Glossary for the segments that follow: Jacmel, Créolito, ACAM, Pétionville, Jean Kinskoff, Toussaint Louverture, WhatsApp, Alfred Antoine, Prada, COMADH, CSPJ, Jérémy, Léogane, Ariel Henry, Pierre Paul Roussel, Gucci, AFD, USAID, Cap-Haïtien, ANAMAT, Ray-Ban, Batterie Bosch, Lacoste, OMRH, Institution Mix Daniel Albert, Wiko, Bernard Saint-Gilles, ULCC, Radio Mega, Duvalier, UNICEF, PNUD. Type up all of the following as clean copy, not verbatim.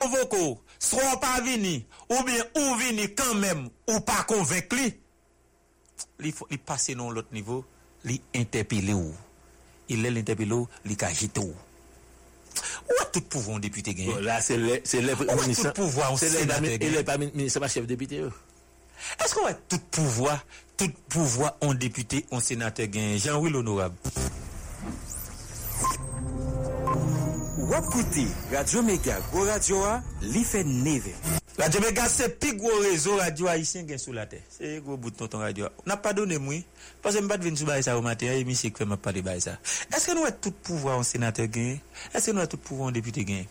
convoco, soit pas vini, ou bien ou vini quand même, ou pas convaincu, il passe dans l'autre niveau, il interpelle ou. Il est l'interpelle ou, il agite ou. Où est tout pouvoir un député gagné? Là, c'est le ministre. Tout pouvoir un sénateur gagné? Il n'est pas ministre, pas chef député. Est-ce qu'on a tout pouvoir un député, un sénateur gagné? Jean-Louis l'honorable. Écoutez, Radio Mega, gros radio a, li fait neve. Radio Mega, c'est plus gros réseau radio haïtien qui est sur la terre. C'est gros bout de ton radio. N'a pas donné moi, parce que je ne vais pas venir sur ça au matin, et je ne vais pas parler ça. Est-ce que nous avons tout pouvoir en sénateur gagné? Est-ce que nous avons tout pouvoir en député gagné?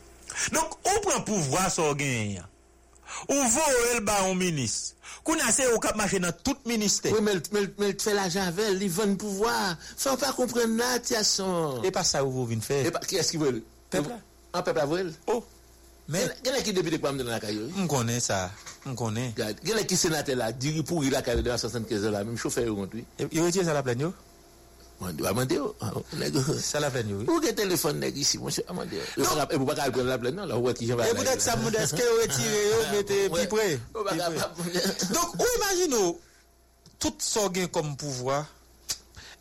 Donc, on prend pouvoir sur gagné. On va au bas en ministre. Qu'on a assez au cap marché dans tout ministère. Oui, mais fait l'argent avec, il vend pouvoir. Faut pas comprendre là, Tiasson. Et pas ça où vous venez faire. Qui est-ce qui veut? Peuple en peuple avouel. Oh. Mais quel est qui député pour me donner la caillou? On connaît ça. On connaît. Quel est qui sénateur là, diri pourri la caillou de 75 ans là, même chauffeur au compte lui. Il retire ça la plaine yo. Mandé, mandé. Ça la plaine yo. Où est téléphone nèg ici monsieur Amandé. Il faut pas prendre la plaine non, là où qui j'en va. Et peut-être ça monde est-ce que retirer yo mettez plus près. Donc on imagine tout ça gain comme pouvoir.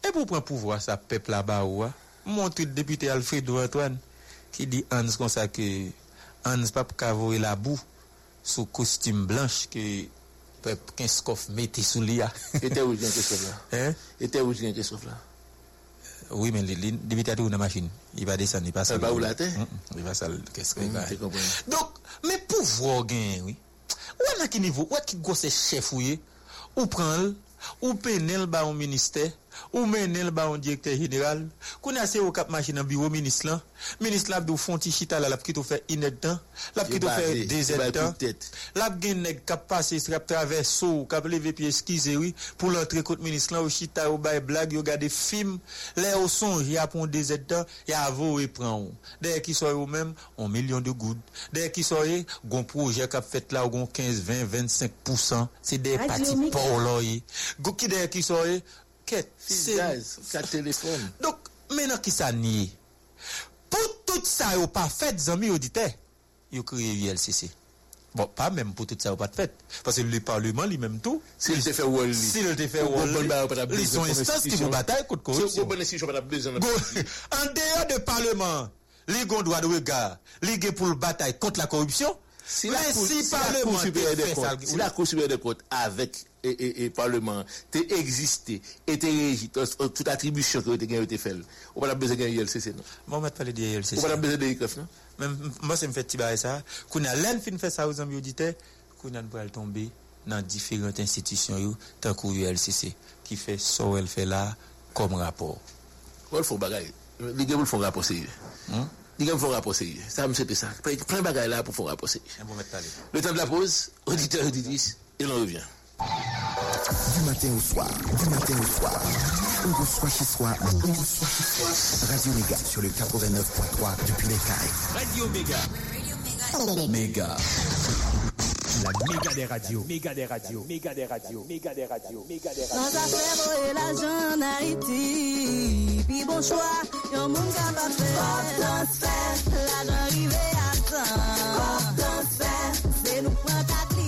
Et pour prendre pouvoir ça peuple là-bas ouah, montre député Alfred Antoine. Qui dit Hans comme ça que Hans pas cavoyer la boue sous costume blanche que peuple Kinskoff mettait sous l'IA. Était où Jean Kinskoff là? Hein? Était où Jean Kinskoff là? Oui mais les députés dans la machine, il va descendre, il passe. Pas où la terre? Il va ça qu'est-ce qu'il va. Donc mais pouvoir gain oui. Ou à qui niveau, ou à qui gosse chef oué, ou prend ou pénel ba au ministère ou menel ba un directeur général qu'on a c'est au cap machine en bureau ministre là dou font ti chita là qui tout fait inedent là qui tout fait désertant là gen nèg cap passer strap traverso cap lever pied esquiser oui pour l'entrée côté ministre là au chita au bail blague yo garder film les au songe y a pour désertant y a vous et prend d'ailleurs qui soit eux même 1 million de goud d'ailleurs qui soit gon projet cap fait là gon 15 20 25% c'est des parties pour loyer go qui d'ailleurs qui soit c'est téléphone. Donc maintenant qui ça nié. Pour tout ça ou pas fait amis auditeurs, yo créé ULCC. Bon pas même pour tout ça ou pas fait parce que le parlement lui-même tout s'il te fait wall s'il te fait wall ils sont instances qui vont bataille contre corruption. En dehors de parlement, les gon droit de regard, les gars pour bataille contre la corruption. Si la Cour supérieure des comptes, si la Cour supérieure des comptes avec et parlement t'es existé et t'es régi toute attribution que t'es gagné t'es fait on pas besoin de l'ILCC non moi m'a parlé de l'ILCC on pas besoin de l'ICF non même moi ça me fait tibaye ça qu'on a l'en fin fait ça aux amis auditeurs qu'on a pas tomber dans différentes institutions yo tant que l'ILCC qui fait ça elle fait là comme rapport quoi faut bagaille les gars font rapport sérieux les gars font rapport sérieux ça me c'est ça plein bagaille là pour faire rapport sérieux le temps de la pause auditeur auditrice et on revient. Du matin au soir, du matin au soir, où que soit chez soi, où que soit chez soi. Radio Mega sur le 89.3 depuis les Caraïbes. Radio Mega. Mega. La méga des radios, méga des radios, méga des radios, méga des radios, méga des radios. Sans affaire, la jeune Haïti. Puis bon choix, y'a mon gars pas fait. Transfert, la jeune arrivée à temps. Transfert, c'est nous prendre ta client.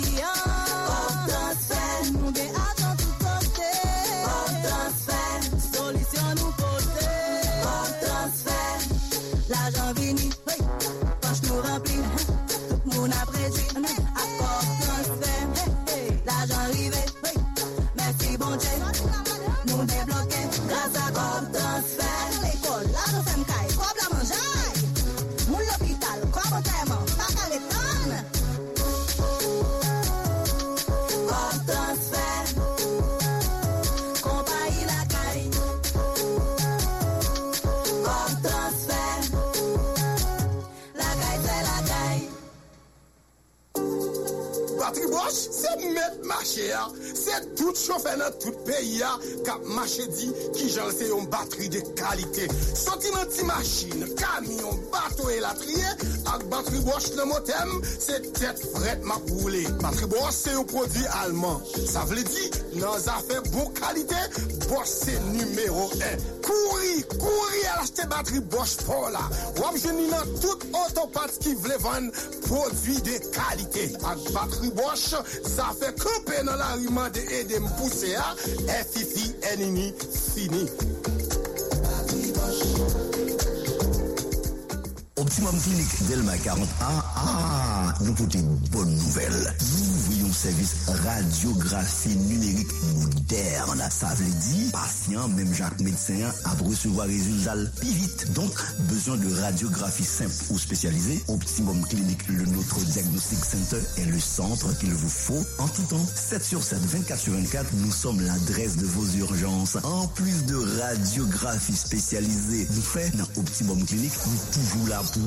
Batterie Bosch, c'est mettre marché, c'est tout chauffeur dans tout pays qui a marché dit qui j'en sais une batterie de qualité. Sentiment de machine, camion, bateau et latrier, avec Batterie Bosch le motem, c'est tête frette m'a roulé. Batterie Bosch, c'est un produit allemand. Ça veut dire, dans affaires bonne qualité, Bosch c'est numéro 1. Courir à l'acheter batterie Bosch pour là. Ou j'en ai dans toute autopath qui voulait vendre produits de qualité. Avec batterie Bosch, ça fait camper dans l'arrivement de aider pousser à FIFI ennemi fini. Optimum Clinique Delma 40A. Ah, nous portons une bonne nouvelle. Nous ouvrons service radiographie numérique moderne. Ça veut dire, patient, même Jacques médecin, à recevoir résultat plus vite. Donc, besoin de radiographie simple ou spécialisée. Optimum Clinique, le notre diagnostic center est le centre qu'il vous faut en tout temps. 7/7, 24/24, nous sommes l'adresse de vos urgences. En plus de radiographie spécialisée, nous faisons dans Optimum Clinique, nous toujours là pour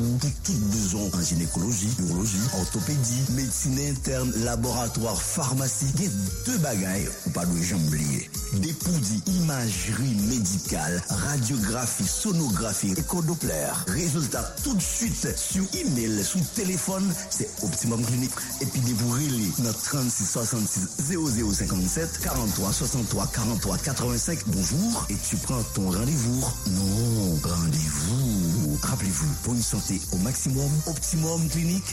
tout besoin en gynécologie, urologie, orthopédie, médecine interne, laboratoire, pharmacie. Il y a deux bagailles, ou pas de jamais oublier. Des poudis, imagerie médicale, radiographie, sonographie, éco-doppler. Résultat tout de suite sur email, sous téléphone, c'est Optimum Clinique. Et puis de vous relayer notre 36 66 0057 43 63 43 85. Bonjour, et tu prends ton rendez-vous. Non, rendez-vous. Rappelez-vous, pour une santé au maximum, Optimum Clinique,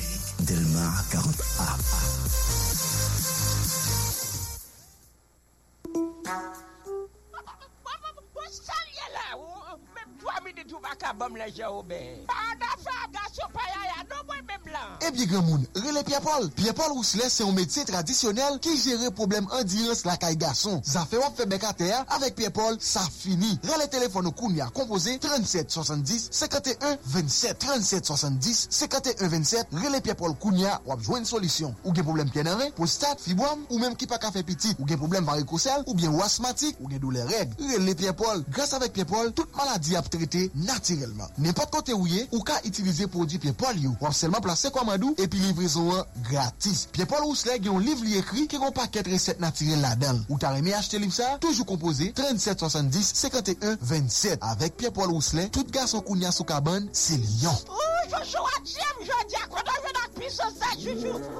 Delma 40A. Eh bien, grand monde, relais Pierre Paul. Pierre Paul Roussel, c'est un médecin traditionnel qui gère problème endurance la caille garçon. Ça fait on fait bec à terre avec Pierre Paul, ça finit. Relais téléphone au Kounia, composé 37 70 51 27 37 70 51 27. Relais Pierre Paul Kounia, ou besoin de solution. Ou bien problème pied d'enrain, prostate, fibrome, ou même qui pas qu'à faire petit, ou bien problème varicocèle, ou bien ou asthmatique, ou bien douleur règles. Relais Pierre Paul, grâce avec Pierre Paul, toute maladie a traité naturellement. N'importe côté où est, ou qu'à utiliser produit Pierre Paul, ou seulement placer comme et puis livraison gratis. Pierre Paul Roussel a un livre écrit qui a un paquet de recettes naturelles là-dedans. Ou t'as aimé acheter livre ça, toujours composé 37 70 51 27. Avec Pierre Paul Roussel, tout garçon kounya sous cabane, c'est Lyon. Ouh, je suis à Tiem, je dis à quoi je veux la puissance, ça suffit.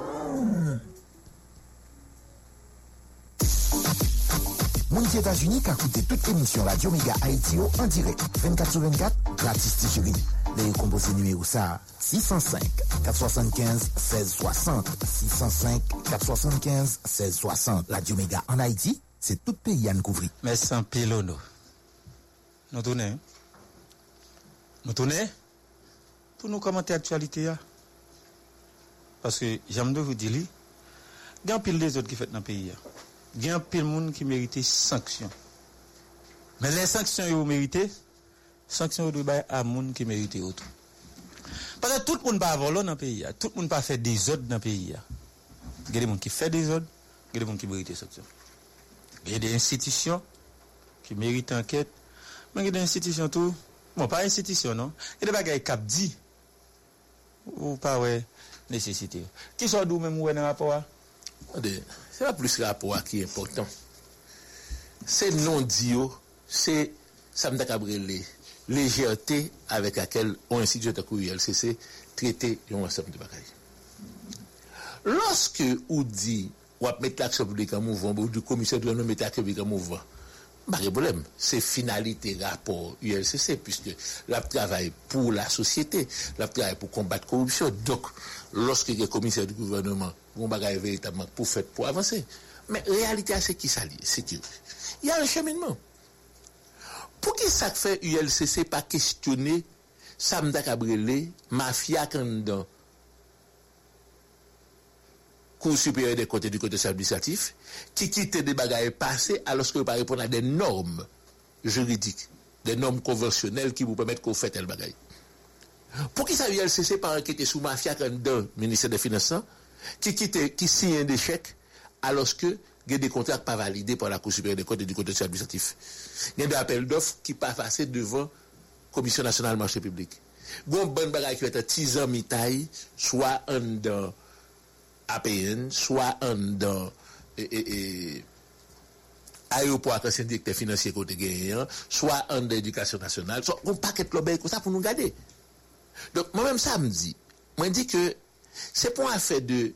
Moun ki États-Unis ka koute toute émission Radio Mega Haïti en direct 24/24 gratis tijerie. Les composés numéro ça 605 475 1660 605 475 1660 Radio Mega en Haïti, c'est tout pays à couvrir. Mais sans pilono. Nous tourner pour nous commenter actualité là. Parce que j'aime de vous dire li, grand pile des autres qui fait dans pays là. Il y a plein de monde qui mérite sanction. Mais les sanctions que vous méritez, sanctions de bail à monde qui mérite autre. Parce que tout le monde pas voler dans le pays, tout le monde pas faire des ordres dans le pays. Il y a des gens qui font des ordres, il y a des gens qui méritent sanction. Il y a des institutions qui méritent enquête, mais il y a des institutions tout, bon pas institution non, il y a des bagages cap dit ou pas ouais nécessité. Qui sont d'où même ouais dans rapport? C'est la plus rapport qui est important. C'est non-dio, c'est Samda Cabrelé, légèreté avec laquelle on institue de ULCC traiter un ensemble de bagages. Lorsque on dit, on va mettre l'action publique en mouvement, ou du commissaire doit nous mettre l'action publique en mouvement, pas de problème. C'est finalité rapport ULCC, puisque la travail pour la société, la travail pour combattre la corruption. Donc, lorsque les commissaires du gouvernement vont bagailler véritablement pour faire pour avancer. Mais la réalité, c'est qui ça lie? C'est qu'il y a un cheminement. Pour qui ça fait ULCC pas questionner Samda Cabrelé, mafia candidat, Cour supérieure des côtés du côté administratif, qui quitte des bagailles passées alors que vous ne répondez pas à des normes juridiques, des normes conventionnelles qui vous permettent qu'on fasse tel bagaille. Pour qui ça ULCC pas enquêter sous mafia candidat, ministère des Finances, qui quitte, qui signe des chèques alors que il y a des contrats pas validés par la Cour supérieure des comptes et du Code administratif. Il y a des appels d'offres qui pas passés devant la Commission nationale marché public. Gon bonne bagaille qui est à 10 ans mi-taille, soit en APN, soit dans aéroport ancien directeur financier côté gagnant, soit en d'éducation nationale, soit un paquet de lobby comme ça pour nous garder. Donc moi-même ça me dit, moi dit que c'est pour affaire de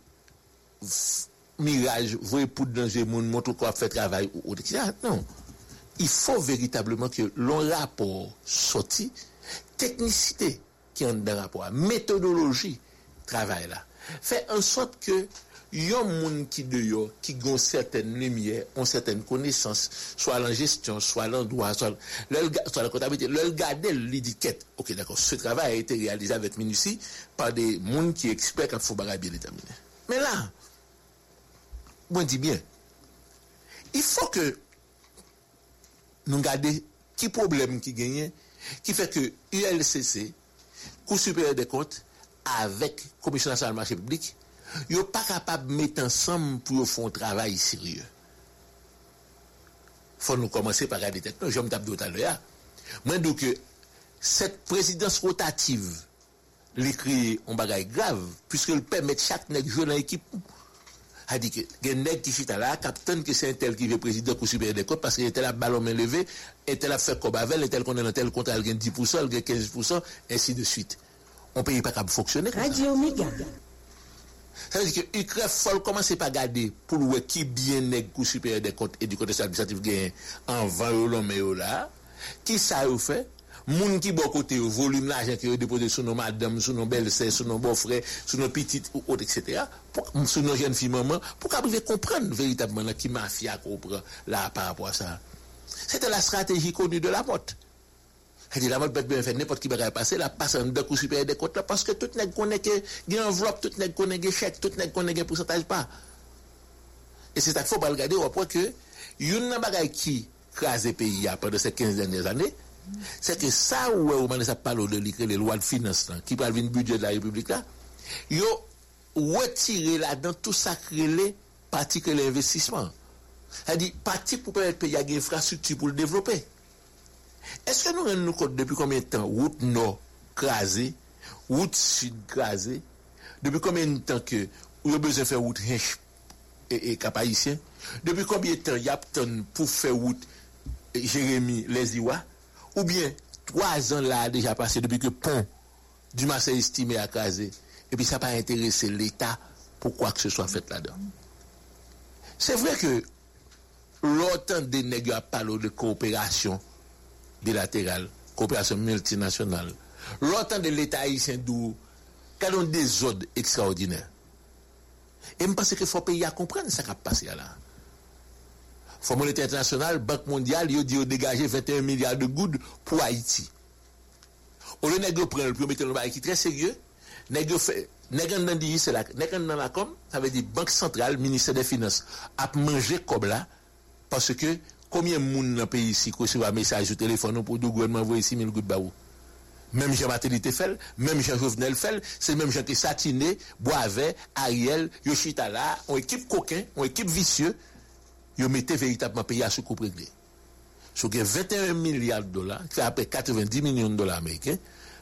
mirage, voyez pour danger monde montre qu'on fait travail ou non. Il faut véritablement que l'on rapport sorti technicité qui en dans rapport méthodologie travail là. Fait en sorte que yon moun ki deyo qui gon certaines lumières, ont certaines connaissances, soit en gestion, soit en droit, soit la comptabilité, le garder l'étiquette. OK, d'accord. Ce travail a été réalisé avec minutie par des moun qui experts en faut bien déterminer. Mais là, on dit bien. Il faut que nous garder qui problème qui gagne, qui fait que ULCC, Cour supérieure des comptes avec Commission nationale du marché public, ils ne sont pas capables de mettre ensemble pour faire un travail sérieux. Il faut nous commencer par regarder tête. Je me tape tout à l'heure. Moi, donc, cette présidence rotative, elle crée un bagage grave, puisqu'elle permet chaque nègre jouer dans l'équipe. Elle dit que les nègres qui sont là, capitaine que c'est un tel qui est président de la Cour supérieure des comptes, parce qu'il était là, ballon main levée, il était là, fait comme avec, il était là, qu'on est dans tel compte, il gagne 10%, il gagne 15%, ainsi de suite. On ne peut pas fonctionner. Radio Mega. Ça veut dire que l'UCREF, faut commencer par garder pour le qui bien nèg Cour supérieure des comptes et du côté administratif gain en 20 euros, mais là, qui ça vous fait? Moun qui bon côté, volume l'argent qui est déposé sur nos madames, sur nos belles-sœurs, sur nos beaux-frères, sur nos petites ou autres, etc., sur nos jeunes filles, maman, pour qu'elles comprennent véritablement la qui mafia comprend là par rapport à ça. C'était la stratégie connue de la porte. Elle dit la mode peut bien faire n'importe qui va passer, la passe en deux coups supérieurs des comptes là, parce que tout n'est connaît que une enveloppe, tout n'est connaît que chèque, tout n'est connaît que pourcentage pas. Et c'est ça qu'il faut pas regarder au point que une bagaille qui crase pays pendant ces 15 dernières années, c'est que ça où on ça parle de l'écrire les lois de finances qui parle du budget de la République là, yo retirer là dans tout ça créer parti que l'investissement. Elle dit parti pour permettre pays à une infrastructure pour le développer. Est-ce que nous rendons compte depuis combien de temps route nord crasée, route sud crasée, depuis combien de temps que on a besoin de faire route Hench et Cap Haïtien, depuis combien de temps y a pour faire route Jérémy les Iwa, ou bien 3 ans là déjà passé depuis que pont du Marseille estimé à crasé et puis ça n'a pas intéressé l'État pour quoi que ce soit fait là-dedans. C'est vrai que l'OTAN des nègres a parlé de coopération bilatérale, coopération multinationale. L'OTAN de l'État haïtien d'où, quand on des ordres extraordinaires. Et je pense qu'il faut payer à comprendre ce qui a passé là. Fonds monétaire international, Banque mondiale, ils ont dit dégager 21 milliards de gouttes pour Haïti. Au lieu de prendre le premier téléphone qui est très sérieux, n'est-ce pas dans la com, ça veut dire Banque centrale, ministère des Finances, a mangé comme là, parce que combien de monde dans le pays ici qui reçoit un message au téléphone pour le gouvernement envoyer 6 000 gouttes de baou? Même Jean-Matéli Tefel, même Jean-Jovenel Fel, c'est même Jean qui Satiné, Boisvert, Ariel, Yoshitala, une équipe coquin, une équipe vicieux, ils mettaient véritablement pays à ce coup réglé. Sur que $21 milliards, c'est à peu près $90 millions américains,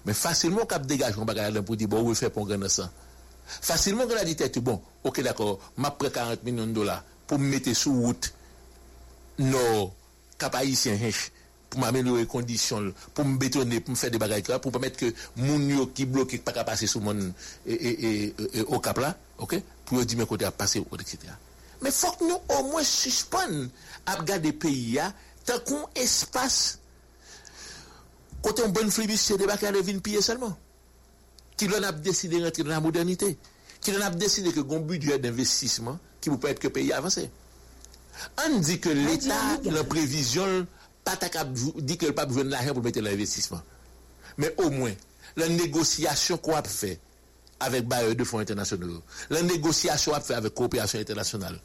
mais facilement qu'on dégage un bagage pour dire, bon, on fait pour gagner ça. Facilement qu'on a dit, bon, ok, d'accord, m'a pris $40 millions pour me mettre sur route. Non, cap haïtien pour m'améliorer les conditions, pour me bétonner, pour me faire des bagages là, pour permettre que moun qui bloqué pas capable passer sur mon au cap là, OK, pour dire mes côtés à passer etc. Mais faut que nous au moins suspendre à regarder pays là tant qu'on espace côté on bonne flibiste des bagages devine piller seulement. Qui l'on a décidé de rentrer dans la modernité, qui l'on a décidé que gon budget d'investissement qui vous permettre que pays avancer. On dit que l'État, la prévision, pas dit que le pape veut de l'argent pour mettre l'investissement. Mais au moins, la négociation qu'on a fait avec bailleurs de fonds internationaux, la négociation qu'on a fait avec coopération internationale,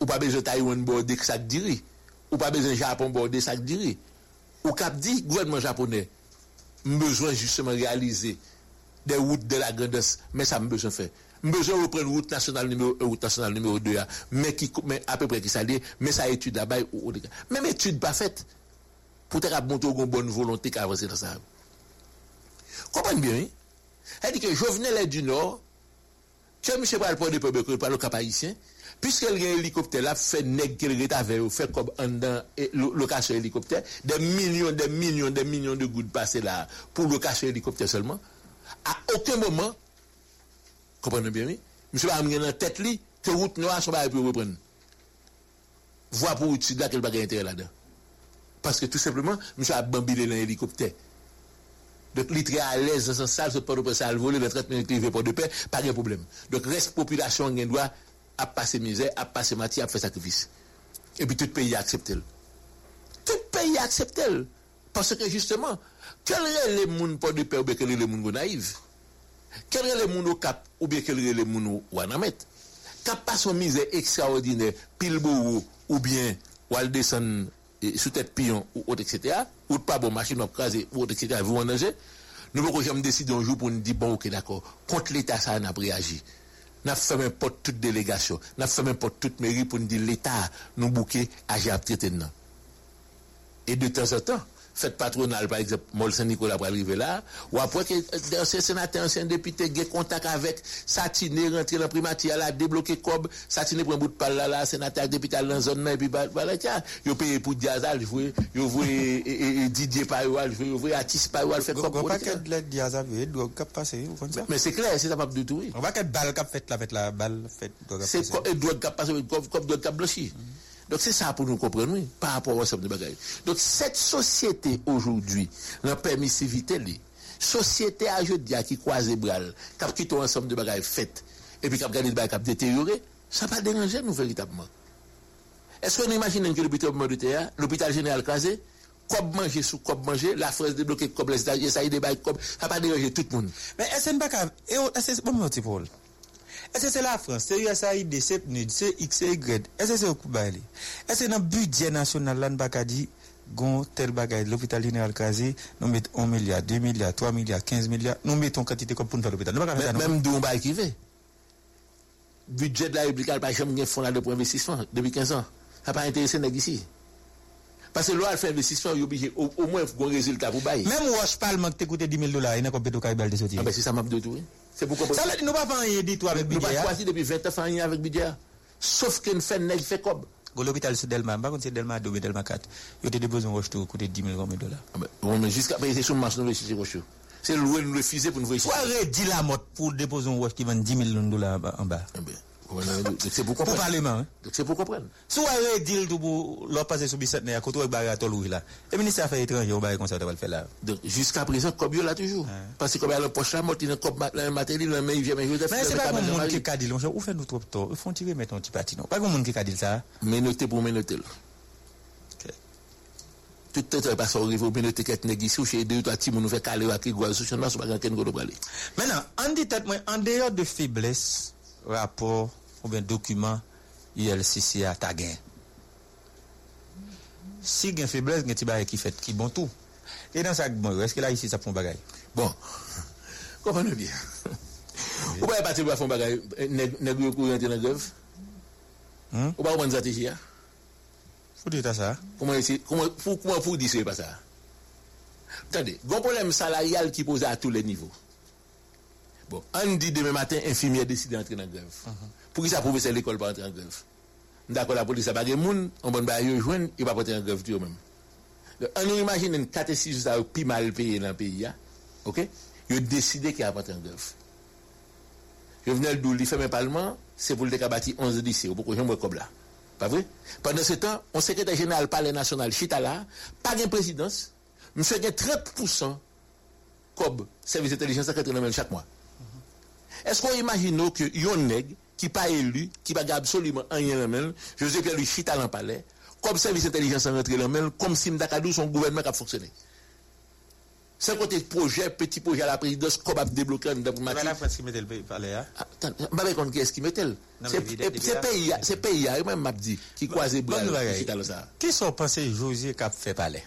ou pas besoin de Taïwan border ça diri, ou pas besoin de Japon border ça diri, ou cap dit gouvernement japonais, besoin justement réaliser des routes de la grandesse, mais ça me besoin faire. Besoin reprendre route nationale numéro 1, route nationale numéro 2, mais à peu près qui ça dit, mais ça étude là-bas, même étude pas faite, pour te rapporter une bonne volonté qui avance dans ça. Comprenez bien, hein? Elle dit que Jovenel est du Nord, C'est monsieur Bral pour le par le cap haïtien puisqu'elle gagne hélicoptère là fait nèg qu'elle est avec fait comme dans location hélicoptère des millions de gouttes passer là pour location hélicoptère seulement à aucun moment comprenez bien oui monsieur Bral gagne en tête lui que route noire sont pas pour reprendre voie pour étude là qu'elle pas gagne intérêt là-dedans parce que tout simplement monsieur a bambilé dans hélicoptère. Donc, il est très à l'aise dans sa salle, ce port de presse à le voler, dans 30 minutes, il veut port de paix, pas de problème. Donc, reste population, il doit à passer misère, à passer matière, à faire sacrifice. Et puis, tout pays accepte. Tout pays accepte. Parce que, justement, quel est le monde port de paix ou bien quel est le monde naïf? Quel est le monde au cap ou bien quel est le monde au anamet? Cap pas son misère extraordinaire, pile bourreau ou bien, ou al descend sous tête pion ou autre, etc. Ou pas bon machine à craser ou autre, etc. Vous en danger. Nous ne pouvons jamais décider un jour pour nous dire bon, ok, d'accord. Contre l'État, ça n'a pas réagi. Nous avons fermé porte toute délégation. Nous avons fermé porte toute mairie pour nous dire l'État, nous bouquet, agir à traiter de nous. Et de temps en temps, fête patronale, par exemple, Molson Nicolas pour arriver là, ou après que ancien sénateur, ancien député, qui contact avec Satine, rentrer dans primatière là, débloquer Cob, Satine prend un bout de pal là, sénateur, député dans la zone, et puis voilà, tiens, ils payent pour Diazal, ils voient Didier Paroual, ils voient Atis Paroual, fait comme ça. On va pas de la Diazal, il doit passer, vous comprenez ça? Mais c'est clair, c'est ça, pas du tout. On va qu'elle balle cap fait la balle, fait c'est quoi, elle doit cap passer, comme doit cap blanchir. Donc c'est ça pour nous comprendre, oui, par rapport à ce de bagaille. Donc cette société aujourd'hui, la permissivité, la société à jeudi qui croise les bras, qui a un ensemble de bagailles faites, et puis qui a gagné le bagaille, qui a détérioré, ça va déranger nous véritablement. Est-ce qu'on imagine que l'hôpital général crasé, comme manger sous comme manger, la France débloquée, comme les stagiaires, ça y débaille, comme ça va déranger tout le monde. Mais est-ce que c'est pas mon petit Paul? Est-ce que c'est la France, c'est USAID, c'est PNUD, c'est X, c'est Y? Est-ce que c'est au Koubaïli? Est-ce que dans le budget national, là, nous tel bagage, l'hôpital général Kazi, nous mettons 1 milliard, 2 milliards, 3 milliards, 15 milliards, nous mettons quantité comme pour nous faire l'hôpital. Même d'où on va arriver? Le budget de la République, par exemple, il y a un fonds pour investissement depuis 15 ans. Ça n'a pas intéressé les gens ici. Parce que l'OAL fait investissement, il est obligé au moins un résultat pour bailler. Même Wash Palman, tu coûtes $10,000, il n'y a pas de caïbal de sortie. Ah ben c'est ça, m'a dit tout. C'est pour comprendre. Ça veut dire nous pas faire un détour avec budget. Nous pas choisi depuis 20 ans faire rien avec budget. Sauf que nous faisons nèg fait comme l'hôpital c'est Delma, par contre c'est Delma 2 Delma 4. Il te dépose un roche tout coûter $10,000. On mais jusqu'à payer sur marché nous c'est roche. C'est louer nous refuser pour nous voir. Soit redit la mode pour déposer un roche qui vend $10,000 en bas. C'est pour comprendre. Pour parlement. Donc c'est pour comprendre. Soit redit tout pour leur passer sur bicentenaire côté barato louis là. Et ministère affaires étrangères au bail comme ça va le faire là. Donc jusqu'à présent comme il là toujours parce que comme à la prochaine mort il n'a matériel mais il vient mais c'est pas monde qui cadile on fait nous trop tôt ils font tirer mettre un petit patino. Pas comme monde qui cadile ça. Mais noter pour noter. Tout temps pas au niveau noter qu'être négocier chez deux trois petits nous fait caler à qui gros solution pas pas quelqu'un go parler. Maintenant en détail moi en dehors de faiblesse rapport ou bien document ULCC à ta gain. Si gain faiblesse gain ti bagay qui fait qui bon tout. Et dans ça bon, est-ce que là ici ça font bagay? Bon. Comprenez bien. Ou pas partir pour font bagay nèg yo courant dans grève. Ou pas prendre stratégie. Faut dire ça. Comment pour dire c'est pas ça. Attendez, gros problème salarial qui pose à tous les niveaux. Bon, on dit demain matin, infirmière décide d'entrer dans la grève. Pour qui ça prouve c'est l'école pas entrer en grève. D'accord, la police a pas de monde, on va pas y joindre, il va pas entrer en grève tout même. On imagine une 4 et 6 ça plus mal payé dans le pays. OK? Ils ont décidé qu'il va pas entrer en grève. Je venais d'où il fait un parlement, c'est pour le bâti 11 lycées, pourquoi j'aime comme là. Pas vrai? Pendant ce temps, on secrétaire général palais national Chitala, pas de présidence, monsieur gagne 30% comme service d'intelligence à 80 chaque mois. Est-ce qu'on imagine que yon nèg qui pas élu, qui pas absolument rien la même, Joseph Pierre lui chita dans palais, comme service intelligence en rentré la même, comme si Mdakadou son gouvernement qui a fonctionné. C'est côté projet, petit projet à la présidence, comme a débloqué dans le matin. C'est la France qui mettait le palais. Attends, je ne sais pas qui est-ce qui mettait le. C'est pays, même m'a dit, qui croise les bras. Qui sont pensés José qui a fait palais?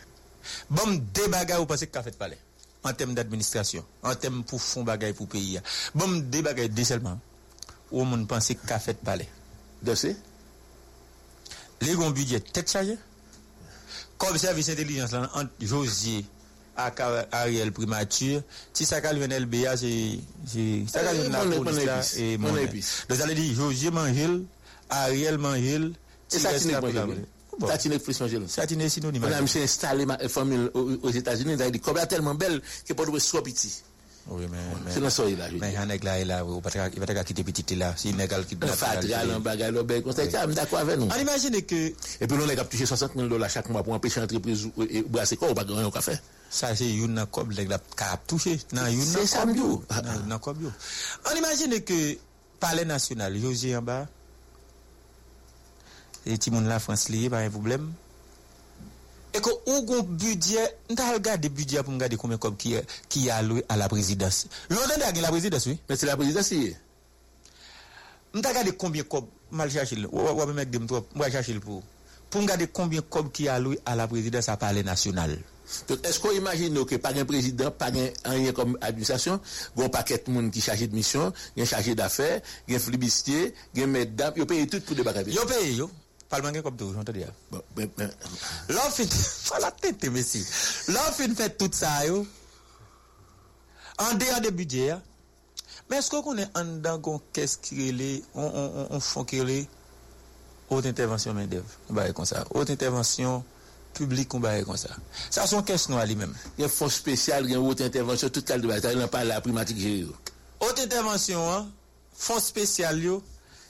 Bon, des bagages ou pensez qui a fait palais? En termes d'administration, en termes pour fonds bagaille pour pays. Bon, des bagailles de seulement. Où on pensait qu'a fait palais. De ce? Les grands budgets, tête chargée. Comme service d'intelligence, là, entre Josier, à Ariel primature. Si ça calme un LBA, c'est ça calme la police et mon épice. Donc ça veut dire José Mangel, Ariel Mangel, c'est ça qui est problème. Satine est synonyme. On a monsieur installé ma famille aux États-Unis, il a dit comme tellement belle que pour le soit petit. Oui, mais c'est la soirée là. Mais un nèg là est là, il va pas quitter petite là, si nèg qui quitte là. Fatal en bagage l'obel, conseil ça d'accord avec nous. On imagine que et puis on nèg a touché $60,000 chaque mois pour empêcher entreprise et brasser quoi, pas grand café. Ça c'est une cob nèg là cap touché. Non, une c'est samedi. Non, cob yo. On imagine que palais national, José en bas. Et tout monde la France lié pas un problème. Et que ou gon budget, on t'a regardé budget pour regarder combien comme qui a loué à la présidence. L'autre a la présidence oui, mais c'est la présidence. On t'a regardé combien comme mal chercher ou même avec des trop, moi chercher pour regarder combien comme qui a loué à la présidence à parler national. Donc est-ce qu'on imagine que pas un président, pas un rien comme administration, gon paquet monde qui chargé de mission, qui chargé d'affaires, qui flibustier, qui mesdames, yo paye tout pour débarquer. Yo paye yo. Parlement comme tout, j'entends dire. L'offre, voilà, tête, messieurs. L'offre fait tout ça, yo. En dehors des budgets, mais est-ce qu'on est en dedans, qu'est-ce qui est là, on font qui est là, haute intervention, main d'œuvre, on va comme ça. Haute intervention publique, on va comme ça. Ça, c'est une question à lui-même. Il y a force spéciale, il y a haute intervention, toute la bataille, on parle de la primatique. Haute intervention, hein, force spéciale, yo,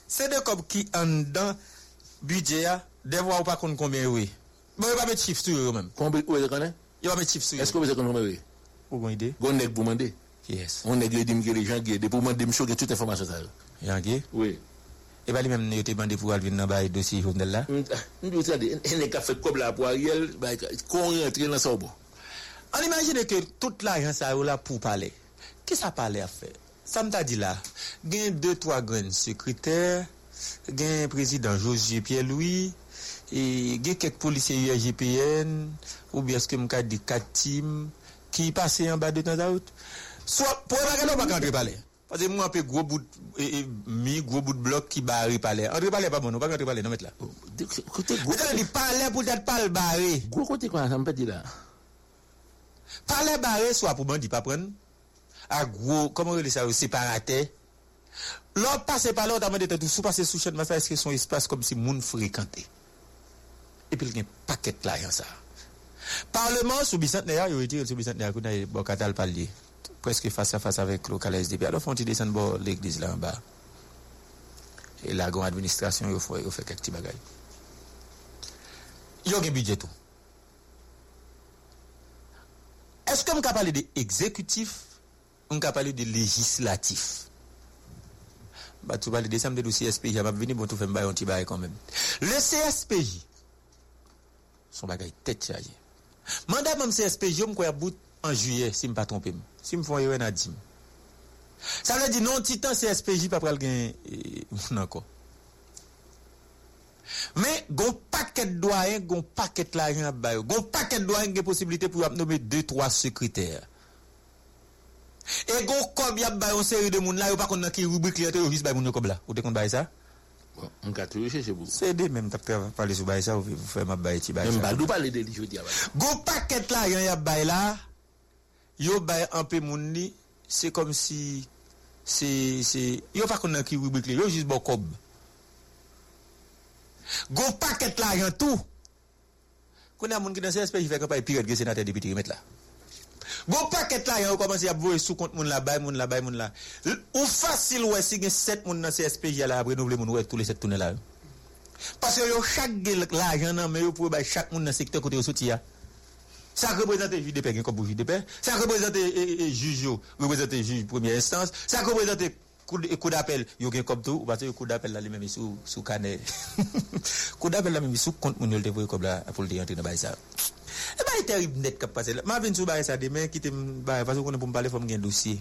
c'est des copes qui en dedans, budget devoir ou pas compte combien oui mais pas mettre chiffre sur eux même combien vous connaissez il va mettre chiffre sur est-ce que vous connaissez oui vous avez idée on est pour demander yes on est dit que les gens qui pour demander me choquer toute information ça Jean-Guy oui et pas lui même il était demandé pour venir dans bail dossier journal là nous dit ça il a fait comme la pour Ariel qu'on rentre dans ça bon on imagine que toute l'argent ça là pour parler qui ça parler à faire ça me t'a dit là gain 2-3 grands secrétaires gain président José Pierre-Louis et gain quelques policiers UGPN ou bien ce que m'ka dit 4 team qui passaient en bas de temps à autre soit pour pas rentrer palais parce que moi un peu gros bout et mi gros bout de bloc qui barré palais entre palais pas bon pas rentrer palais non mettre là côté gros dit palais pour être pas barré gros côté quoi ça me pas dit là palais barré soit pour bandi pas prendre à gros comment on dit ça séparateur. L'autre passe par l'autre, d'amener tout sous passer sous chaîne, mais ça est-ce que son espace comme si moun fréquenté. Et puis il y a un paquet là, il y a ça. Parlement sous bicentenaire, il retire sous bicentenaire, qu'on a bon catal palier, presque face à face avec le local SDP. Alors font ils descendre bord l'église là en bas. Et la grande administration, il fait quelques petits bagages. Il y a un budget tout. Est-ce que on peut parler de exécutif, on peut parler de législatif? Bah tu parles de décembre du CSPJ, va venir bon tout faire bail on ti bail quand même. Le CSPJ son bagage tête chargé. Mandat même CSPJ on quoi bout en juillet si me pas tromper. Si me font erreur à dire. Ça veut dire non titan CSPJ pas pral gain encore. Mais gon paquet doyen, gon paquet l'argent à bail. Gon paquet doyen gain possibilité pour nommer 2-3 secrétaires. Et go comme y a ba une série de monde là, yo pas connait qui rubrique là, yo juste ba moun comme là. Ou te connait ba ça? Bon, on ka toujours chercher pour. C'est des même t'a parler sur ba ça, ou faire ma ba ti ba ça. Même ba dou parler de jodi a ba. Go paquet là, y a ba là. Yo ba un peu moun ni, c'est comme si c'est yo pas connait qui rubrique là, yo juste bon cob. Go paquet là, y a tout. Connait moun qui dans CSP, il fait campagne période que sénateur député remettre là. Bon paquet là, on commence à voir sous compte moun la. Ou facile ouais si gen 7 moun dans CSPJ là après renouveler moun ouais tous les 7 tourner là. Parce que yo chaque gel l'argent nan mais yo pour ba chaque moun dans secteur côté sorti a. Ça représente JDP gen comme pour JDP, ça représente juge yo, représente juge première instance, ça représente cour d'appel yo gen comme tout parce que cour d'appel là lui-même sous canet. Cour d'appel là même sous compte moun yo te voyer comme là pour le entrer dans bail ça. Et bah, il terrible net qui passe là. Ma vin sou baï ça demain, qui te baï, parce qu'on ne peut pas parler, faut m'gain dossier.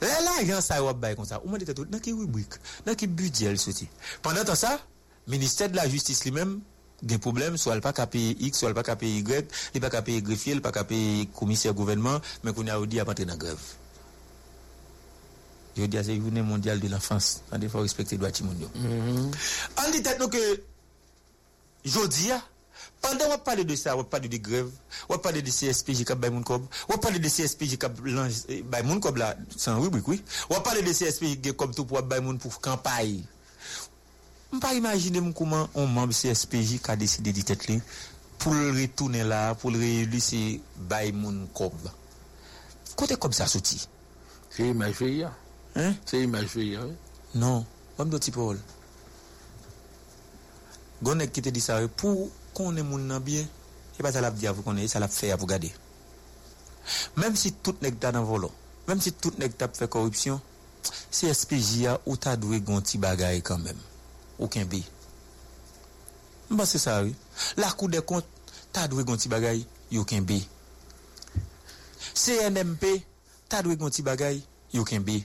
L'argent, ça, ou baï comme ça. Ou m'a dit tout, dans qui rubrique, dans qui budget, elle sorti. Pendant temps ça, ministère de la Justice lui-même, des problèmes, soit elle pas qu'à payer X, soit elle pas qu'à payer Y, il pas qu'à payer greffier, il pas qu'à payer commissaire gouvernement, mais qu'on a dit à partir dans grève. Je dis à ces journées mondiales de l'enfance, tant il faut respecter les droits de l'homme. On dit peut-être que, je dis, Pendant qu'on parle de ça, on parle de grève, on parle de CSPJ qui a baillé mon cob, on parle de CSPJ qui a baillé mon cob là, sans rubrique, oui. On parle de CSPJ qui a comme tout pour baillé mon pour campagne. On pas imaginer comment on membre CSPJ qui a décidé de tête pour le retourner là, pour le réélu, c'est baillé mon cob. Côté comme ça sorti. C'est image fait hein? C'est image fait non, pas de petit parole. Gonek qui te dit ça pour qu'on est mon bien et pas ça l'a dit à vous qu'on est ça l'a fait à vous garder même si tout nèg ta dans volant même si tout nèg ta fait corruption CSPJ a ou ta doué gon ti bagaille quand même aucun bé bah c'est ça oui la cour des comptes ta doué gon ti bagaille aucun bé CNMP ta doué gon ti bagaille aucun bé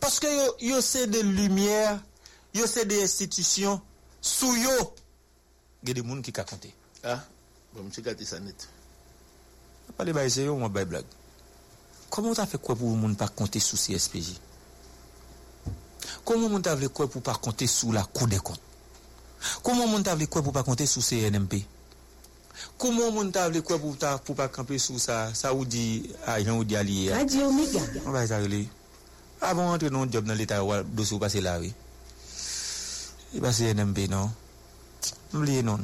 parce que yo c'est de lumière yo c'est des institutions sous yo il y a des gens qui ont compté. Ah, bon, je vais ça net. Pas les bails, c'est moi, blague. Comment tu as fait quoi pour ne pas compter sous CSPJ? Comment tu as fait quoi pour ne pas compter sous la Cour des comptes? Comment tu as fait quoi pour ne pas compter sous CNMP? Comment tu as fait quoi pour ne pas camper sous ça? Ça ou dit agent ou dit allié. Radio Mega. On va s'arrêter. Avant d'entrer dans le job dans l'État, de se passer là, oui. Et bien, CNMP, non? Oubliez non.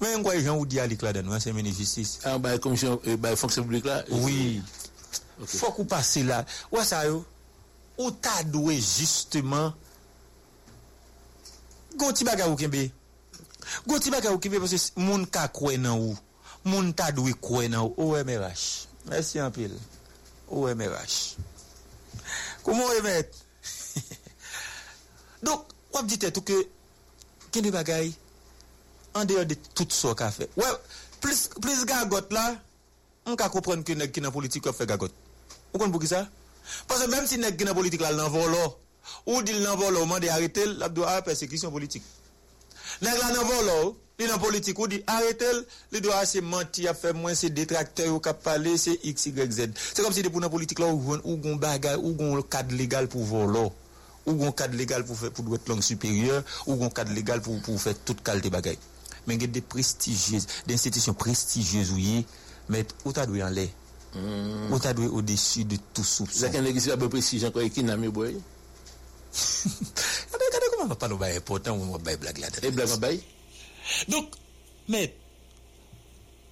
Mais quoi les gens ou dit à l'éclat d'un c'est ministre justice. Ah bah commission bah fonction publique là. Oui. Okay. Faut qu'on passe là. Ouais ça yo. Ou t'a doué justement. Gonti baga ou kembe. Gonti baga ou kembe parce que moun ka croire nan ou. Moun t'a doué croire nan ou OMRH. Merci en pile. OMRH. Comment remettre? Donc, on dit tout que kende bagaille en dehors de tout ce qu'a fait. Ouais, plus gagote là, on peut comprendre que nèg qui dans politique fait gagote. Vous comprenez pourquoi ça? Parce que même si nèg qui dans politique là dans volo, ou dit dans volo, mande arrêter, l'a doit persécution politique. Nèg là dans volo, li dans politique ou dit arrêter, li doit c'est mentir, a fait moins c'est détracteur ou cap parler, c'est x y z. C'est comme si de pour dans politique là ou gon bagage, ou gon cadre légal pour volo, ou gon cadre légal pour faire pour droit langue supérieure, ou gon cadre légal pour faire toute qualité bagaille. Mais il y a des prestigieuses, des institutions prestigieuses, oui, mais où t'as doué en l'air, où t'as doué au-dessus de tout soupçon. C'est qu'un législateur à peu près prestigieux encore qui n'a mis boy. Regardez comment on va pas nous bailler pourtant on va bailler blague là. Et blague on baille. Donc, mais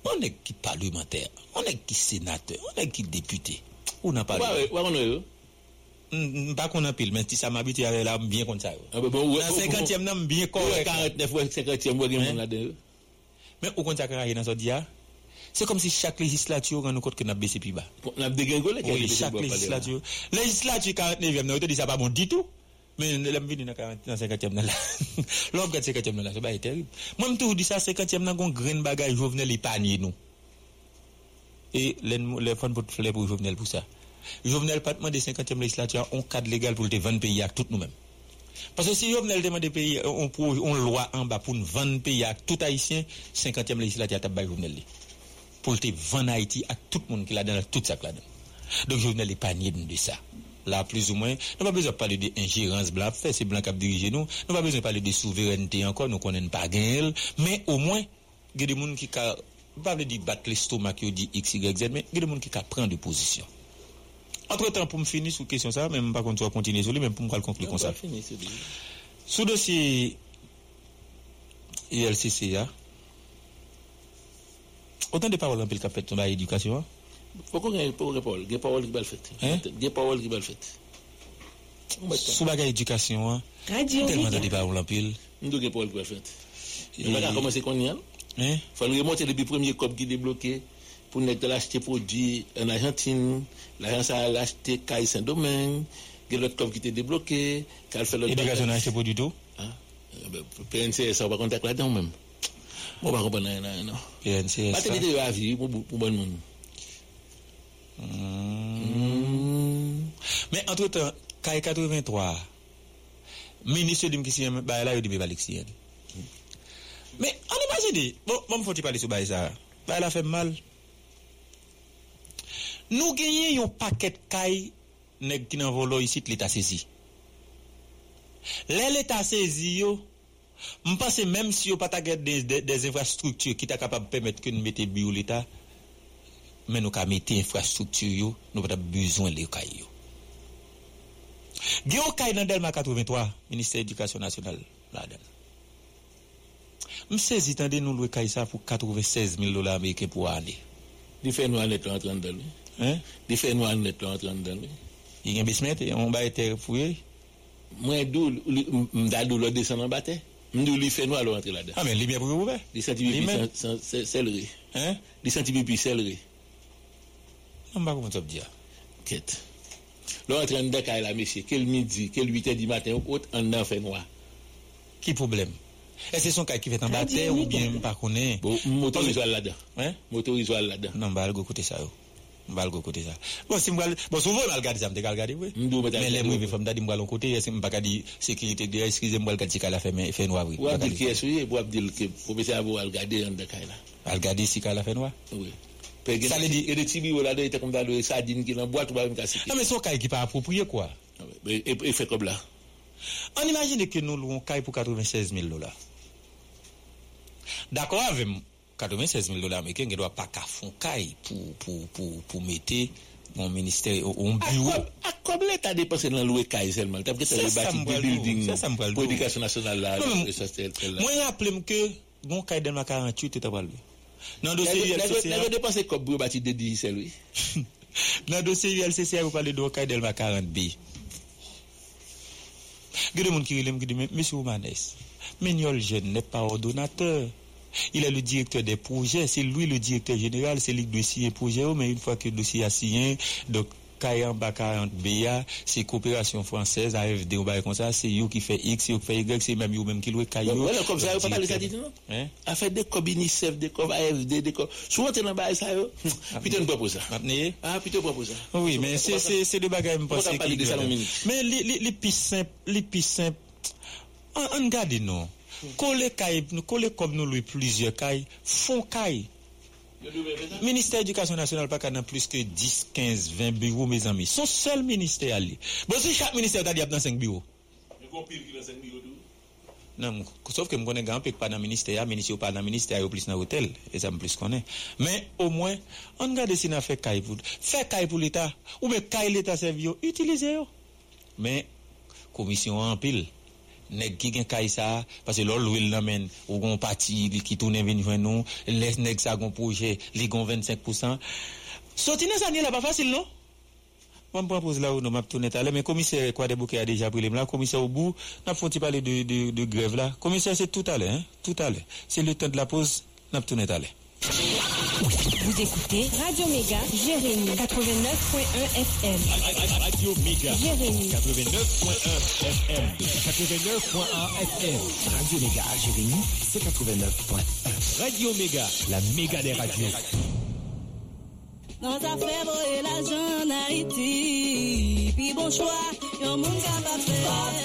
on est qui parlementaire, on est qui sénateur, on est qui député, on n'a pas. Ouais, on est. Pas qu'on a pile, mais si ça m'habitue avec la bien comme ça. Dans 50e, non, bien correct. 49 ou 50e, vous avez là-dedans. Mais au contraire, dans ce dia, c'est comme si chaque législature, on nous compte que n'a baissé plus bas. On a dégringolé. Oui, chaque législature. Législature 49e, on te dit ça pas bon du tout. Mais la vie dans 50e, là. L'homme 50e, là, c'est pas terrible. Moi, je dis ça, 50e, là, on graine bagage, je venais les paniers, nous. Et les fonds pour fleur pour Jovenel pour ça. Jovenel pas demandé 50e législature on cadre légal pour te vendre pays à tout nous-mêmes. Parce que si Jovenel demande pays on loi en bas pour vendre pays à tout haïtien, 50e législature t'a bail Jovenel pour te vendre Haïti à tout monde qui là dans toute ça là. Donc Jovenel est panier de ça. Là plus ou moins, nous pas besoin de parler d'ingérence blanc fait c'est blanc qui dirige nous, nous pas besoin de parler de souveraineté encore, nous connaissons pas gain, mais au moins il y a des monde qui ka pas veut dire battre l'estomac qui dit x y z mais il y a des monde qui ka prendre de position. Entre-temps, pour me finir sur question ça, même pas qu'on doit continuer sur lui, même pour me conclure comme ça. Sous dossier ULCC, autant de paroles en pile capet dans l'éducation. Pourquoi il y a des paroles qui sont faites? Des paroles qui sont faites. Sous la éducation, tellement de paroles en pile. Des paroles qui sont faites. Il ne faut pas commencer qu'on y a. Il faut remonter le premier cop qui est débloqué. Pour n'être acheté produit en Argentine, l'agence a acheté Caille Saint-Domingue, il y a l'autre coffre qui était débloqué, qu'elle fait l'autre. Et l'agence n'a acheté produit tout? PNC, ça va contacter là-dedans même. On va comprendre non. PNC. Pas de avis pour bon monde. Mais entre-temps, Caille 83, ministre de l'Imkissien, bah là, il y a des Balixien. Mais on imagine, bon, me faut-il parler sur ça? Bah elle a fait mal. Nous gagnons un paquet de cailles qui n'ont volé ici l'État saisi. L'État saisi, Je pense même si on n'a pas des infrastructures qui sont capables de permettre que nous mettons bio l'État, mais nous avons des infrastructures, nous avons besoin de l'État. Il y a un cas dans Delma 83, ministère de l'Éducation nationale. Je saisis, attendez, nous louons ça pour $96,000 américains pour aller. Il fait nous en net en 30 dollars. Il fait nous en net en 30 dollars. Il y a un bismet, on va être fouillé. Moi, d'où le descend en bataille. Nous lui fait nous alors entrer là-dedans. Ah, mais il est bien pour vous, il centibus puis céleri. Hein? Il centibus puis céleri. On va comment ça veut dire? Quête. L'autre en dedans, il a monsieur, quel midi, quel 8h du matin, autre en fait noir. Qui problème? Est-ce que son cas qui fait en bataille ou bien pas connaît? Bon, motorisé là-dedans. Hein? Motorisé là-dedans. Non, bah, le go côté ça. Bon, si bon souvent on regarde ça, on regarde oui. Mais les mots femme d'a dit moi l'autre côté, c'est pas dit sécurité de excusez-moi regarder ça la fait mais fait noir oui. Ou dit qui est souillé, ou dire que professeur vous regarder en dedans là. Regarder si ça la fait noir. Oui. Ça veut dire et de tibi là dedans était comme dans le sardine qui dans boîte ou pas même casser. Non mais son caille qui pas approprié quoi. Et fait comme là. On imagine que nous louons caille pour $96,000. D'accord avec moi. $96,000 américains qui doit pas qu'à fond caille pour mettre mon ministère au bureau. À combien t'as dépensé dans louer caille seulement? T'as pris le bâtiment du building pour l'éducation nationale là. Moi rappelle que mon caille dans ma 48 était pas lui. Dans dossier ULCC. N'a dépensé comme pour bâtir de 10 c'est lui. Dans dossier ULCC vous parlez de caille dans ma 40B. Gade monde qui relève qui dit monsieur Omanès. Mignol jeune n'est pas ordonnateur. Il est le directeur des projets, c'est lui le directeur général, c'est lui qui doit signer projet, mais une fois que le dossier a signé, donc 40 BA, c'est coopération française, AFD, on va comme ça, c'est lui qui fait X, c'est lui qui fait Y, c'est même lui qui loue Caillou. Voilà, comme ça, vous ne pouvez pas non? A fait des cob UNICEF, des cob AFD, des cob. Souvent, tu n'as pas ça, putain, ne pas pour ça. Ah, putain, pas pour ça. Oui, mais c'est des bagages, je pense. Mais les plus simples, on garde non. Coller comme nous lui plusieurs cailles font cailles. Ministère de l'Éducation nationale pas qu'en plus que 10 15 20 bureaux mes amis. Son seul ministère allé. Bon si chaque ministère d'a dans 5 bureaux. Mais qu'on pile qui dans 5 bureaux tout. Non, sauf que me connais grand pas dans ministère pas dans ministère plus dans hôtel et ça me plus connaît. Mais au moins on garde si n'a fait caille pour l'état ou mais caille l'état servir utiliser. Mais commission en pile nèg qui gen kay ça parce que l'ol l'huile l'amène ou gon parti qui tourne venir joindre nous les nèg ça gon projet li gon 25% sorti dans année là pas facile non on propose là ou non m'a tourner là mais commissaire quoi des bouquets a déjà pris là commissaire au bout n'a faut parler de grève là commissaire c'est tout à l'heure hein? Tout à l'heure c'est le temps de la pause n'a tourner là. Vous écoutez Radio Mega Jérémy 89.1 FM. Radio Mega Jérémy 89.1 FM. 89.1 FM. Radio Mega Jérémy, c'est 89.1. Radio Mega, la méga des radios. Dans ta fèvre et la jeune Haïti, puis bon choix, yon moun kapab fè.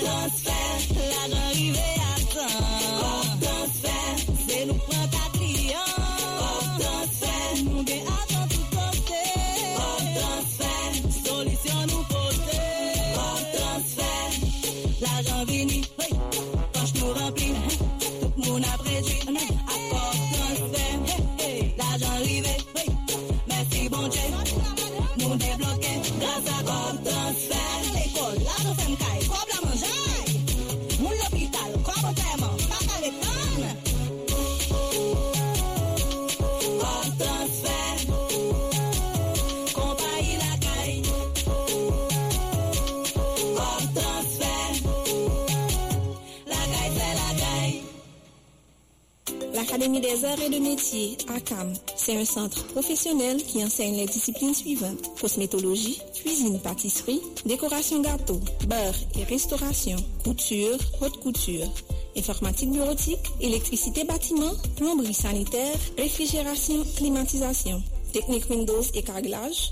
Portansfer, la gran rive a tan. Portansfer, c'est nous pran ta kliyan. L'Académie des arts et de métiers, ACAM, c'est un centre professionnel qui enseigne les disciplines suivantes. Cosmétologie, cuisine, pâtisserie, décoration gâteau, beurre et restauration, couture, haute couture, informatique bureautique, électricité bâtiment, plomberie sanitaire, réfrigération, climatisation, technique Windows et carrelage.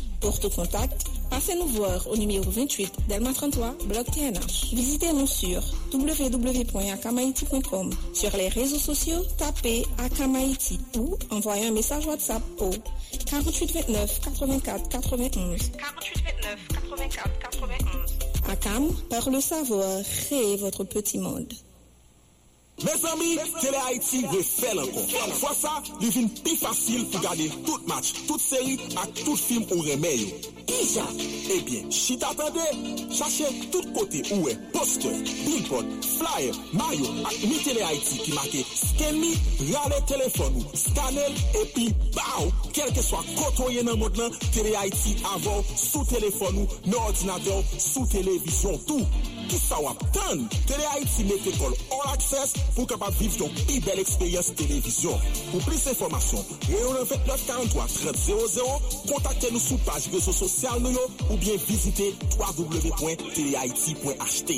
Pour tout contact, passez nous voir au numéro 28 Delma 33, bloc TNH. Visitez-nous sur www.acamaiti.com. Sur les réseaux sociaux, tapez Acamaiti ou envoyez un message WhatsApp au 4829 84 91. 4829 84 91. ACAM, par le savoir, créez votre petit monde. Mes amis, Télé Haïti refait encore. Une fois ça, il devient plus facile pour garder tout match, toute série et tout film au remède. Déjà, eh bien, si t'attendais, cherchez tout côté où est poster, billboard, flyer, maillot, et mi Télé Haïti qui marquait scanner, râler téléphone ou scanner, et puis, bao, quel que soit côté dans le monde, Télé Haïti avant, sous téléphone ou, nos ordinateurs, sous télévision, tout. Qui ça va attendre? Télé Haïti met l'école all access pour capable vivre ton plus belle expérience télévision. Pour plus d'informations, réunion 29 43 30 00, contactez-nous sur page réseau social ou bien visitez www.telehaiti.ht.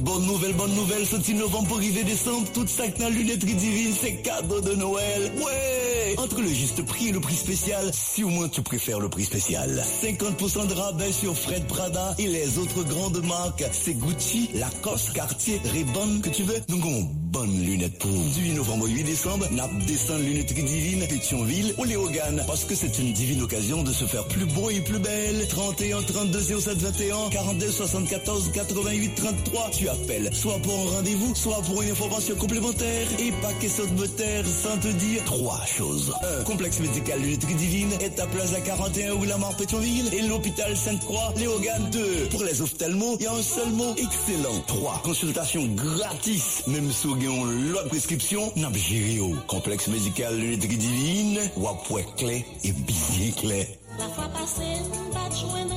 Bonne nouvelle, sorti novembre pour arriver décembre, toute sac dans Lunetterie Divine, c'est cadeau de Noël. Ouais! Entre le juste prix et le prix spécial, si au moins tu préfères le prix spécial. 50% de rabais sur Fred Prada et les autres grandes marques. C'est Gucci, Lacoste, Cartier, Ray-Ban, que tu veux. Donc on bonne lunette pour 8 novembre au 8 décembre, nap descend Lunetterie Divine, Pétionville ou Léogane. Parce que c'est une divine occasion de se faire plus beau et plus belle. 31 32 07 21 42 74 88 33. Tu appelle, soit pour un rendez-vous, soit pour une information complémentaire. Et pas question de me taire sans te dire trois choses. 1. Complexe médical unité Divine est à Plaza 41 ou la Mare Pétionville et l'hôpital Sainte-Croix, Léogane. 2. Pour les ophtalmos, il y a un seul mot, excellent. 3. Consultation gratis, même si vous avez l'autre prescription, n'a pas géré au complexe médical unité Divine, ou à point clé et bien clé. La fois passée, on va te joindre,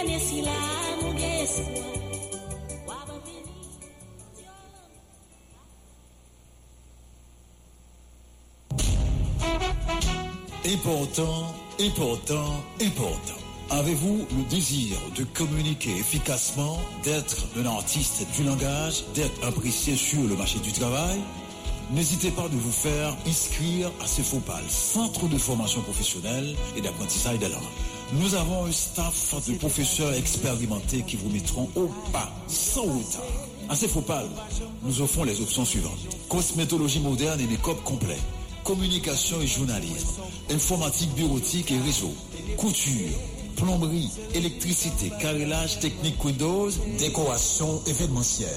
allez, si là, mon gars, important. Avez-vous le désir de communiquer efficacement, d'être un artiste du langage, d'être apprécié sur le marché du travail? N'hésitez pas de vous faire inscrire à CFOPAL, Centre de formation professionnelle et d'apprentissage de l'art. Nous avons un staff de professeurs expérimentés qui vous mettront au pas, sans retard. À CFOPAL, nous offrons les options suivantes. Cosmétologie moderne et make-up complet. Communication et journalisme, informatique bureautique et réseau, couture, plomberie, électricité, carrelage, technique Windows, décoration événementielle,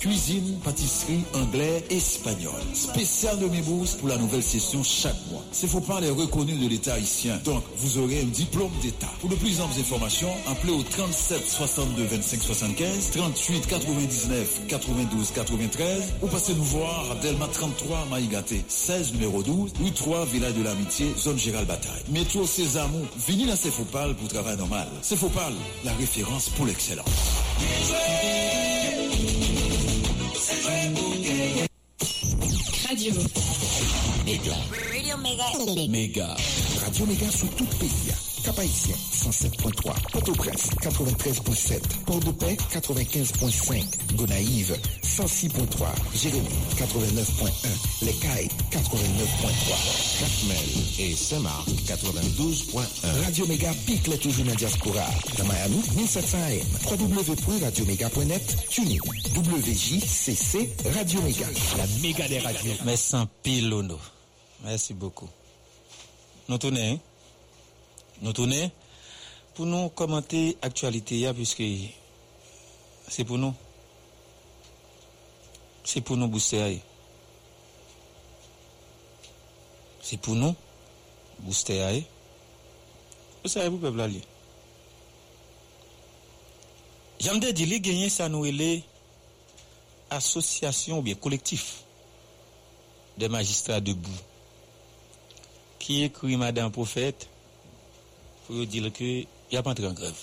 cuisine, pâtisserie, anglais, espagnol. Spécial de mes bourses pour la nouvelle session chaque mois. CFOPAL est reconnu de l'État haïtien, donc vous aurez un diplôme d'État. Pour de plus amples informations, appelez au 37 62 25 75, 38 99 92 93 ou passez nous voir à Delma 33 Maïgaté, 16 numéro 12, rue 3 Village de l'Amitié, zone Gérald Bataille. Métro Sésamo, venez à CFOPAL pour travailler. Normal. C'est CFOPAL, la référence pour l'excellence. Radio Mega. Radio Mega sur tout le pays. Cap-Haïtien, 107.3. Port-au-Prince, 93.7. Port-de-Paix, 95.5. Gonaïve, 106.3. Jérémy, 89.1. Les Cailles, 89.3. Jacmel et Saint-Marc, 92.1. Radio Mega pique les toujours dans la diaspora. Dans Miami, 1700 AM. www.radiomega.net. Tunis, WJCC, Radio Mega. La méga des radios. Merci en pile, Lono. Merci beaucoup. Nous tournons, hein? Nous tournons pour nous commenter l'actualité, puisque c'est pour nous. C'est pour nous booster. C'est pour nous booster. Vous savez, vous peuple allié. J'aime de dire, les gagnants, ça nous est l'association ou bien collectif des magistrats debout qui écrit Madame Prophète. Pour dire que il n'y a pas entré en grève.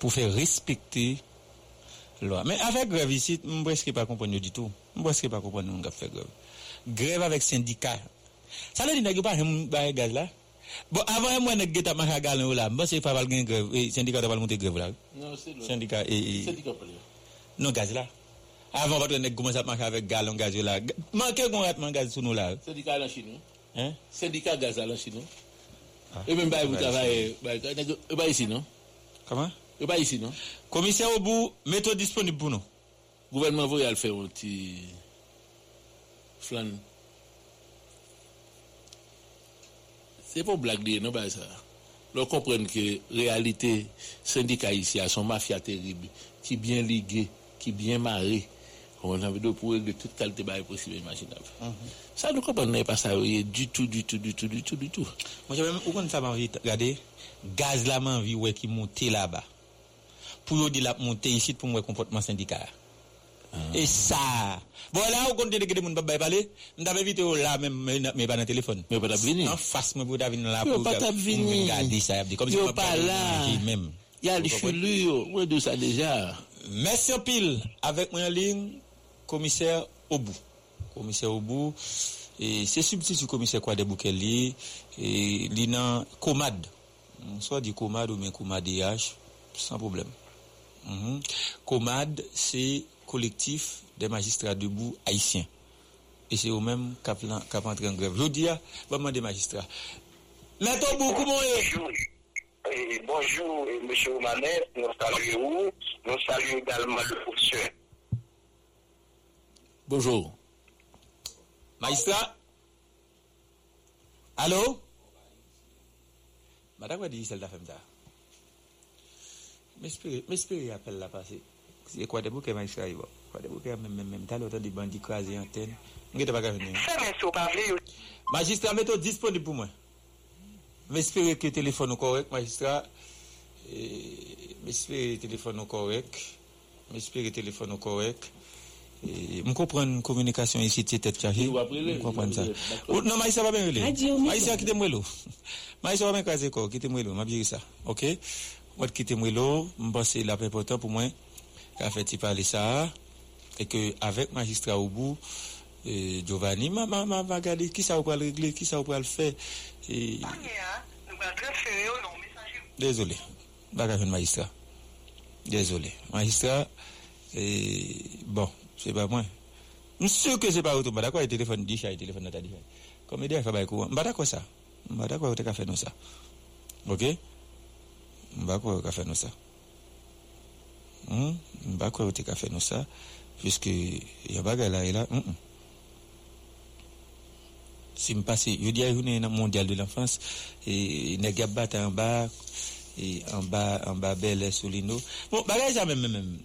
Pour faire respecter la loi. Mais avec grève ici, je ne peux pas comprendre du tout. Je ne peux pas comprendre qu'on fait grève. Grève avec syndicat. Ça ne dit pas un gaz là. Bon, avant, moi, je n'ai pas de gaz là. Je ne sais pas si grève. Le syndicat doit monter grève là. Non, c'est le syndicat. Non, gaz là. Avant votre nèg commence à marcher avec galon gaz là. Manquer qu'on ratement gaz sous nous là. Syndicat là chez nous. Hein? Syndicat gaz là chez nous. Et même bail vous travailler, bail ici non? Comment? Et bail ici non? Commissaire au bout, méthode disponible pour nous. Gouvernement voyal faire un petit flan. C'est pas blague dire non bail ça. L'on comprenne que réalité syndicat ici a son mafia terrible qui bien ligué, qui bien marré. On a de pour de toute qualité bail possible imaginable. Ça nous comprenons pas ça du tout. Moi j'avais même aucun ça m'envie regarder gaz la m'envie ouais qui monter là-bas. Pour dire la monter ici pour moi comportement syndical. Et ça voilà on compte délégué de monde pas parler on t'a invité là même mais pas dans téléphone mais pas venir en face moi pour venir là pour regarder ça comme si pas là même il y a le chulu moi de ça déjà merci en pile avec moi en ligne commissaire Obou et c'est substitut commissaire quoi des bouquets et li nan COMADH soit dit COMADH ou bien COMADH sans problème COMADH c'est collectif des magistrats debout haïtiens et c'est eux même qui entrent en grève. Je dis vraiment des magistrats. Mettons beaucoup bonjour. Bonjour monsieur Omanet, nous saluons également le professeur. Bonjour. Magistrat. Allô? Madame Wadi celle de la femme ça. M'espérer appel la passer. C'est quoi des bouquets, magistrat? Quoi des bouquets, même t'as l'autre des bandits crasés en tête. On pas gagné. Magistrat, mettez disponible pour moi. M'espérer que le téléphone est correct, magistrat. M'espérer le téléphone est correct. On comprend une communication ici, c'est tête chargée. On comprend ça. Non, magistrat va bien relé. Magistrat, quittez-moi l'eau. Magistrat va bien craser corps, quittez-moi l'eau. M'a bien ça. Ok? On va quittez-moi l'eau. M'penser la plus important pour moi. Qu'a fait-il parler ça et que avec magistrat au bout Giovanni maman va regarder qui ça va le régler qui ça va le faire et nous va transférer au nom messager désolé bagage magistrat et bon c'est pas moi monsieur que c'est pas autant pas d'accord téléphone dit ça téléphone n'a pas dit comme il fait pas quoi pas d'accord ça pas d'accord tu as fait non ça OK pas d'accord tu as fait non ça bah quoi tu as fait nous ça puisque il y a bagarre là et là si me passer je dis journée mondiale de l'enfance et nèg bat en bas belle solino bon bagarre ça même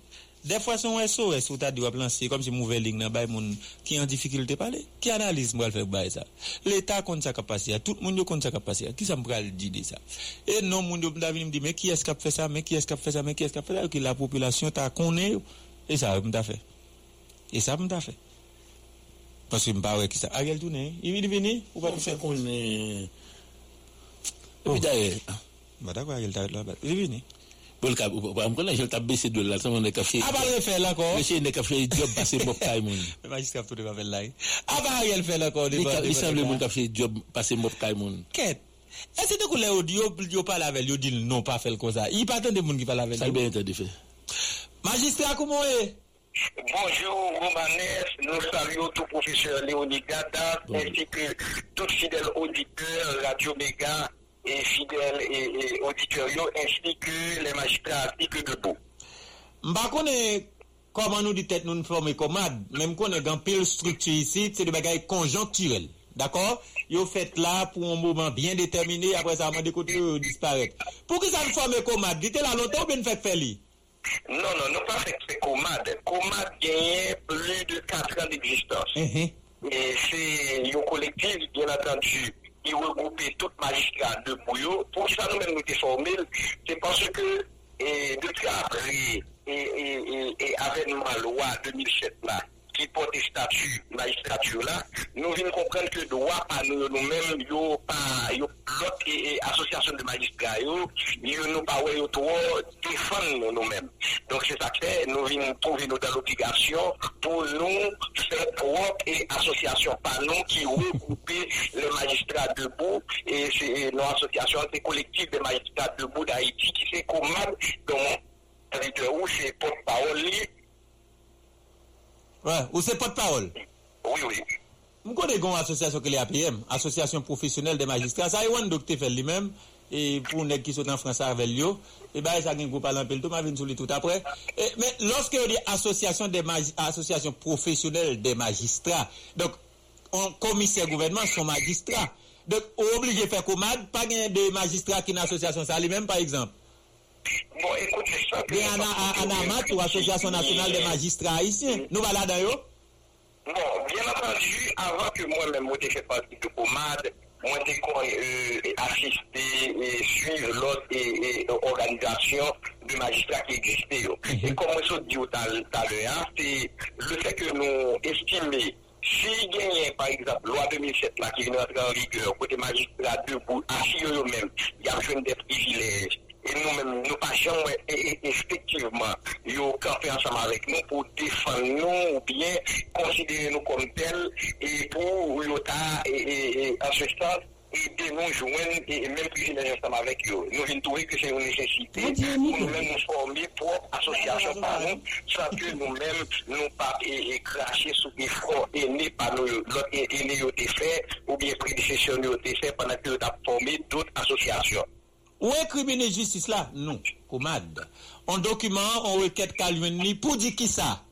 des fois son SOS ou t'as dû lancer comme si nouvelle ligne dans bail monde qui en difficulté parler qui analyse moi faire bail ça l'état compte sa capacité tout monde compte sa capacité qui ça me pral dit de ça et non monde d'avenir me dit mais qui est-ce qu'a fait ça que la population t'a connaît et ça me t'a fait parce que me pas qui ça Ariel tourner il venir ou pas faire connaît puis d'ailleurs madame Ariel t'a là il venir je t'ai baissé de là, ça m'a décafé. Ah, bah, elle fait là, quoi. Monsieur, il a café, il job, passé mon caïmon. Le magistrat, tout le monde fait là. Ah, bah, elle fait là, quoi. Il semble mon café, job, passé mon caïmon. Qu'est-ce que c'est que l'audio, il parle avec lui, il dit non, pas faire comme ça. Il pas de monde qui parle avec lui. Ça, bien entendu, fait. Magistrat, comment est? Bonjour, Romanès, nous saluons tout professeur Léonie Gada, ainsi que tout fidèle auditeur Radio Mega. Et fidèles et auditeurs ainsi que les magistrats ainsi que debout. M'ba connaît comment nous dit tête nous former COMADH même qu'on est en pile structure ici c'est des bagages conjoncturels d'accord yo fait là pour un moment bien déterminé après ça mande côté disparaître pour que ça nous former COMADH dit là longtemps ben fait li non pas fait COMADH gagne plus de 4 ans d'existence et c'est un collectif bien entendu qui regroupait tout magistrat de Bouillot. Pour ça, nous-mêmes, nous étions formés. C'est parce que, depuis après, et avènement loi 2007, là, qui porte statut, magistrature, là, nous venons comprendre que droit, par nous-mêmes, il n'y a pas, l'autre association de magistrats, il n'y a pas, il défendre nous-mêmes. Donc, c'est ça que c'est, nous venons trouver dans l'obligation pour nous faire propre et association par nous qui regrouper les magistrats debout et c'est nos associations, c'est collectif des magistrats debout d'Haïti qui c'est COMADH, donc, c'est porte-parole libre. Ouais, ou c'est porte-parole? Oui, oui. Nous connaissons une association qui est l'APM, Association professionnelle des magistrats. Ça, il y a un docteur fait lui-même, et pour les gens qui sont en France avec lui, et bien, ça a un groupe à l'empile, tout, je vais vous tout après. Et, mais lorsque on dit association professionnelle des magistrats, donc, un commissaire gouvernement sont magistrats. Donc, obligé de faire COMADH, pas de magistrats qui sont une association, ça lui-même, par exemple. Bon, écoutez ça. Il y a ANAMAT ou Association nationale des magistrats haïtiens. Nous, voilà d'ailleurs. Bon, bien entendu, avant que moi-même, je fasse partie de COMADH, moi, j'ai assisté et suivre l'autre organisation de magistrats qui existait. Et comme je dis tout à l'heure, c'est le fait que nous estimons, si gagnait par exemple, loi 2007 là, qui vient d'entrer en vigueur, côté magistrats debout, assis eux-mêmes, il y a besoin des privilèges. Et nous-mêmes, nous passons effectivement, ils ont campé ensemble avec nous pour défendre nous ou bien considérer nous comme tels et pour l'OTA et en ce sens, aider nous joindre et même privilégier ensemble avec eux. Nous venons trouver que c'est une nécessité pour nous-mêmes nous former propre association par nous, sans que nous-mêmes nous pas cracher sous l'effort aîné par nous, l'autre aîné au fait ou bien prédécesseur au fait pendant que nous avons formé d'autres associations. Où est criminel justice là? Non, COMADH. On document, on requête calomnie pour dire qui ça?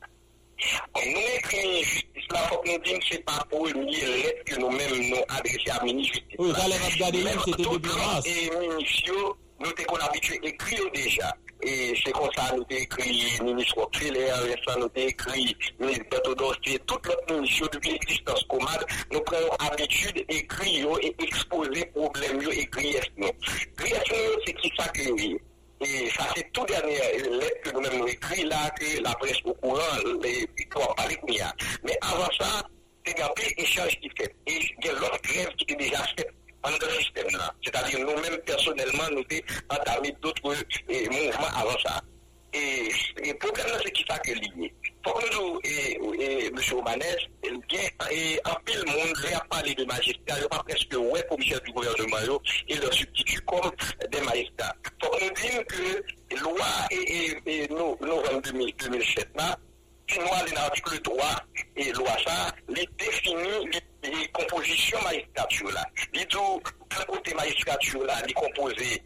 Nous écrivons justice là, faut que nous disions que ce n'est pas pour une lettre que nous-mêmes nous adressons à ministre justice. Oui, vous allez regarder même, c'était début mars. Et ministres, nous sommes habitués à écrire déjà. Et c'est comme ça, nous avons écrit ministre Octulaire, nous avons écrit ministre Batodossier, toutes les ministres depuis l'existence COMADH, nous prenons l'habitude d'écrire et exposer problèmes, écrire nous. Crier, c'est qui ça que oui. Et ça, c'est tout dernier lettre que nous-mêmes nous écrit là, que la presse au courant, les victoires avec Mia. Mais avant ça, c'est un peu échange qui fait. Et il y a l'autre grève qui est déjà faite. Système là. C'est-à-dire nous-mêmes personnellement nous avons entamé d'autres mouvements avant ça. Et le problème c'est qui ça que lié. Pour nous et M. Omanès, il y a un pile monde qui a parlé de magistrats, il n'y a presque ouais commissaire du gouvernement et leur substitut comme des magistrats. Pour nous dire que loi et novembre 2007 là, si nous allons dans l'article 3 et loi ça, les définit les compositions magistrature là. Les tout côté magistrature là, les composés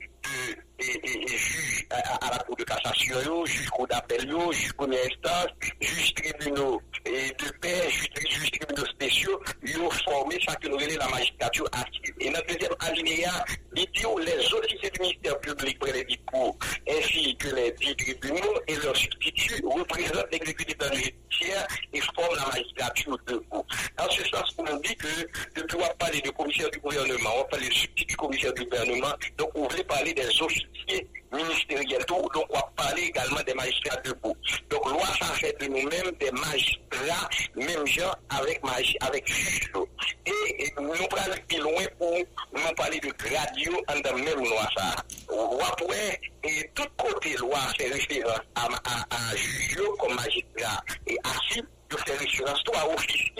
de juges à la cour de cassation, juges cour d'appel, juges première instance, juges tribunaux de paix, juges tribunaux spéciaux, ils ont formé ça que nous relève la magistrature active. Et notre deuxième alinéa, il dit les officiers du ministère public près les cours ainsi que les dix tribunaux et leurs substituts représentent l'exécutif dans le judiciaire et forment la magistrature de cours. En ce sens, on dit que depuis on va parler de commissaire du gouvernement, on parle de substitut commissaire du gouvernement, donc on voulait parler des officiers ministériels, donc on va parler également des magistrats debout. Donc loi ça fait de nous-mêmes des magistrats, même gens avec juge. Et nous prenons plus loin pour nous parler de gradio en de même loi ça. Loi pour et tout côté loi fait référence à juge comme magistrat et assis de faire référence à officier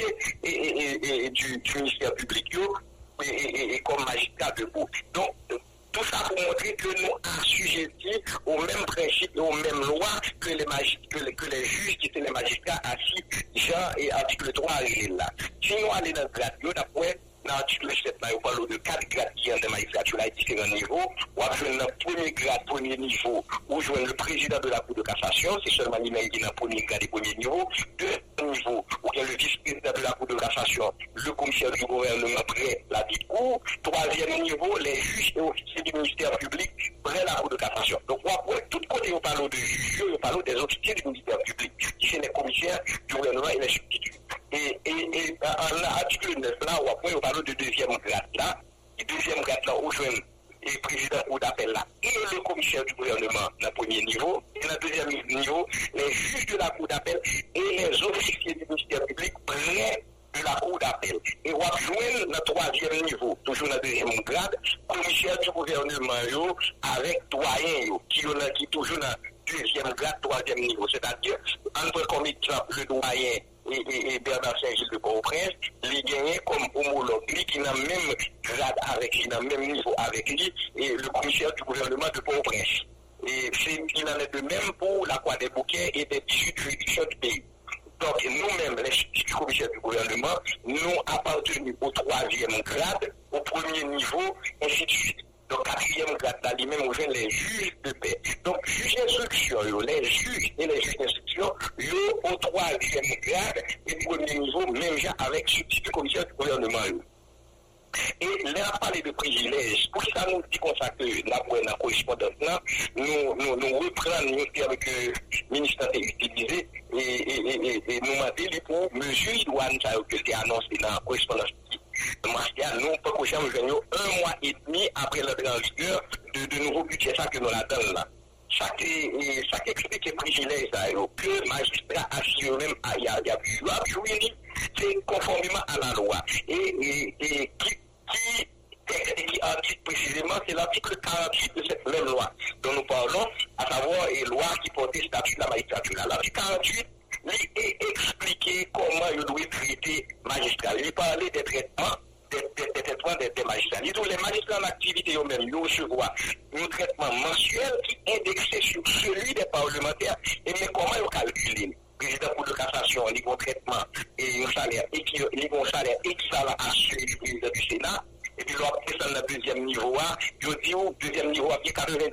et du ministère public et comme magistrat debout. Donc tout ça pour montrer que nous assujettis aux mêmes principes et aux mêmes lois que les juges qui étaient les magistrats assis, Jean et article 3 Ariel là. Si nous allons dans le grade, d'après l'article 7, on parle de 4 grades qui ont des magistrats à différents niveaux. On a joué dans le premier grade, premier niveau, où joue le président de la Cour de cassation, c'est seulement lui-même qui est dans le premier grade et premier niveau. Deuxième niveau, où il y a le vice-président de la Cour de cassation, le commissaire du gouvernement près la dite cour. Troisième niveau, les juges et officiers du ministère public près la Cour de cassation. Donc, on a tout côté, on parle de juges, on parle des officiers du ministère public, qui sont les commissaires du gouvernement et les substituts. Et en l'article 9, là, ou après, on parle de deuxième grade, là. Et deuxième grade, là, on joue le président ou d'appel, là. Et le commissaire du gouvernement, dans le premier niveau. Et dans le deuxième niveau, les juges de la cour d'appel et les officiers du ministère public près de la cour d'appel. Et on joue dans le troisième niveau, toujours dans le deuxième grade, commissaire du gouvernement, yo, avec doyen, yo, qui toujours dans le deuxième grade, troisième niveau. C'est-à-dire, entre comme exemple, le doyen, et Bernard Saint-Gilles de Port-au-Prince, il gagne comme homologue, lui qui n'a même grade avec lui, n'a même niveau avec lui, et le commissaire du gouvernement de Port-au-Prince. Et il en est de même pour la Croix des Bouquets et des 18 juridictions du pays. Donc nous-mêmes, les commissaires du gouvernement, nous appartenons au troisième grade, au premier niveau, ainsi de suite. Donc, quatrième grade, là, lui-même, on vient les juges de paix. Donc, juges d'instruction, les juges et les juges d'instruction, au troisième grade et premier niveau, même déjà avec substitut commissaire du gouvernement. Et là, on parle de privilèges. Pour ça, nous disons que la correspondance, nous reprenons le terme que le ministère a utilisé et nous demandons pour mesure douane que tu as annoncé dans la correspondance. Martial, nous, pas cochons, nous gagnons 1 mois et demi après l'entrée en vigueur de nouveaux budgets, ça que nous l'attendons là. Ça explique les privilèges, que le magistrat assure même à Yabuab, c'est conformément à la loi. Et qui indique précisément, c'est l'article 48 de cette même loi dont nous parlons, à savoir la loi qui porte le statut de la magistrature. L'article 48, expliquer comment il doit traiter magistrats. Il parlait des traitements des magistrats. Il dit que les magistrats en activité eux-mêmes, ils recevront un traitement mensuel qui est indexé sur celui des parlementaires. Et mais comment ils calculent? Président pour de cassation, ils vont traitement et un salaire équivalent à celui du président du Sénat. Et puis l'autre descend dans le deuxième niveau A, je dis au deuxième niveau A, qui est 90%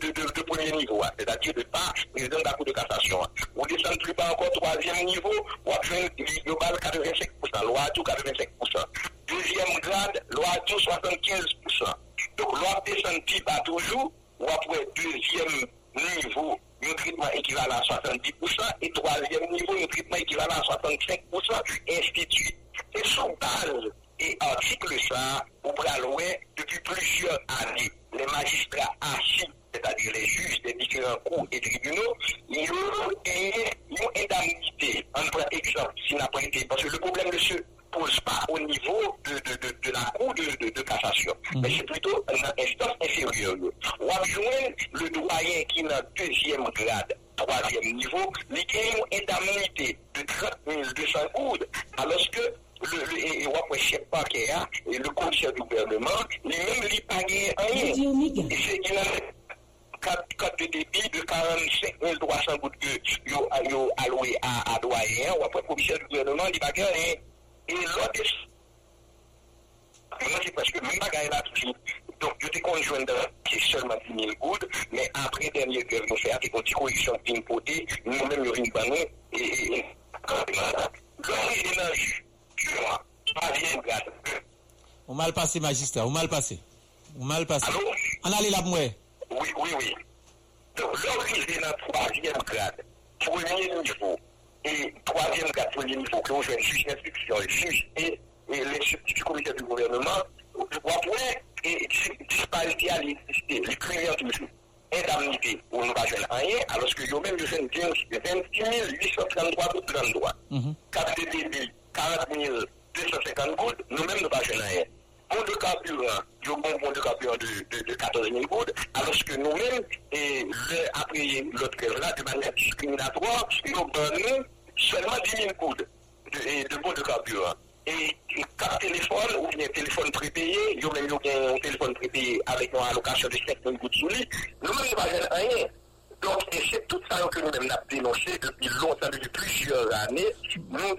de premier niveau A, c'est-à-dire de pas président de la Cour de cassation. On descend plus bas encore troisième niveau, on a fait un global 85%, loi à tout 85%. Deuxième grade, loi à tout 75%. Donc l'autre descend plus bas toujours, on a fait deuxième niveau, un traitement équivalent à 70%, et troisième niveau, un traitement équivalent à 65%, et ainsi de suite. C'est sous base. Et article ça, au bras loin, depuis plusieurs années, les magistrats assis, c'est-à-dire les juges des différents cours et tribunaux, ils ont une indemnité. On prend exemple, s'il n'a pas été, parce que le problème ne se pose pas au niveau de la cour de cassation, mais c'est plutôt une instance inférieure. On va joindre le doyen qui est dans le deuxième grade. Troisième niveau, il gagne une indemnité de 30 200 goudes, alors que le chef parquet et le commissaire du gouvernement, lui-même, il paye rien. Il a 4 de débit de 45 300 gouttes que vous alloué à doyen, ou après le commissaire du gouvernement, il paye rien. Et l'autre, c'est parce que même bagaille là toujours. Donc, je te conjoint qui est seulement 10 000 gouttes, mais après, dernier grève, nous faisons des corrections de l'impoté, nous-mêmes, nous rimbannons, et on mal passé, magistrat, on mal passé. Allô? On allait là, moi. Oui. Donc, l'origine est dans le troisième grade, premier niveau, et troisième grade, premier niveau, que l'on joue un juge d'instruction, le juge et les substituts comités du gouvernement, je crois et disparité à l'électricité, les clients toujours, indemnité, on ne va jamais rien, alors que eux-mêmes, ils ont 26 833 gouttes de l'endroit. 4 de débit, 40 250 gouttes, nous-mêmes, nous ne va jamais rien. Bon de carburant, ils ont un bon de carburant de 14 000 gouttes, alors que nous-mêmes, et après l'autre grève-là, de manière discriminatoire, ils ont donné seulement 10 000 gouttes de bon de carburant. Et quatre téléphones ou bien téléphone prépayé, il y a même un téléphone prépayé avec une allocation de 7 000 gouttes sur lui, nous-mêmes ne valons rien. Donc, c'est tout ça que nous-mêmes avons dénoncé depuis longtemps, depuis plusieurs années.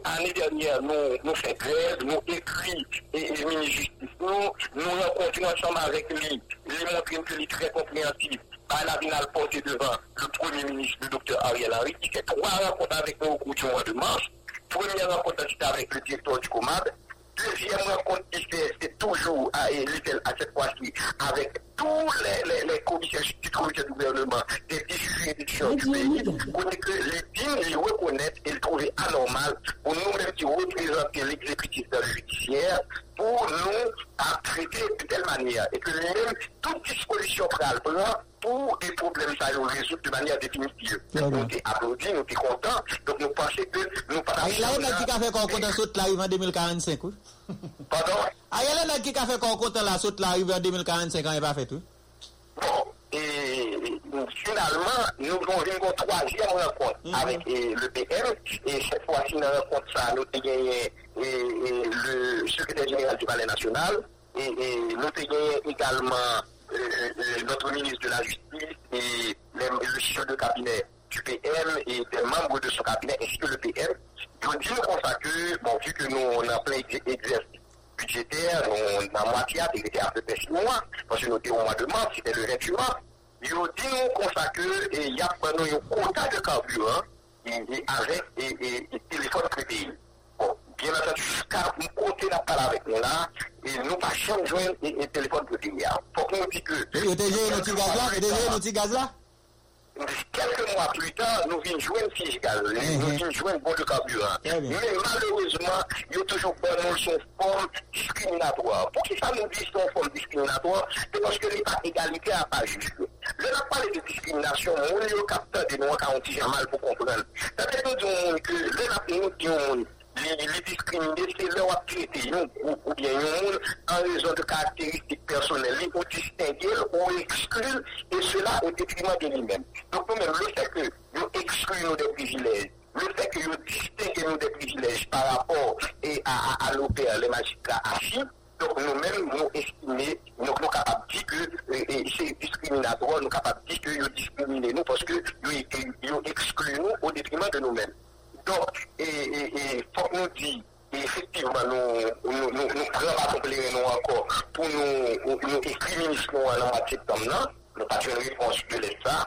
L'année dernière, nous faisons grève, nous écrivons et ministres nous rencontrons ensemble avec lui, lui montrons que lui est très compréhensif. À la finale portée devant le Premier ministre, le Dr Ariel Henry, qui fait 3 rencontres avec nous au cours du mois de mars. Première rencontre, c'était avec le directeur du COMADH. Deuxième rencontre, c'était toujours à cette fois-ci avec tous les commissaires du gouvernement, des juridictions du pays, pour que les dignes les reconnaissent et les trouvent anormal pour nous-mêmes qui représentons l'exécutif dans le judiciaire, pour nous à traiter de telle manière. Et que nous-mêmes, toute disposition préalable, pour les problèmes, ça nous résout de manière définitive. Donc, nous sommes applaudis, nous sommes contents. Donc, nous pensons que nous parlons. Ariel Henry qui a fait qu'on la saute l'arrivée en 2045. Pardon? Ariel Henry qui a fait qu'on la saute l'arrivée en 2045 quand il va faire tout. Bon, et finalement, nous avons une troisième rencontre avec le PM. Et cette fois-ci, dans la rencontre, ça, nous avons gagné le secrétaire général du Palais national. Et nous avons gagné également. Notre ministre de la Justice et le chef de cabinet du PM et des membres de son cabinet, ainsi que le PM. Je veux dire comme ça que, bon, vu que nous, on a plein d'exercices budgétaires, on a moitié à des à peu près 6 mois, parce que nous étions au mois de mars, c'était le 28 mars. Je veux dire comme ça que, il y a un quota de carburant avec et téléphone prépayé. Bon, bien entendu, jusqu'à un côté la parole avec nous là, et nous pas jamais joindre et téléphone prépayé. Faut qu'on dise que. Et déjà, notre gaz là? Quelques mois plus tard, nous venons jouer un fiscal, nous venons jouer un bon de carburant. Mais malheureusement, il y a toujours pas de son forme discriminatoire. Pour qui ça nous dit son forme discriminatoire, c'est parce que l'égalité n'est pas juste. Je n'ai pas de discrimination, on est au capteur de nous quand on dit mal pour comprendre. C'est-à-dire que nous disons les discriminés, c'est leur activité ou bien un monde en raison de caractéristiques personnelles. Ils vont distinguer, on exclut, et cela au détriment de lui-même. Donc nous-mêmes, le fait que nous excluons des privilèges, le fait que nous distinguons des privilèges par rapport à l'opéra, les magistrats archives, donc nous-mêmes, nous estimons, nous sommes capables de dire que c'est discriminatoire, nous sommes capables de dire que nous discriminons nous parce que nous excluons au détriment de nous-mêmes. Donc, il faut nous dire, effectivement, nous prenons pas encore pour nous écriminer en septembre, nous n'avons pas une réponse de l'État.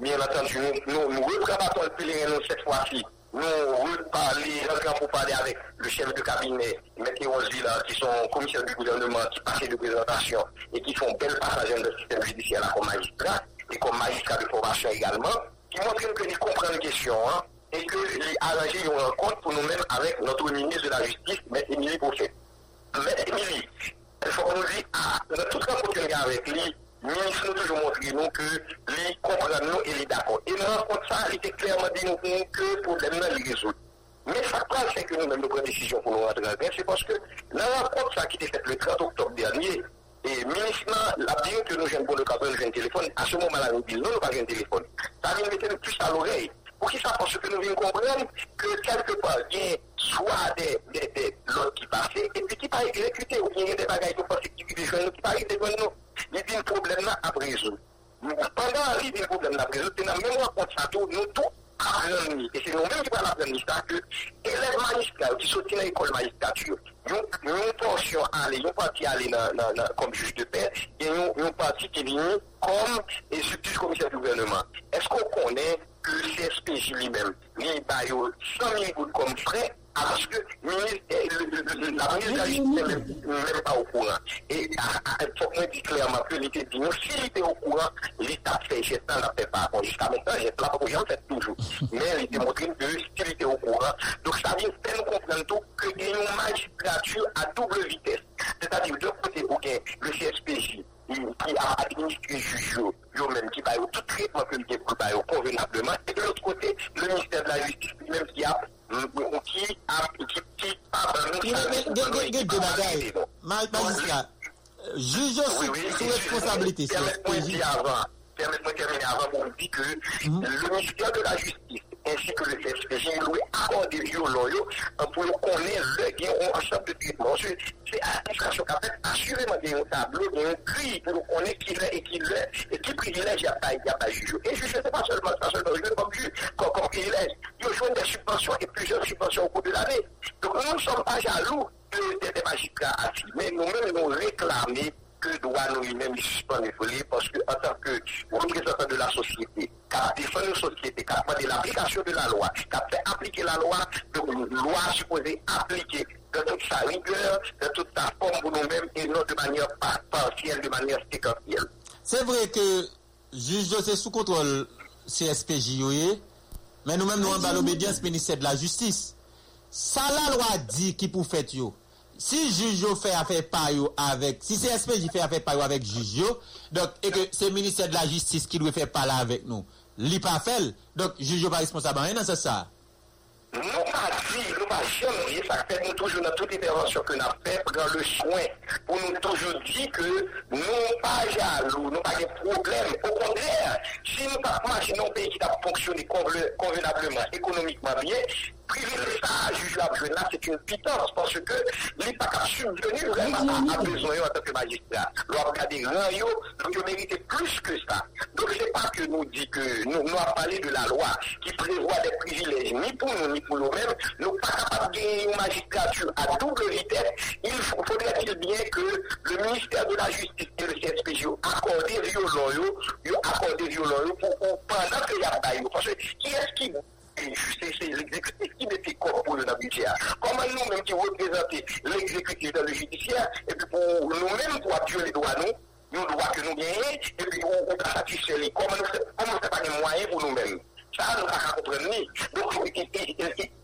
Bien entendu, nous reprenons le pèlerin cette fois-ci. Nous reparlons pour parler avec le chef de cabinet, M. Roseville, qui sont commissaires du gouvernement, qui passent de présentation et qui font belle passage dans le système judiciaire comme magistrat et comme magistrat de formation également, qui montrent que nous comprenons la question. Hein, et que les arrangés ont un compte pour nous-mêmes avec notre ministre de la Justice, M. Émilie Bousset. M. Émilie, il faut qu'on nous dise, dans tout cas, pour qu'on avec lui, le ministre nous a toujours montré nous, que lui comprend nous et lui d'accord. Et dans compte ça, il était clairement dit nous, que le problème là, il résout. Mais ça prend, c'est que nous-mêmes, nous prenons décision pour nous rentrer dans la guerre, c'est parce que dans compte ça qui était fait le 30 octobre dernier, et ministre, la dit que nous jeunes pour le cadre, nous jeunes téléphone, à ce moment-là, nous disons, nous n'avons pas un téléphone. Ça vient mettre plus à l'oreille. Pour qui ça, parce que nous venons comprendre que quelque part, il y a soit des l'autre qui passent et puis qui pas exécuté, ou bien il y a des bagages de prosécutivité qui pas exécuté. Il dit le problème là à résoudre. Pendant qu'il dit le problème là à résoudre, c'est dans le même rapport ça tourne, nous tous à l'ennemi. Et c'est nous-mêmes qui parlons à l'ennemi, c'est que élèves magistrats qui sortent de l'école magistrature, une portion allée, une partie allée comme juge de paix, et une partie qui vient comme et substitut commissaire du gouvernement. Est-ce qu'on connaît que le CSPJ lui-même, il baille 100 000 gouttes comme frais, parce que la ministre de la Justice n'est même pas au courant. Et il faut qu'on dise clairement que l'État dit, nous, s'il était au courant, l'État fait, j'ai ça, n'a fait pas. Bon, jusqu'à maintenant, j'ai ça, j'ai en fait toujours. Mais il démontre que s'il était au courant, donc ça vient de nous comprendre tout qu'il y a une magistrature à double vitesse. C'est-à-dire, de côté, ok, le CSPJ, qui a administré Jujou, lui-même qui va tout traitement que l'État peut bailler convenablement, et de l'autre côté, le ministère de la Justice lui-même qui a magistrat, juge sous responsabilité. Permettez-moi de terminer avant pour vous dire que le ministère de la Justice ainsi que le CSPJ lui accorde des vieux loyaux pour connaître le gain ensemble de traitement. C'est l'administration qui a fait assurément des tableaux, des grilles pour connaître qui l'est et qui l'est et qui privilège il n'y a pas juge. Et juge, c'est pas seulement comme juge, comme privilège. Il y a des subventions et plusieurs subventions au cours de l'année. Donc nous ne sommes pas jaloux des magistrats assis, mais nous-mêmes nous réclamons que doit nous-mêmes suspendre les folies parce que en tant que représentant de la société, qu'à défendre la société, qu'à prendre l'application de la loi, qu'à faire appliquer la loi, donc une loi supposée appliquer de toute sa rigueur, de toute sa forme pour nous-mêmes et non de manière partielle, de manière séquentielle. C'est vrai que juge c'est sous contrôle CSPJ, mais nous-mêmes nous en bas l'obédience ministère de la Justice. Ça la loi dit qui pour fait yo. Si juge fait affaire par yo avec, si CSPJ fait affaire par yo avec juge yo, donc et que c'est le ministère de la Justice qui doit faire parler avec nous, li pas fait, donc juge pas responsable rien dans ça. Nous pas dit, nous pas jamais ça fait nous toujours dans toute intervention que nous avons fait prendre le soin pour nous toujours dire que nous pas jaloux, nous pas de problème. Au contraire, si nous pas marché dans un pays qui a fonctionné convenablement, économiquement bien, privilégier ça, juge la jeune là, c'est une pitance, parce que les pas qu'à subvenir vraiment à besoin en tant que magistrat. L'on regarde rien, donc mérite plus que ça. Donc c'est pas que nous dit que nous avons parlé de la loi qui prévoit des privilèges ni pour nous ni pour nous-mêmes, nous pas capables de gagner une magistrature à double vitesse. Il faudrait-il bien que le ministère de la Justice et le CSPJ accordent violon, pour pendant que y a pas parce que qui est-ce qui c'est l'exécutif qui met ses corps pour le judiciaire. Comment nous-mêmes qui représentons l'exécutif dans le judiciaire, et puis pour nous-mêmes, pour appuyer les droits, nous droits que nous gagnons, et puis on peut satisfaire les corps. Comment c'est pas des moyens pour nous-mêmes? Ça, nous n'avons pas compris. Donc,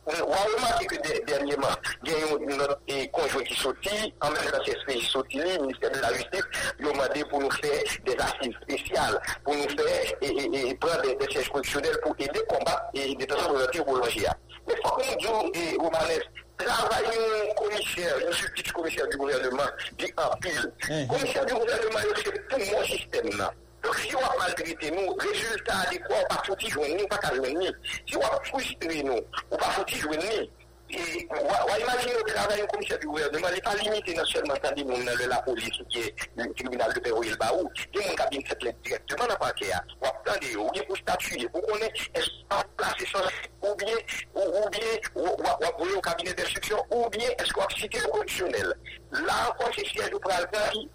on va remarquer que dernièrement, il y a notre conjoint qui sortit, en même temps, c'est qui sortit, le ministère de la Justice, il a demandé pour nous faire des assises spéciales, pour nous faire et prendre des sièges correctionnels pour aider le combat et des personnes relatives au logis. Mais il faut qu'on dise, Romanes, travaillons commissaire, je suis petit commissaire du gouvernement, dit en pile. Commissaire du gouvernement, c'est tout mon système là. Donc, si on a maltraité nous, résultat adéquat, on va foutre jouer nous, pas qu'à jouer nous. Si on a frustré nous, on va foutre jouer nous. Et on imagine le travail du commissaire du gouvernement n'est pas limité non seulement à des gens dans la police qui est le tribunal de Pérouille Baou, des gens qui ont bien fait plainte directement dans le parquet. On va prendre des gens pour statuer, pour qu'on ait un placé sans ou bien, on va au cabinet d'instruction, ou bien, est-ce qu'on a cité le conditionnel. Là encore, c'est si elle nous prend le temps, il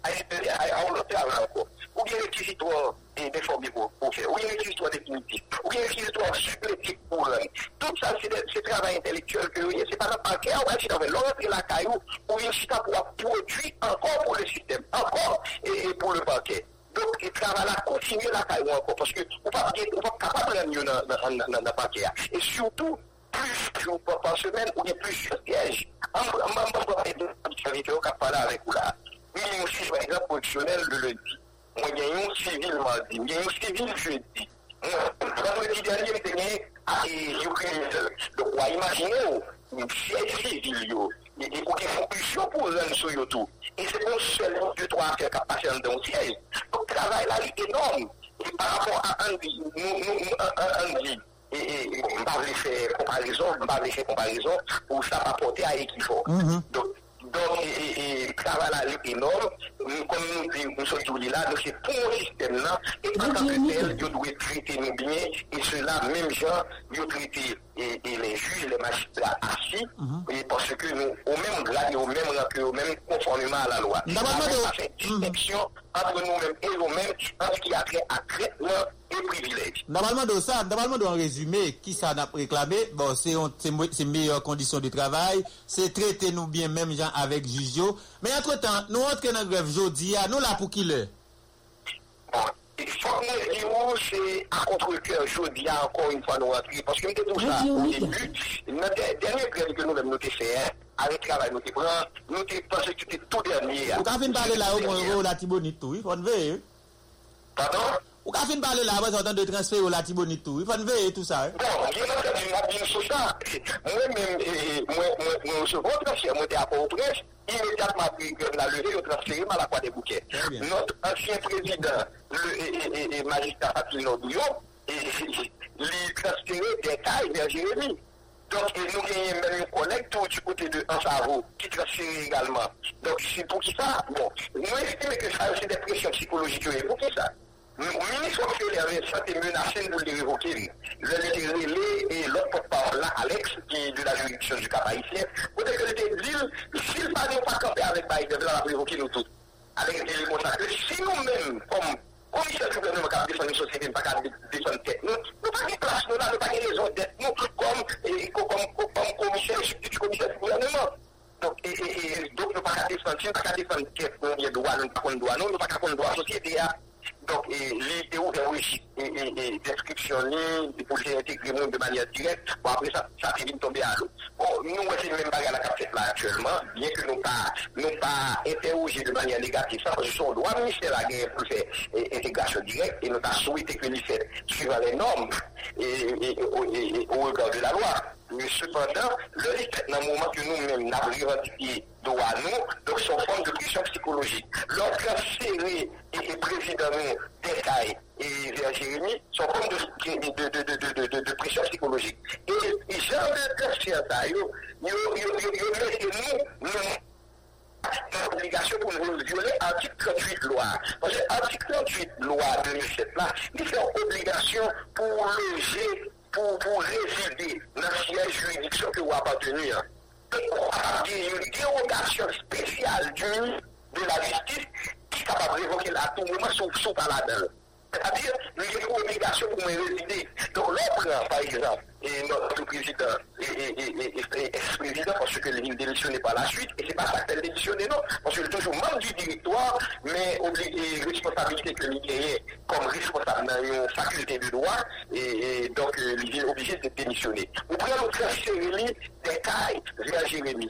a un autre travail encore. Ou bien réquisitoire déformé pour faire, ou bien réquisitoire définitif, ou bien réquisitoire supplétif pour l'homme. Tout ça, c'est ce travail intellectuel que vous c'est pas le parquet, ou bien si on veut l'enlever la caillou, ou bien si on peut produire encore pour le système, encore et pour le parquet. Donc, le travail là continue la caillou encore, parce que on va pas capable de mieux dans le parquet. Et surtout, plus jours par semaine, ou bien plus de pièges. On va parler avec vous là. Mais aussi, par exemple, fonctionnel le lundi. Moi, j'ai un civil mardi, j'ai un civil jeudi. Vendredi dernier, j'ai gagné à l'Ukraine. Donc, imaginez, c'est civil, il y a des fonctions pour eux sur YouTube. Et c'est non seulement 2-3 affaires qui passent dans le ciel. Donc, le travail là est énorme. Et par rapport à Andy, nous, et on va les faire comparaison, pour ça rapporter à Equifor. Donc, le travail est énorme. Comme nous sommes tous là, donc c'est pour le système là. Et en tant que tel, nous devons traiter nos biens. Et cela, même gens, nous traiter les juges, les magistrats assis. Et parce que nous, au même grade et au même rapport, au même conformément à la loi. Nous avons fait une distinction entre nous-mêmes et nous-mêmes en ce qui a trait à traitement et privilèges. Normalement, en résumé, qui ça a réclamé, bon, c'est meilleures conditions de travail, c'est traiter nous bien, même gens avec Jugio. Mais entre-temps, nous entrons dans grève aujourd'hui, nous là pour qui le? Il faut que c'est à contre-cœur, je dis encore une fois, nous rentrons. Parce que nous avons ça au début. Notre dernier grève que nous avons noté, c'est avec le travail, nous pensons que c'était tout dernier. Vous avez parlé là, au Latibonite, oui, vous avez. Pardon? Vous avez parlé là, vous avez de transfert au Latibonite, oui, vous avez tout ça. Bon, je n'ai pas dit sur ça. Moi-même, moi, je rentre, moi, je à Port-au-Prince. Immédiatement, on a levé, on transféré à la Croix des Bouquets. Notre ancien président, le magistrat Patrino Bouillon, il transféré des tailles vers Jérémy. Donc, nous gagnons même une collègue tout du côté de Ansaro, qui transféré également. Donc, c'est pour qui ça? Bon, nous estimons que ça, c'est des pressions psychologiques. Et pour qui ça? Le ministre auxiliaire est menacé de le révoquer. Le relais et l'autre porte-parole, Alex, qui est de la juridiction du Cap-Haïtien, vous avez dit, s'il ne pas camper avec Biden, il va révoquer nous tous. Alex dit que si nous-mêmes, comme commissaire du gouvernement, qui a défendu une société, pas qu'à défendre tête, nous n'avons pas de place, nous n'avons pas de raison d'être, nous, comme commissaire du gouvernement. Donc, nous n'avons pas de défendre, nous n'avons pas de défendre tête, nous n'avons pas de droit, nous n'avons pas de droit à la société. Donc, l'idée et description, pour intégrer le monde de manière directe, bon, après ça fait vite tomber à l'eau. Bon, nous, c'est le même bagage à la capture là actuellement, bien que nous n'avons pas interrogé de manière négative ça, parce que son droit ministère la guerre pour faire intégration directe, et nous avons souhaité que l'IFED suivant les normes au regard de la loi. Mais cependant, le fait dans le moment que nous-mêmes n'avons revendiqué droit à nous, donc son forme de pression psychologique. Lorsqu'on serré et président des CAI et vers Jérémy, son forme de pression psychologique. Et jamais personne n'a eu l'obligation pour nous violer l'article 38 de loi. Parce que l'article 38 de loi 2007, il fait une obligation pour loger. Pour résider dans la juridiction que vous appartenez. Il y a une dérogation spéciale de la justice qui est capable de révoquer à tout moment son paladin. C'est-à-dire, il y a une obligation pour me résider. Donc, l'autre, par exemple, et notre président est ex-président parce qu'il ne démissionne pas la suite, et ce n'est pas ça qu'elle démissionne, non, parce qu'il est toujours membre du directoire, mais responsabilité que l'il y a comme responsable dans une faculté de droit, et donc il est obligé de démissionner. Vous prenez notre Jérémy, des cailles vers Jérémy.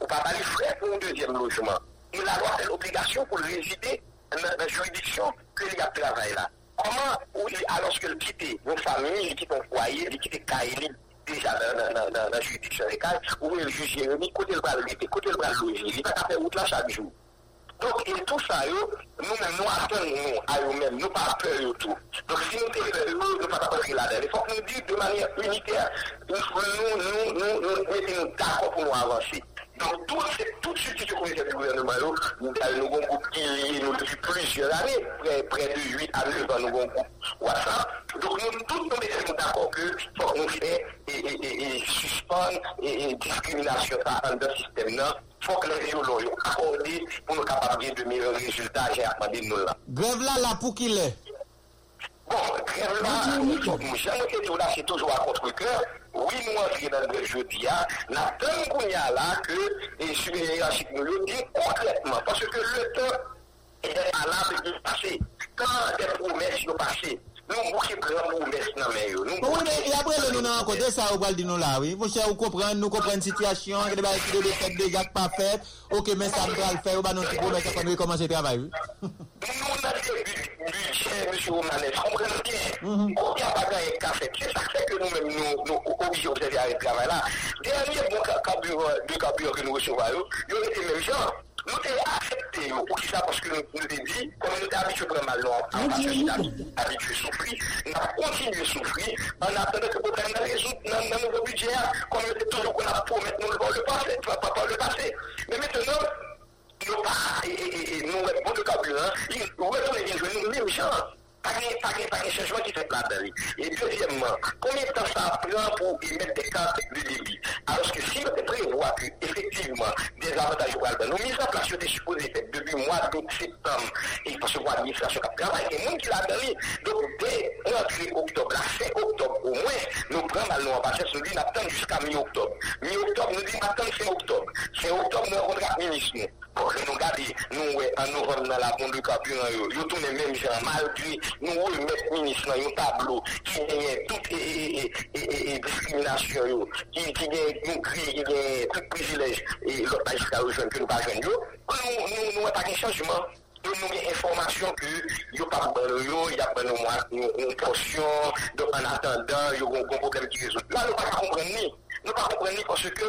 On va parler frais pour un deuxième logement. Et la loi a l'obligation pour résider dans la juridiction que l'il y a travail là. Comment, alors que le quitte vos familles, quitte ton foyer, quitte Kaili, déjà dans la juridiction des cas, où le juge Jérémy, côté le bras l'été, côté le bras loger, il va faire route là chaque jour. Donc, et tout ça, nous attendons à nous-mêmes, nous pas peur tout. Donc, si nous sommes peur, nous ne pas peur là-dedans. Il faut que nous disions de manière unitaire, nous mettons d'accord pour nous avancer. Donc, toute substitution commerciale du gouvernement, nous avons un groupe qui est depuis plusieurs années, près de 8 à 9 ans, nous avons un groupe WhatsApp. Donc, nous tous sommes d'accord que faut qu'on fait et suspendre et discrimination dans le système. Il faut que les violons soient accordés pour nous capables de meilleurs résultats. J'ai appris nous là. Grève là, là, pour qui l'est? Bon, grève là, nous sommes toujours là, c'est toujours à contre-cœur. Oui, nous entrons dans le jeu d'IA, la donne qu'on y a là que les subhiérarchiques nous le disent concrètement, parce que le temps est à l'arbre du passé. Quand des promesses sont passées, nous prenons des promesses dans les mains. Oui, mais après, nous avons rencontré ça au bal de nous là, oui. Vous comprenez, nous comprenons la situation, nous avons étudié des fêtes déjà pas faites, ok, mais ça va le faire, nous avons promesses à commencer le travail, oui. Nous avons monsieur Romanet, comprenez bien, aucun bagage qu'a fait. C'est ça que nous-mêmes, nous obligés d'observer à ce travail-là. Dernier bon carburant que nous recevons, nous étions même gens. Nous avons accepté, pour qui ça, parce que nous avons dit, comme nous avons habitué à mal, nous avons habitué à souffrir, nous avons continué à souffrir, en attendant que nous avons résoudre dans notre budget, comme nous avons toujours qu'on a promis, nous le passé. Mais maintenant, nous avons beaucoup de carburant, nous retournons bien jouer, nous même gens. Pas de changement qui fait là-dedans. Et deuxièmement, combien de temps ça prend pour y mettre des cartes de débit? Alors que si on prévoit que, effectivement, des avantages au Galban, nous mis en place, on est supposé faire depuis le mois d'août, septembre, et parce que l'administration qui travaille, et nous qui l'a donné. Donc, dès l'entrée octobre, la fin octobre, au moins, nous prenons à nous en passant, nous l'attendons jusqu'à mi-octobre. Mi-octobre, nous disons, attendons fin octobre. Fin octobre, nous avons le ministre. Pour que nous gardions, nous, en novembre, dans la bombe de carburant, nous tous les mêmes gens, malgré nous, le ministre, dans un tableau qui gagne toute discrimination, qui gagne tout privilège, et l'autre pas jusqu'à rejoindre que nous ne pas joindre, nous n'avons pas de changement. Nous avons des informations que nous n'avons pas de l'eau, il y a une portion, donc en attendant, il y a un problème qui résout. Là, nous ne comprenons pas. Nous ne comprenons pas parce que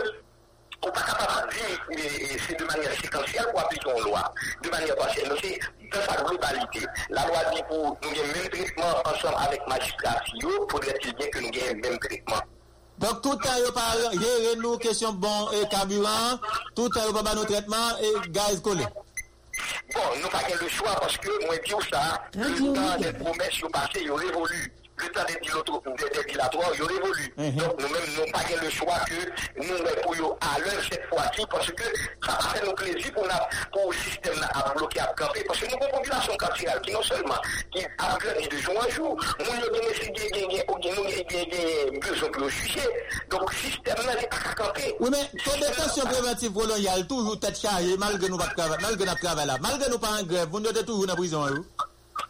on ne peut pas capable de dire c'est de manière séquentielle pour appliquer une loi. De manière partielle, c'est dans sa globalité. La loi dit que nous avons le même traitement ensemble avec magistrats. Il faudrait-il bien que nous ayons le même traitement. Donc tout le temps, il y a une question bon et carburant, tout le temps, il y a un traitement et gaz collé. Bon, nous n'avons pas le choix parce que, moi, je dis ça, le temps des promesses passées, il révolue. Le temps des dilatoires, il révolue. Donc nous-mêmes, nous n'avons pas le choix que nous répondons à l'heure cette fois-ci parce que ça va faire nos plaisirs pour le système à bloquer, à camper. Parce que nous avons une population carcérale qui non seulement qui a grandi de jour en jour, nous avons besoin de le juger. Donc le système n'est pas camper. Oui, mais quand des tensions préventives volontaires, toujours tête chargée, malgré nous ne travaillons là, malgré nous pas en grève, vous n'êtes toujours en prison.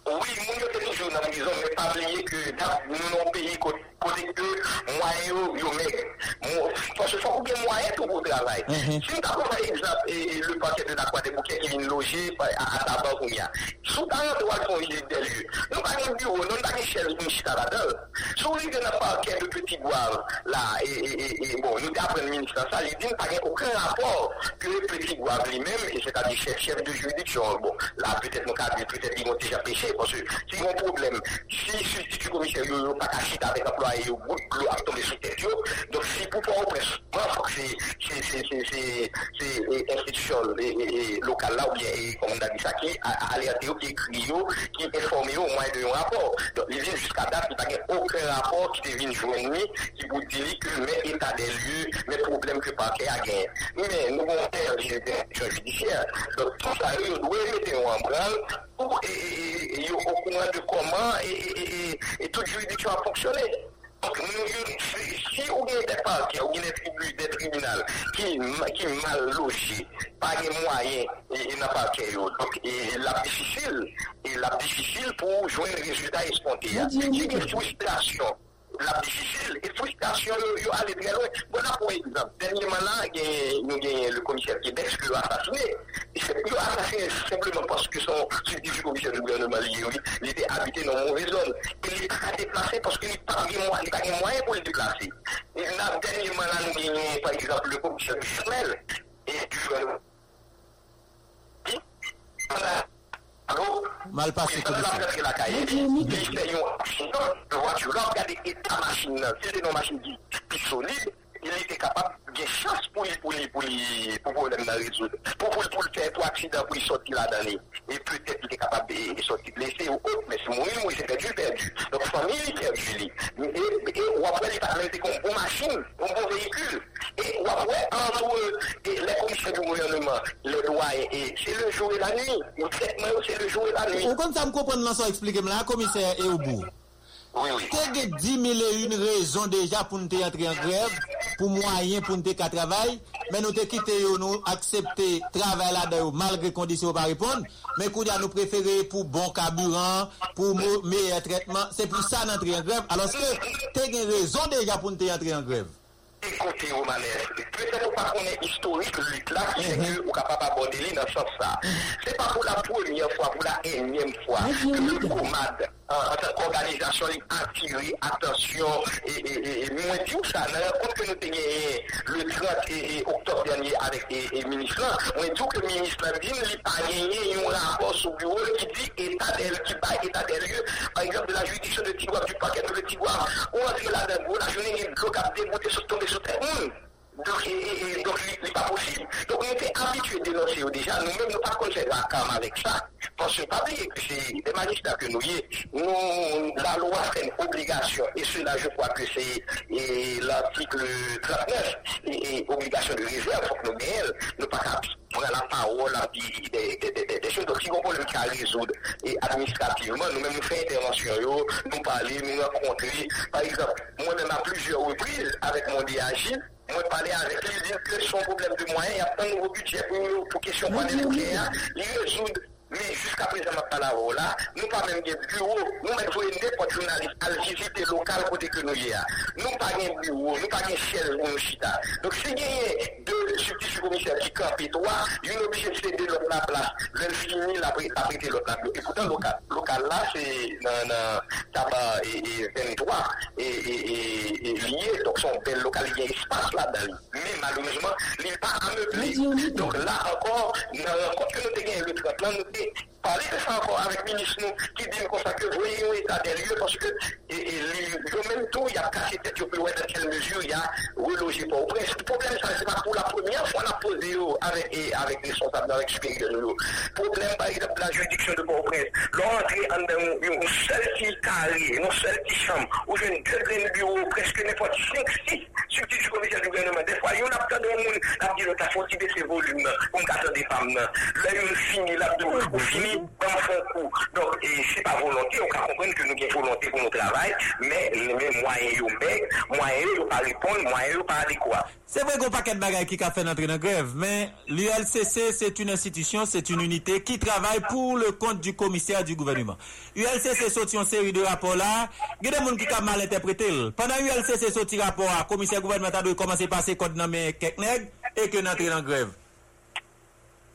Oui, nous sommes toujours dans la prison, mais pas oublier que nous sommes un pays côté de moyens. Parce qu'il faut qu'il y ait moyens pour travailler. Si nous avons par exemple le paquet de la Croix des Bouquets qui vient loger à Tabarounia, sous 40 doigts qu'on visite des lieux, nous ne pouvons un bureau, non pas une chaise ou une chitarade. Si on est dans un parquet de petits bois, là, et bon, nous d'après le ministre, ça, il dit qu'il n'y a aucun rapport que le petit bois lui-même, c'est-à-dire chef de juridiction. Bon, là, peut-être mon cadre, peut-être qu'ils ont déjà péché, parce que c'est un problème. Si le substitut commissaire n'a pas caché avec l'employé, il va tomber sous tête. Donc, si pour pouvoir presque, c'est institution locale là, ou bien, comme on a dit ça, qui a alerté, qui écrit, qui est informé au moins de un rapport. Donc, les villes jusqu'à date, il n'y a aucun rapport qui devient joigné, qui vous dit que mes états des lieux, mes problèmes que le parquet a gagné. Mais nous avons un judiciaire. Donc, tout ça, nous devons mettre en branle pour être au courant de comment et toute juridiction a fonctionné. Donc, si on a des parquets, on a des tribunaux qui mal logés, pas les moyens, et n'a pas de donc, il est difficile pour jouer un résultat escompté. C'est une frustration. La difficile et frustration, il y a aller très loin. Voilà pour exemple. Dernièrement, là, nous avons le commissaire Québec qui l'a assassiné. Il l'a assassiné simplement parce que son substitut commissaire du gouvernement, il était habité dans une mauvaise zone. Il n'est pas déplacé parce qu'il n'a pas de moyens pour le déplacer. Et là, dernièrement, là, nous avons par exemple le commissaire du Chanel et du gouvernement. Mal passé comme ça. Le voiture là, regardez l'état machine. C'était nos machines qui sont solides. Il était capable de chance pour le résoudre. Pour le faire, pour accident, pour sortir là-dedans. Et peut-être qu'il est capable de sortir blessé ou autre. Mais si moi, j'ai perdu. Donc, famille, perdu. Et on va voir les parlements comme bon machine, comme bon véhicule. Et on va voir entre les commissions du gouvernement, le droit, et c'est le jour et la nuit. Le traitement, c'est le jour et la nuit. On compte ça me comprendre, là, ça explique, là, commissaire et au bout. Oui. T'es 10 000 et une raisons déjà pour nous entrer en grève, pour moyen pour nous travailler, mais nous te quitter, nous accepter travail là-dedans, malgré conditions pas répondre, mais qu'on nous préférer pour bon carburant, pour meilleur traitement, c'est pour ça d'entrer en grève, alors que t'es une raison déjà pour nous entrer en grève. Écoutez, au malaise, peut-être pas qu'on est historique, lutte là, c'est que on capable d'aborder dans ce sens-là. C'est pas pour la première fois, pour la énième fois, que le COMADH, en tant qu'organisation, attiré, attention, et moins dit ça, compte que nous tenions le 30 octobre dernier avec les ministres, on dit que le ministre Landine n'a pas gagné un rapport sur le bureau qui dit état des lieux, qui bat état des lieux, par exemple de la juridiction de Tigouave, du paquet de Tigouave, on a dit là dedans la journée, il bloque à démonter sur tomber sur terre. Donc, ce n'est pas possible. Donc, on était habitués à dénoncer déjà. Nous-mêmes, nous pas conseillons la CAM avec ça. Parce que, pas oublier que c'est des magistrats que nous y sommes. La loi fait une obligation. Et cela, je crois que c'est l'article 39. Et obligation de réserve, il faut que nous gagnons. Nous pas capable. On a la parole à dire des choses. Donc, si on peut le résoudre et administrativement, nous-mêmes, nous faisons intervention, nous parler, nous rencontrer. Par exemple, moi-même, à plusieurs reprises, avec mon DAJ, moi, parler avec lui, dire que son problème de moyens, il y a un nouveau budget pour question panel nucléaire, il résout. Mais jusqu'à présent, ma parole là, nous pas même des bureaux, nous même jouer n'importe journaliste à la visite locale côté que nous y a. Nous pas des bureaux, nous pas des chaises ou chita. Donc si gagné deux substituts commissaires qui campent trois, une obligé de céder l'autre la place, l'un finit la prêter l'autre la place. Et pourtant local là c'est tabac et 23 et lié, donc son bel local il y a espace là dedans. Mais malheureusement, il n'est pas ameublé. Donc là encore, quand nous te gagnons le 30 là, nous parler de ça encore avec le ministre qui dit que vous voyez un état des lieux parce que même tout, il y a cassé tête, il y a dans quelle mesure il y a relogé pour le prince. Le problème, ça c'est pas pour la première fois qu'on a posé avec les responsables, avec supérieurs. Le problème, par exemple, la juridiction de Port-au-Prince, l'entrée en un seul petit carré, une seule petite chambre, où j'ai une deuxième bureau, presque n'importe 5-6 substituts commissaires du gouvernement. Des fois, il y a un attendant au monde, il a dit que tu as fortifié ces volumes, on attend des femmes. Là, il y a fini, on finit dans son coup. Donc, ce n'est pas volonté, on comprend que nous avons volonté pour notre travail, mais moyens ne pas répondre, moyens ne pas adéquat. C'est vrai qu'on n'a pas de bagaille qui a fait entrer dans la grève, mais l'ULCC, c'est une institution, c'est une unité qui travaille pour le compte du commissaire du gouvernement. ULCC sorti une série de rapports là, il y a des gens qui ont mal interprété. Pendant ULCC sorti rapport à commissaire gouvernemental de commencer à passer contre dans les nègres et que l'entrée dans la grève.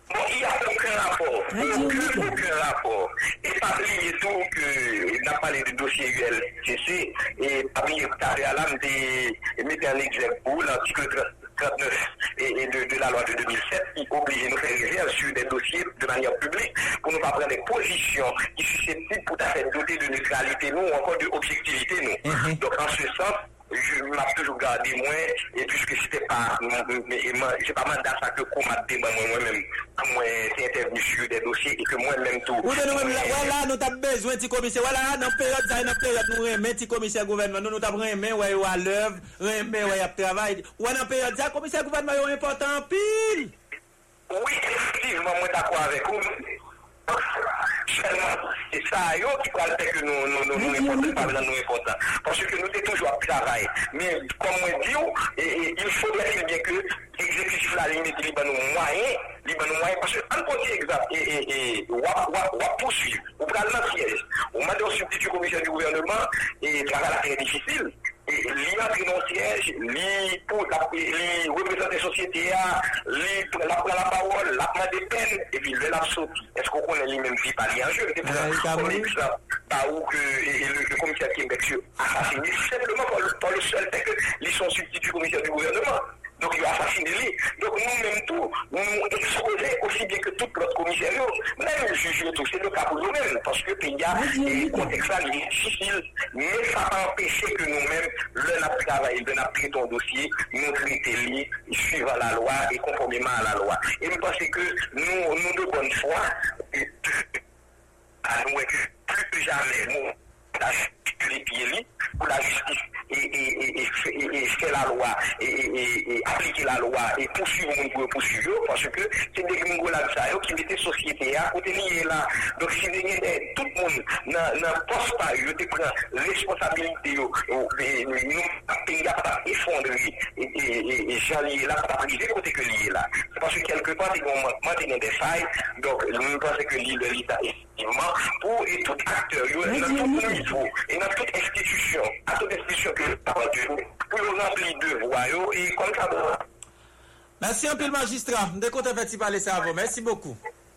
Bon, il n'y a aucun rapport. Et pas oublier tout que dans parlé du dossier ULCC et parmi les carrières, je mettais un exemple pour l'article 39 et de la loi de 2007 qui oblige nous faire réserve sur des dossiers de manière publique pour nous pas prendre des positions qui sont susceptibles pour faire doter de neutralité nous ou encore de objectivité nous. Mm-hmm. Donc en ce sens, je m'a toujours gardé moins et puisque c'était pas j'ai pas mandat ça que COMADH moi-même moi c'est intervenu sur des dossiers et que moi-même tout voilà nous t'as besoin petit commissaire voilà dans période nous remet petit commissaire gouvernement nous t'as remet ouais à l'œuvre remet ouais à travail ouais dans période ça commissaire gouvernement est important pile oui effectivement moi d'accord avec vous seulement c'est ça yo qui parle que nous pas dans nous important parce que nous sommes toujours à travail mais comme on dit il faudrait bien que l'exécutif la ligne de liban nous moyen parce que en côté exact et on poursuit on prend le siège on m'a donné substitut commissaire du gouvernement et travail est difficile et l'entrée dans le siège, les représentants des sociétés, la parole, la main des peines, et puis le lapso. Est-ce qu'on connaît les mêmes vies par les enjeux? C'est pour ça qu'on est là, par où le commissaire qui est assassiné, simplement par le seul fait qu'ils sont substituts commissaires du gouvernement. Donc il a assassiné lui. Donc nous-mêmes tout, nous exposés aussi bien que tout notre commissaire, même juge tout, c'est le cas pour nous-mêmes, parce que il y a un contexte difficile, mais ça empêche que nous-mêmes, le travail, de pris ton dossier, nous traiter suivant la loi et conformément à la loi. Et je pense que nous de bonne foi, plus que jamais, nous les pieds pour la justice et faire la loi et appliquer la loi et poursuivre parce que c'est des gringolades qui mettaient société à côté lié là donc si tout le monde ne pense pas je te prends responsabilité nous pays à effondrer et j'allie là pas privé côté que lié là c'est parce que quelque part ils vont maintenir des failles donc nous pensons que l'État effectivement pour et tout acteur et dans toute institution, à toute institution que nous avons, pour nous remplir de voix et comme ça. Merci un peu le magistrat. Dès qu'on t'a fait parler ça avant, merci beaucoup.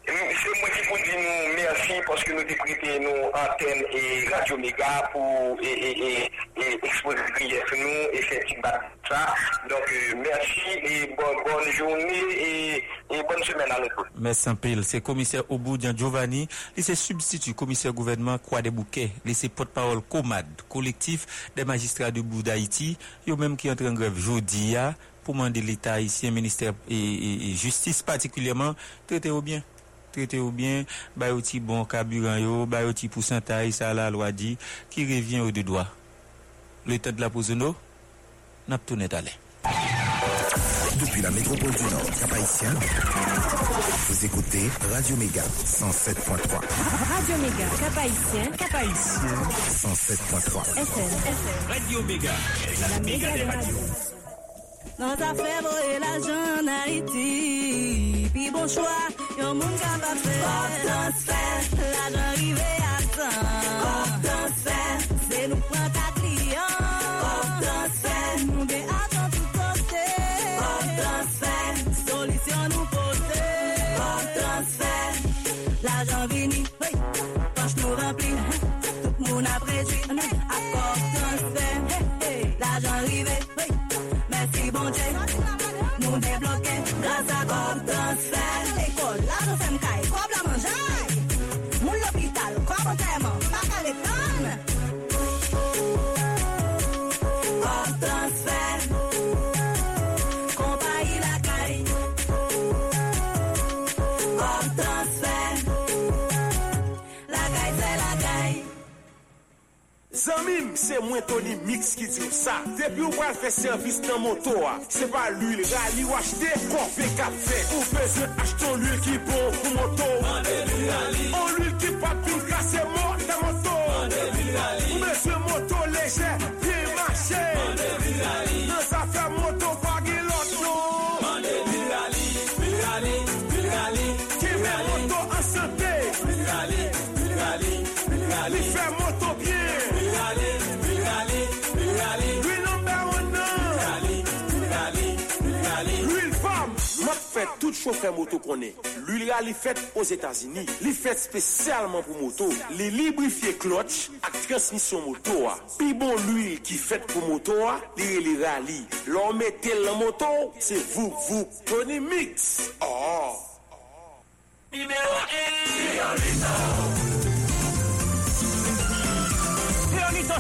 C'est moi qui vous dis nous merci parce que nous avons prêté nos antennes et Radio Mega pour exposer nous et faire ça. Donc merci et bonne journée et bonne semaine à nous. Merci en pile. C'est commissaire Oboudian Giovanni. Il se substitue commissaire gouvernement Croix des Bouquets. Il est porte-parole COMAD, collectif des magistrats du bout d'Haïti. Il même qui entre en grève aujourd'hui pour demander l'État haïtien, ministère et justice particulièrement, traitez au bien, bayoti bon carburant yo, bayoti pourcentage ça la loi dit qui revient aux deux doigts. Le temps de la pause nous, n'a pas tourné d'aller. Depuis la métropole du Nord, Cap-Haïtien, vous écoutez Radio Mega 107.3. Radio Mega Cap-Haïtien 107.3. FM. Radio Mega, la méga des radios. Dans ta fève, et la jeune Haïti. Puis bon choix, y'a un monde capable de faire. La jeune arrivée à temps. C'est nous prendre ta client. Nous des attentes tout côté. Solution nous poser. La jeune vini, poche nous remplit. Tout le monde a préduit. La jeune arrivée. Nous débloquer grâce à comme transfert. L'école, la nous fait m'caille, comme la manger. Mon l'hôpital, comme entraînement, pas qu'à l'école. Comme transfert. Compagnie la caille. Comme transfert. La caille, c'est la caille. Zamim, c'est moi Tony Mix qui dit ça. Depuis ou pas faire service dans moto, c'est pas l'huile rali ou acheter coffee café. Ou besoin acheter l'huile qui bon pour moto. On l'huile qui pas pour casser mort dans moto. Ou besoin moto léger, bien marché. Dans sa affaire moto, pas de l'autre non. Qui met moto en santé. Il fait moto bien. Tout chauffeur moto connaît. L'huile rali faite aux États-Unis, li fait spécialement pour moto, li lubrifier clutch, transmission moto, puis bon l'huile qui fait pour moto, les rallyes. L'on mettez la moto, c'est vous, prenez mix. Oh. Numéro 1.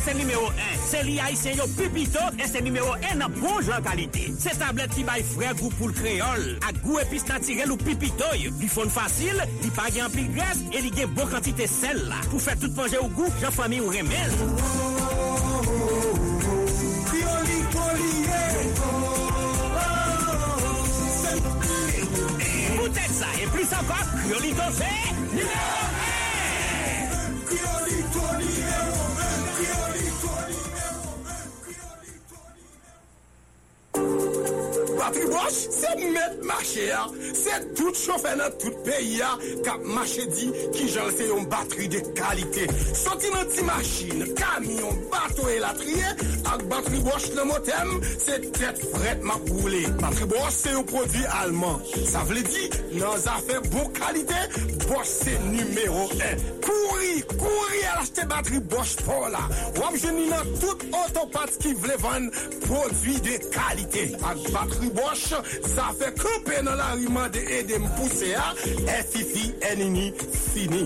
C'est numéro 1. C'est l'IAIC Pupito et c'est numéro 1 en bonne qualité. C'est tablette qui baille frais goût pour le créole. À goût épice naturel ou Pupito. Li font facile, li pa gen pile graisse et li gen bon quantité sel là. Pour faire tout manger au goût, j'en famille ou remel. Peut-être ça et plus encore, Créolito c'est numéro 1. Créolito numéro 1. Batterie Bosch, c'est mettre marché, c'est tout chauffeur dans tout pays qui a marché dit qui j'en sais une batterie de qualité. Sorti dans petite machine, camion, bateau et latrier, avec Batterie Bosch le motem, c'est tête frette m'a poulet. Batterie Bosch c'est un produit allemand. Ça veut dire dans affaire bonne qualité, Bosch c'est numéro 1. Courir à l'acheter batterie Bosch pour là. Ou jeune dans toute autopath qui veut vendre produits de qualité. Avec batterie Bosch, ça fait couper dans l'arriment de aider pousser à FIFI Enini fini.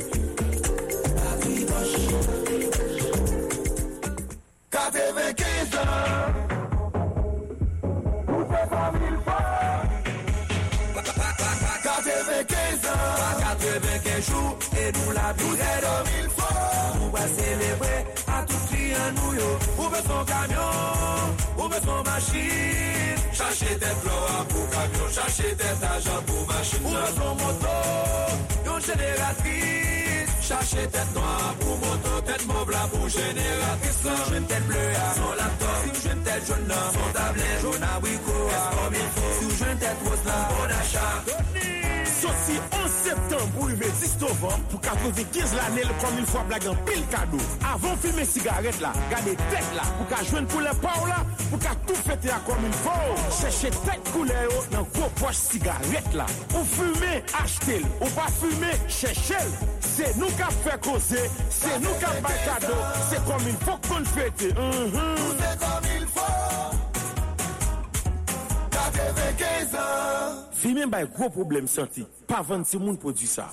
Batterie Bosch. 95 ans. Jour et nous la bourrée de mille fois. Nous va célébrer à tout prix un nouillot. Où veut son camion, où veut son machine. Cherchez des flots pour camion, cherchez des agents pour machine. Où veut son moto, une génératrice. Cherchez tête noire pour moto, tête mauve là pour génératrice. J'aime tête bleue à son laptop, j'aime tête jaune là, son tablette jaune à Wiko. Comme il faut, j'aime tête rose là, bon achat. Sorti 11 septembre pour le 10 novembre pour 95 l'année comme une fois blague en pile cadeau. Avant fumer cigarette là, garder tête là pour qu'à joindre pour les pauvres là, pour qu'à tout fêter là comme une fois. Cherchez tête couleur dans vos poches cigarette là. Ou fumer, achetez-le. Ou pas fumer, cherchez-le. C'est nous qui fait causer, c'est nous qui fait cadeau. C'est comme une fois qu'on fête. C'est comme il faut. 95 ans. Si même un gros problème sorti, pas 26 monde produit ça.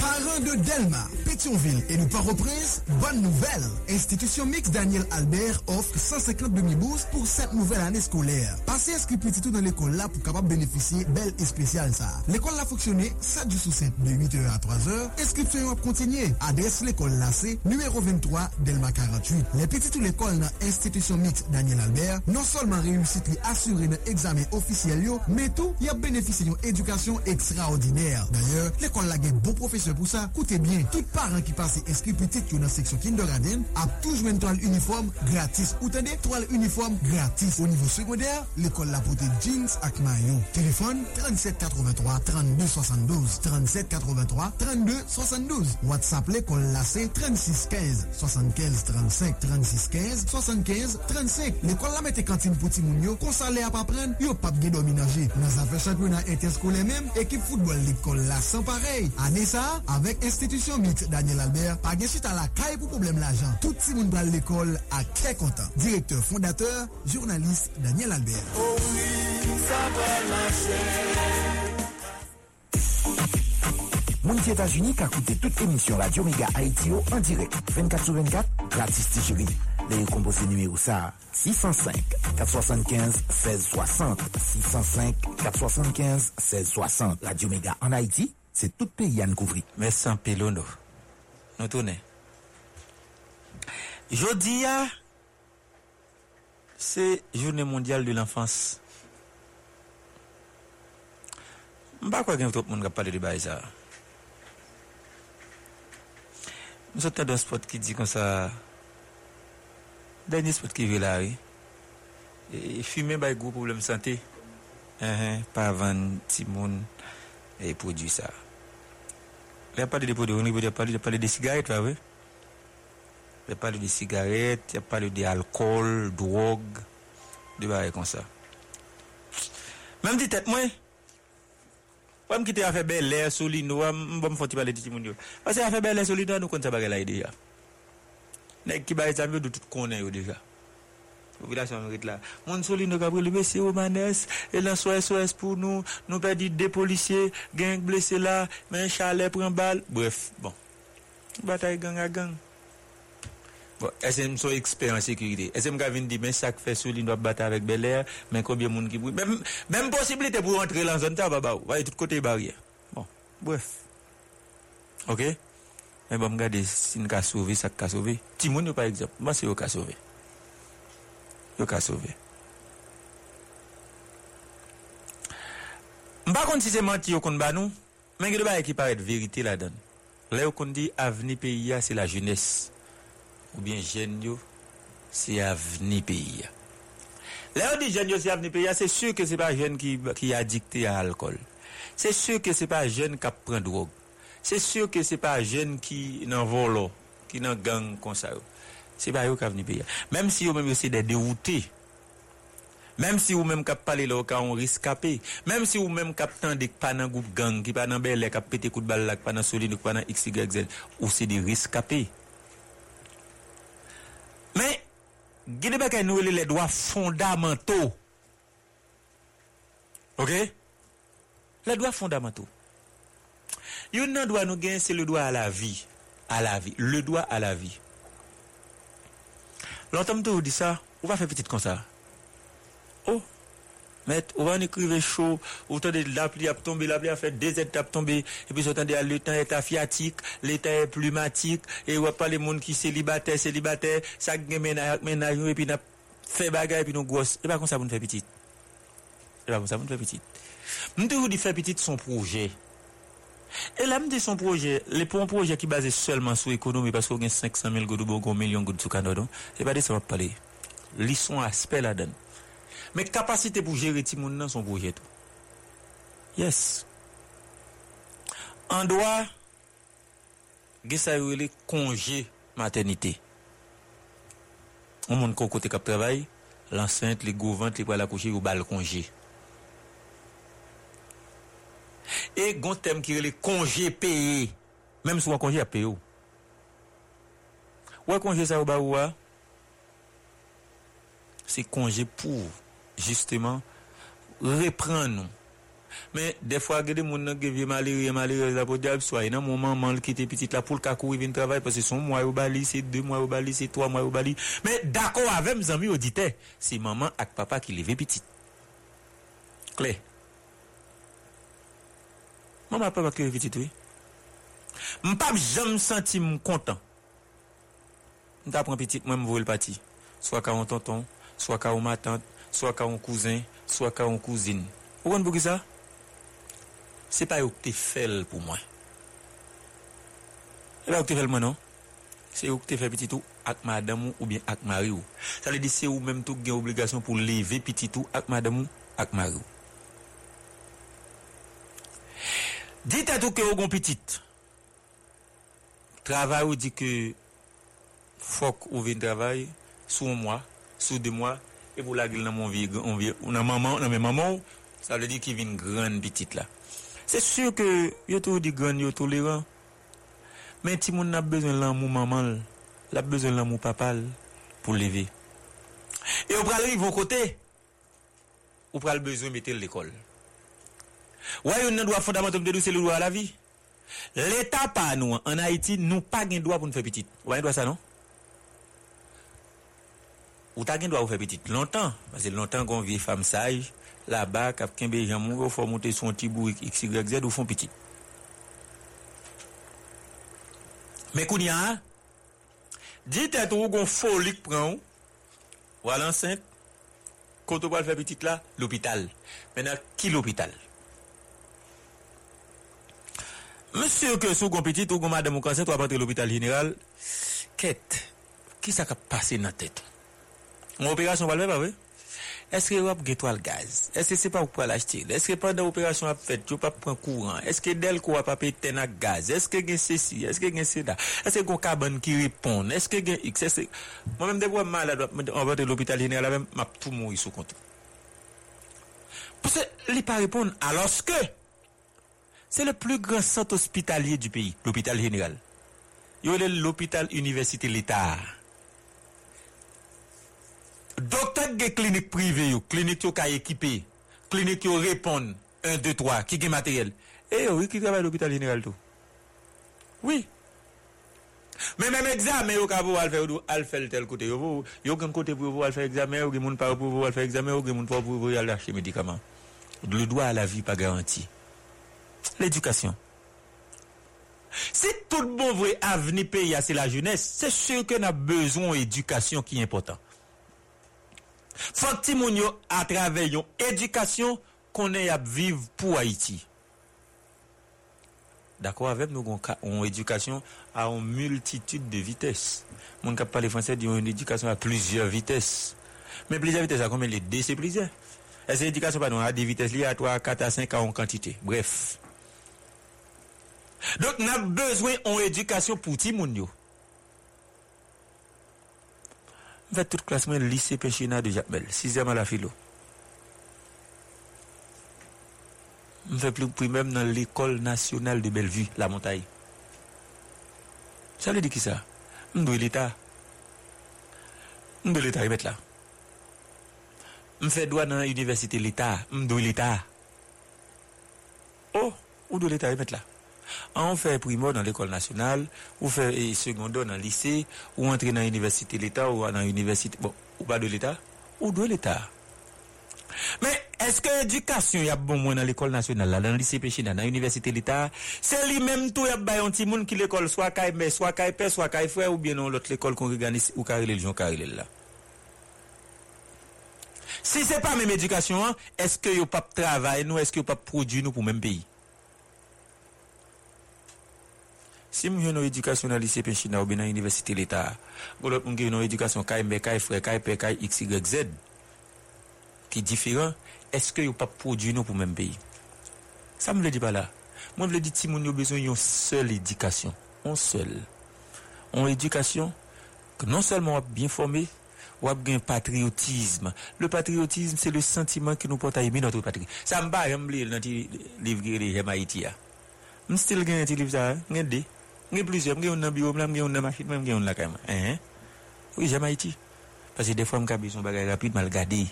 Parents de Delma, Pétionville et nous pas reprise, bonne nouvelle. Institution Mix Daniel Albert offre 150 demi-bourses pour cette nouvelle année scolaire. Passez inscrit petit tout dans l'école là pour capable bénéficier belle et spéciale ça. L'école là fonctionné 7 jours sur 7 de 8h à 3h. Inscription à continuer. Adresse l'école là c'est numéro 23 Delma 48. Les petits tout l'école dans Institution Mix Daniel Albert non seulement réussite les assurer dans examen officiel yo, mais tout y a bénéficié d'une éducation extraordinaire. D'ailleurs, l'école là gagne bon professeur pour ça, coûtez bien. Tout parent qui passe inscrit petit dans la section kindergarten a toujours une toile uniforme gratis. Ou tenez toile uniforme gratis. Au niveau secondaire, l'école la porte jeans avec maillot. Téléphone 37 83 32 72 37 83 32 72. WhatsApp l'école là c'est 36 15 75 35 36 15 75 35. L'école la mette cantine pour petit mounio, qu'on s'allait à pas prendre, yo pas de dominager. Dans affaire championnat interscolaire même, équipe football l'école là sans pareil. Année ça, avec institution Mix Daniel Albert, pas de suite à la caille pour problème l'argent. Tout le monde va à l'école à très content. Directeur, fondateur, journaliste Daniel Albert. Oh oui, ça va marcher. Moun États-Unis qui a coûté toute émission Radio Mega Haïti en direct 24 sur 24 gratis Tigérie. Les composés numéro ça 605 475 1660 605 475 1660 Radio Mega en Haïti, c'est tout pays à couvrir. Mais sans pilono. Nous tourne. Jodi a c'est journée mondiale de l'enfance. M'pa quoi gen trop monde qui parler de bail ça. Nous sommes dans un spot qui dit comme ça. Dernier spot qui veut là, oui. Et fumer, bah, gros problème santé. Pas vendre, Timon, et produit ça. Il n'y a pas de produits, il n'y a pas de cigarettes, oui. Il n'y a pas de cigarettes, il n'y a pas de alcool, drogue, de barres comme ça. Même dit tête, moi, Moi, je vais faire belle air, solino, je vais faire parler de tout le monde. Parce que faire belle air, solino, nous connaissons ça déjà. Nèg qui baï ça veut tout connaît déjà. Population mérite là. Mon solino Gabriel le monsieur Romanes et la SOS pour nous, nous perdu des policiers, gang blessé là, mais chalet prend balle. Bref, bon. Bataille gang à gang. Bon, est-ce que sont expert en sécurité? Est-ce que Gavin dit mais ça fait solino doit battre avec Bel Air, mais combien monde qui même possibilité pour entrer dans zone ta baba. Ouais, tout côté barrière. Bon, bref. OK? Mais bon, regardez, si nous avons sauvé, ça nous a sauvé. Timoun, par exemple, moi, c'est nous qui avons sauvé. Nous avons sauvé. Je ne sais pas si c'est menti ou non, mais il y a qui paraît de vérité là-dedans. Là, on dit avenir pays, c'est la jeunesse. Ou bien jeune, c'est avenir pays. Là, on dit jeune, c'est avenir pays, c'est sûr que ce n'est pas jeune qui est addicté à l'alcool. C'est sûr que ce n'est pas jeune qui prend drogue. C'est sûr que ce n'est pas jeune qui n'en vole, qui n'en gang comme ça. Ce n'est pas eux qui viennent payer. Même si vous-même, c'est des déroutés. Même si vous-même, qui parlez là, qui ont rescapé. Même si vous-même, qui attendez pas dans groupe gang, qui pas dans belle, qui pété coup de balle, qui pas dans solide, qui pas dans XYZ, ou c'est des rescapés. Mais, Guinée-Bac a noué les droits fondamentaux. OK? Les droits fondamentaux. Yon nan doit nous gagner, c'est le droit à la vie. À la vie. Le droit à la vie. L'entame tout dit ça, on va faire petite comme ça. Oh, mais on va écrire chaud, autant de la pluie a tombé, la pluie a fait des étapes tomber, et puis autant de le temps est aphiatique, l'état est plumatique, et on va pas les monde qui célibataire, ça gagne ménage, et puis n'a fait bagarre, et puis nous grosse. Et pas comme ça, vous ne faites petite. Et pas comme ça, vous ne faites petite. Nous dit faire petite son projet. Et là, je dis son projet, le projet qui est basé seulement sur l'économie, parce qu'on a 500 000 gouttes, ou 1 million gouttes sur Canada, et pas de ça va parler. Ils sont aspects là-dedans. Mais capacité pour gérer tout le monde, son projet tout. Yes. En droit, il y a eu congé maternité. On monde qui côté cap travail, l'enceinte, les gouvernements, les poils à coucher, ou bal congé. Et gon thème qui est le congé payé. Même si on congé à payer. Ouais, congé ça au baoua. C'est congé pour, justement, reprendre. Mais des fois, il y a des gens qui viennent malheureux, la peau diable, soit il y a un moment qui était petit, là, pour le cacou, il vient travailler, parce que c'est un mois au bali, c'est 2 mois au bali, c'est 3 mois au bali. Mais d'accord avec mes amis auditeurs, c'est maman et papa qui lève petit. Claire. Maman n'a pas que petite oui. Mon papa jamais senti me content. On t'a prend petite moi me voler parti. Soit ka on tonton, soit ka on ma tante, soit ka on cousin, soit ka on cousine. Vous comprenez pourquoi ça? C'est pas où t'es fait pour moi. C'est pas où t'es fait moi non. C'est où t'es fait petit tout avec madame ou bien avec mari ou. Ça veut dire c'est ou même tout gain obligation pour lever petit tout avec madame ou avec mari ou. Dites à tout que vous avez petit. Travail ou dit que faut qu'on vienne travailler sous un mois, sous 2 mois, et pour la gueule dans mon vie, on a maman, non mais maman, ça veut dire qu'il vient grande petite là. C'est sûr que yo tout dit grande, yo tolérant. Mais ti moun n'a besoin l'amour maman, l'a besoin l'amour papa pour lever. Et on pral rive au côté. On pral besoin mettre l'école. Ouais, on a un droit fondamental de c'est le droit à la vie. L'État pas nous en Haïti, nous pas gain droit pour nous faire petite. Ouais, droit ça non? Ou ta gain droit pour faire petite longtemps parce que longtemps qu'on vieille femme sage là-bas cap kembe jamou ou faut monter son petit bourg XYZ ou font petite. Mais kounya dit tête ou gon folie prend ou à l'enceinte quand on va faire petite là l'hôpital. Maintenant qui l'hôpital? Monsieur que sous gon petit ou gon madame ou cancer, tu vas rentrer l'hôpital général. Quête. Qui ça qui a passé dans la tête? Mon opération va le faire, oui? Est-ce que vous avez gagné le gaz? Est-ce que c'est pas pour l'acheter? Est-ce que pendant l'opération a fait, tu pas prendre courant? Est-ce que d'elle qu'on a pas payé le gaz? Est-ce que gagne ceci? Est-ce que gagne cela? Est-ce que gon cabane qui répond? Est-ce que gagne X? Moi-même, des fois, malade, on va de l'hôpital général, même, m'a tout mourir sous compte. Parce que, il pas répondre, alors que, C'est le plus grand centre hospitalier du pays, l'hôpital général. Il y a l'hôpital université l'État. Docteur des cliniques privées, cliniques qui sont équipées, cliniques qui répondent 1, 2, 3, qui ont matériel. Et oui, qui travaille à l'hôpital général tout. Oui. Mais même examen, vous pouvez faire tel côté. Vous pouvez faire examen, vous pouvez faire examen, vous pouvez faire acheter médicaments. Le droit à la vie pas garanti. L'éducation. Si tout le bon vrai avenir pays, c'est la jeunesse, c'est sûr qu'on a besoin d'éducation qui est important. Faut que Timounio, à travers l'éducation, qu'on ait à vivre pour Haïti. D'accord avec nous, on éducation à une multitude de vitesses. Mon cap parle français dit une éducation à plusieurs vitesses. Mais plusieurs vitesses, à combien les deux, c'est plusieurs. Est-ce que l'éducation pas non à des vitesses liées à 3, 4, à 5 en quantité? Bref. Donc, on a besoin d'une éducation pour Timounio. On fait tout classement lycée Péchina de Jacmel, 6e à la philo. On fait plus primaire dans l'école nationale de Bellevue, la montagne. Ça veut dire qui ça? On doit l'État. On doit l'État remettre là. On fait droit dans l'université l'État. On doit l'État. Oh, on doit l'État remettre là. On fait primaire dans l'école nationale, on fait secondaire dans le lycée, on entre dans l'université l'État ou dans l'université bon, ou pas de l'État, ou de l'État. Mais est-ce que l'éducation y a bon moins dans l'école nationale, là, dans le lycée Péchina, dans l'université l'État, c'est lui-même tout y a bail un petit monde qui l'école soit caille mais soit caille père, soit caille frère ou bien dans l'autre l'école qu'on organise ou carré religion carré là. Si c'est pas même éducation, hein, est-ce que y a pas travail nous, est-ce que y a pas produit nous pour même pays? Si nous avons une éducation dans le lycée Péchina ou bien dans l'université de l'État, nous avons une éducation KMB, KFR, KPK, XYZ, qui est différent, est-ce que vous pas produit nous pour le même pays? Ça me le dit pas là. Moi, je le dis, si nous avons besoin d'une seule éducation, une seule. Une éducation que non seulement bien formée, ou bien patriotisme. Le patriotisme, c'est le sentiment qui nous porte à aimer notre patrie. Ça me bat, je me lis dans le livre de J'aime Haïti. Je suis still gagné un petit livre ça, regardez. Il y a plusieurs, il y a un bureau, il y a une machine, il y a une caméra. Oui, j'aime Haïti. Parce que des fois, je suis bagage rapide, mal gardé.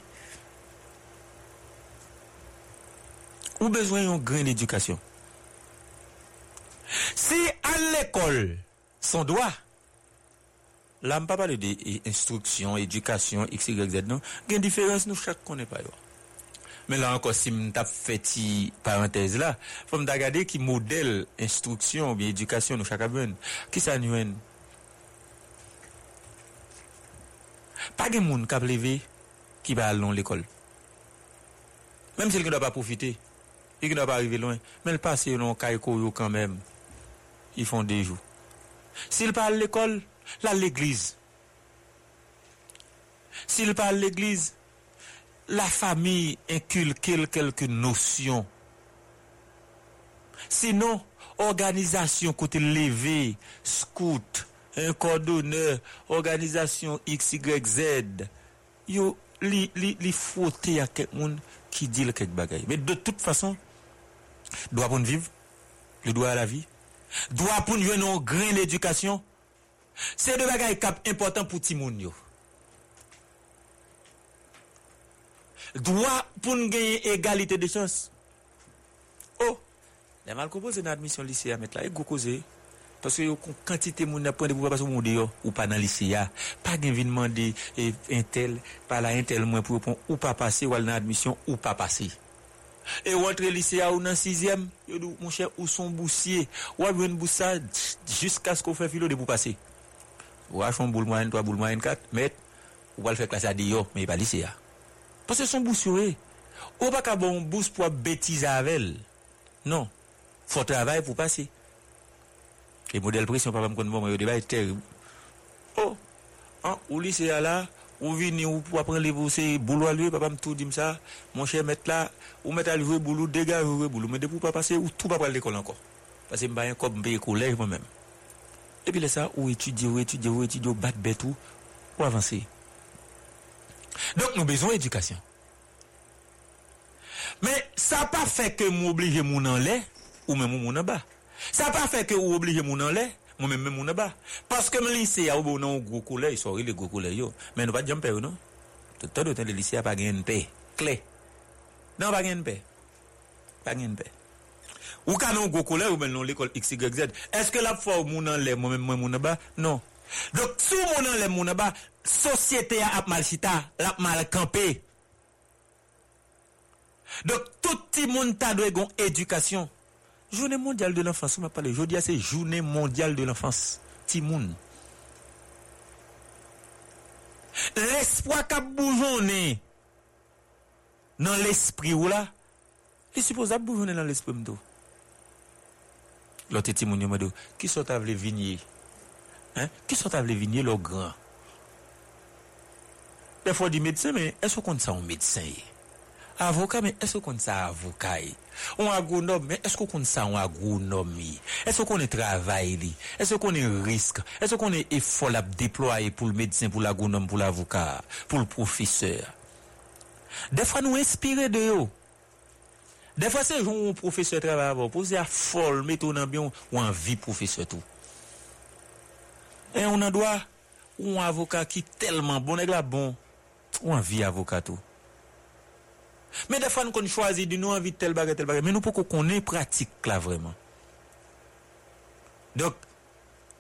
Ou besoin d'une grande éducation. Si à l'école, son droit, là, je ne parle pas d'instruction, éducation, XYZ, non. Il y a une différence, nous, chaque connaît pas. Mais là encore, si je fais une parenthèse là, il faut me regarder qui modèle instruction ou bien éducation de chacun. Qui ça nous aide? Pas de monde qui a levé qui va aller à l'école. Même s'il ne doit pas profiter, il ne doit pas arriver loin. Mais le passé, non, quand même, ils font des jours. S'il parle à l'école, là, l'église. S'il parle à l'église, la famille inculque quelques notions. Sinon, organisation côté levé, scout, un cordonneur, organisation XYZ, yo li frotter à quelqu'un monde qui dit quelque bagaille. Mais de toute façon, droit pour vivre, le droit à la vie, droit pour jouer non grain l'éducation, c'est deux bagaille cap important pour timoun yo. Droit pour nous gagner égalité de chance. Oh, les mal composés dans l'admission lycée à mettre là, et vous causez. Parce que vous avez une quantité de monde qui ne peut pas se dehors ou pas dans le lycée. Pas de demander un tel, pas la un tel moins pour répondre ou pas passer, ou dans l'admission ou pas passer. Et vous entrez lycée ou dans le 6e, vous dites, mon cher, où sont boursiers? Ou avez une bourse jusqu'à ce qu'on fait filo de vous passer. Vous avez une boule moyenne, 3 boules moyenne, 4 mètres, ou vous allez faire classe à dehors, mais pas lycée. Parce que son boursier, ou pas qu'à bon bourse pour bêtise avec elle. Non. Faut travailler pour passer. Les modèles pression, pas me connaître moi, le débat est terrible. Oh, hein, ou lycée là, ou venir, ou pour apprendre les bourses, boulot à lui, papa me tout dit ça, mon cher mettre là, ou mettre à jouer boulot, dégage jouer boulot, mais de pour pas passer, ou tout pas prendre l'école encore. Parce que m'baye un cop, m'baye collège moi-même. Et puis là ça, ou étudier, battre bête tout, ou avancer. Donc, nous avons besoin d'éducation. Mais ça n'a pas fait que nous obligeons mon en l'air ou même moun en bas. Ça pas fait que ou obligé moun en l'air, moi même moun en bas. Parce que le lycée a ou non gros collège, sorry les gros collège yo, mais nous pas jam pay non. Tant de temps le lycée a pas gagne paix, clé. Non pas gagne paix. Pas gagne paix. Ou quand on gros collège ou même non l'école XYZ, est-ce que la fois moun en l'air, moi même moun en bas? Non. Donc sous moun en l'air moun en bas, société a mal chita, l'a mal campé. Donc tout le monde a une éducation. Journée mondiale de l'enfance, on m'a parlé. Je dis c'est journée mondiale de l'enfance. Tout le monde. L'espoir qu'a bouillonné dans l'esprit ou là, il supposé bouillonner dans l'esprit m'do. L'autre tout le monde m'do. Qui sont avec les vignes? Hein? Qui sont avec les vignes le grand? Des fois des médecins, mais est-ce qu'on ça un médecin? Avocat, mais est-ce qu'on ça avocat? On agronome, mais est-ce qu'on ça on agronome? Est-ce qu'on est travail? Est-ce qu'on est risque? Est-ce qu'on est effort à déployer pour le médecin, pour l'agronome, pour l'avocat, pour le professeur? Des fois nous inspirer de eux. Des fois c'est un professeur travaille avant, poser à folle, mettre en ambiance ou en vie professeur tout. Et on en doit ou un avocat qui tellement bon est là bon ou en vie avocat tout. Mais des fois nous choisissons de nous envie tel bagage mais nous pour qu'on ait pratique là vraiment. Donc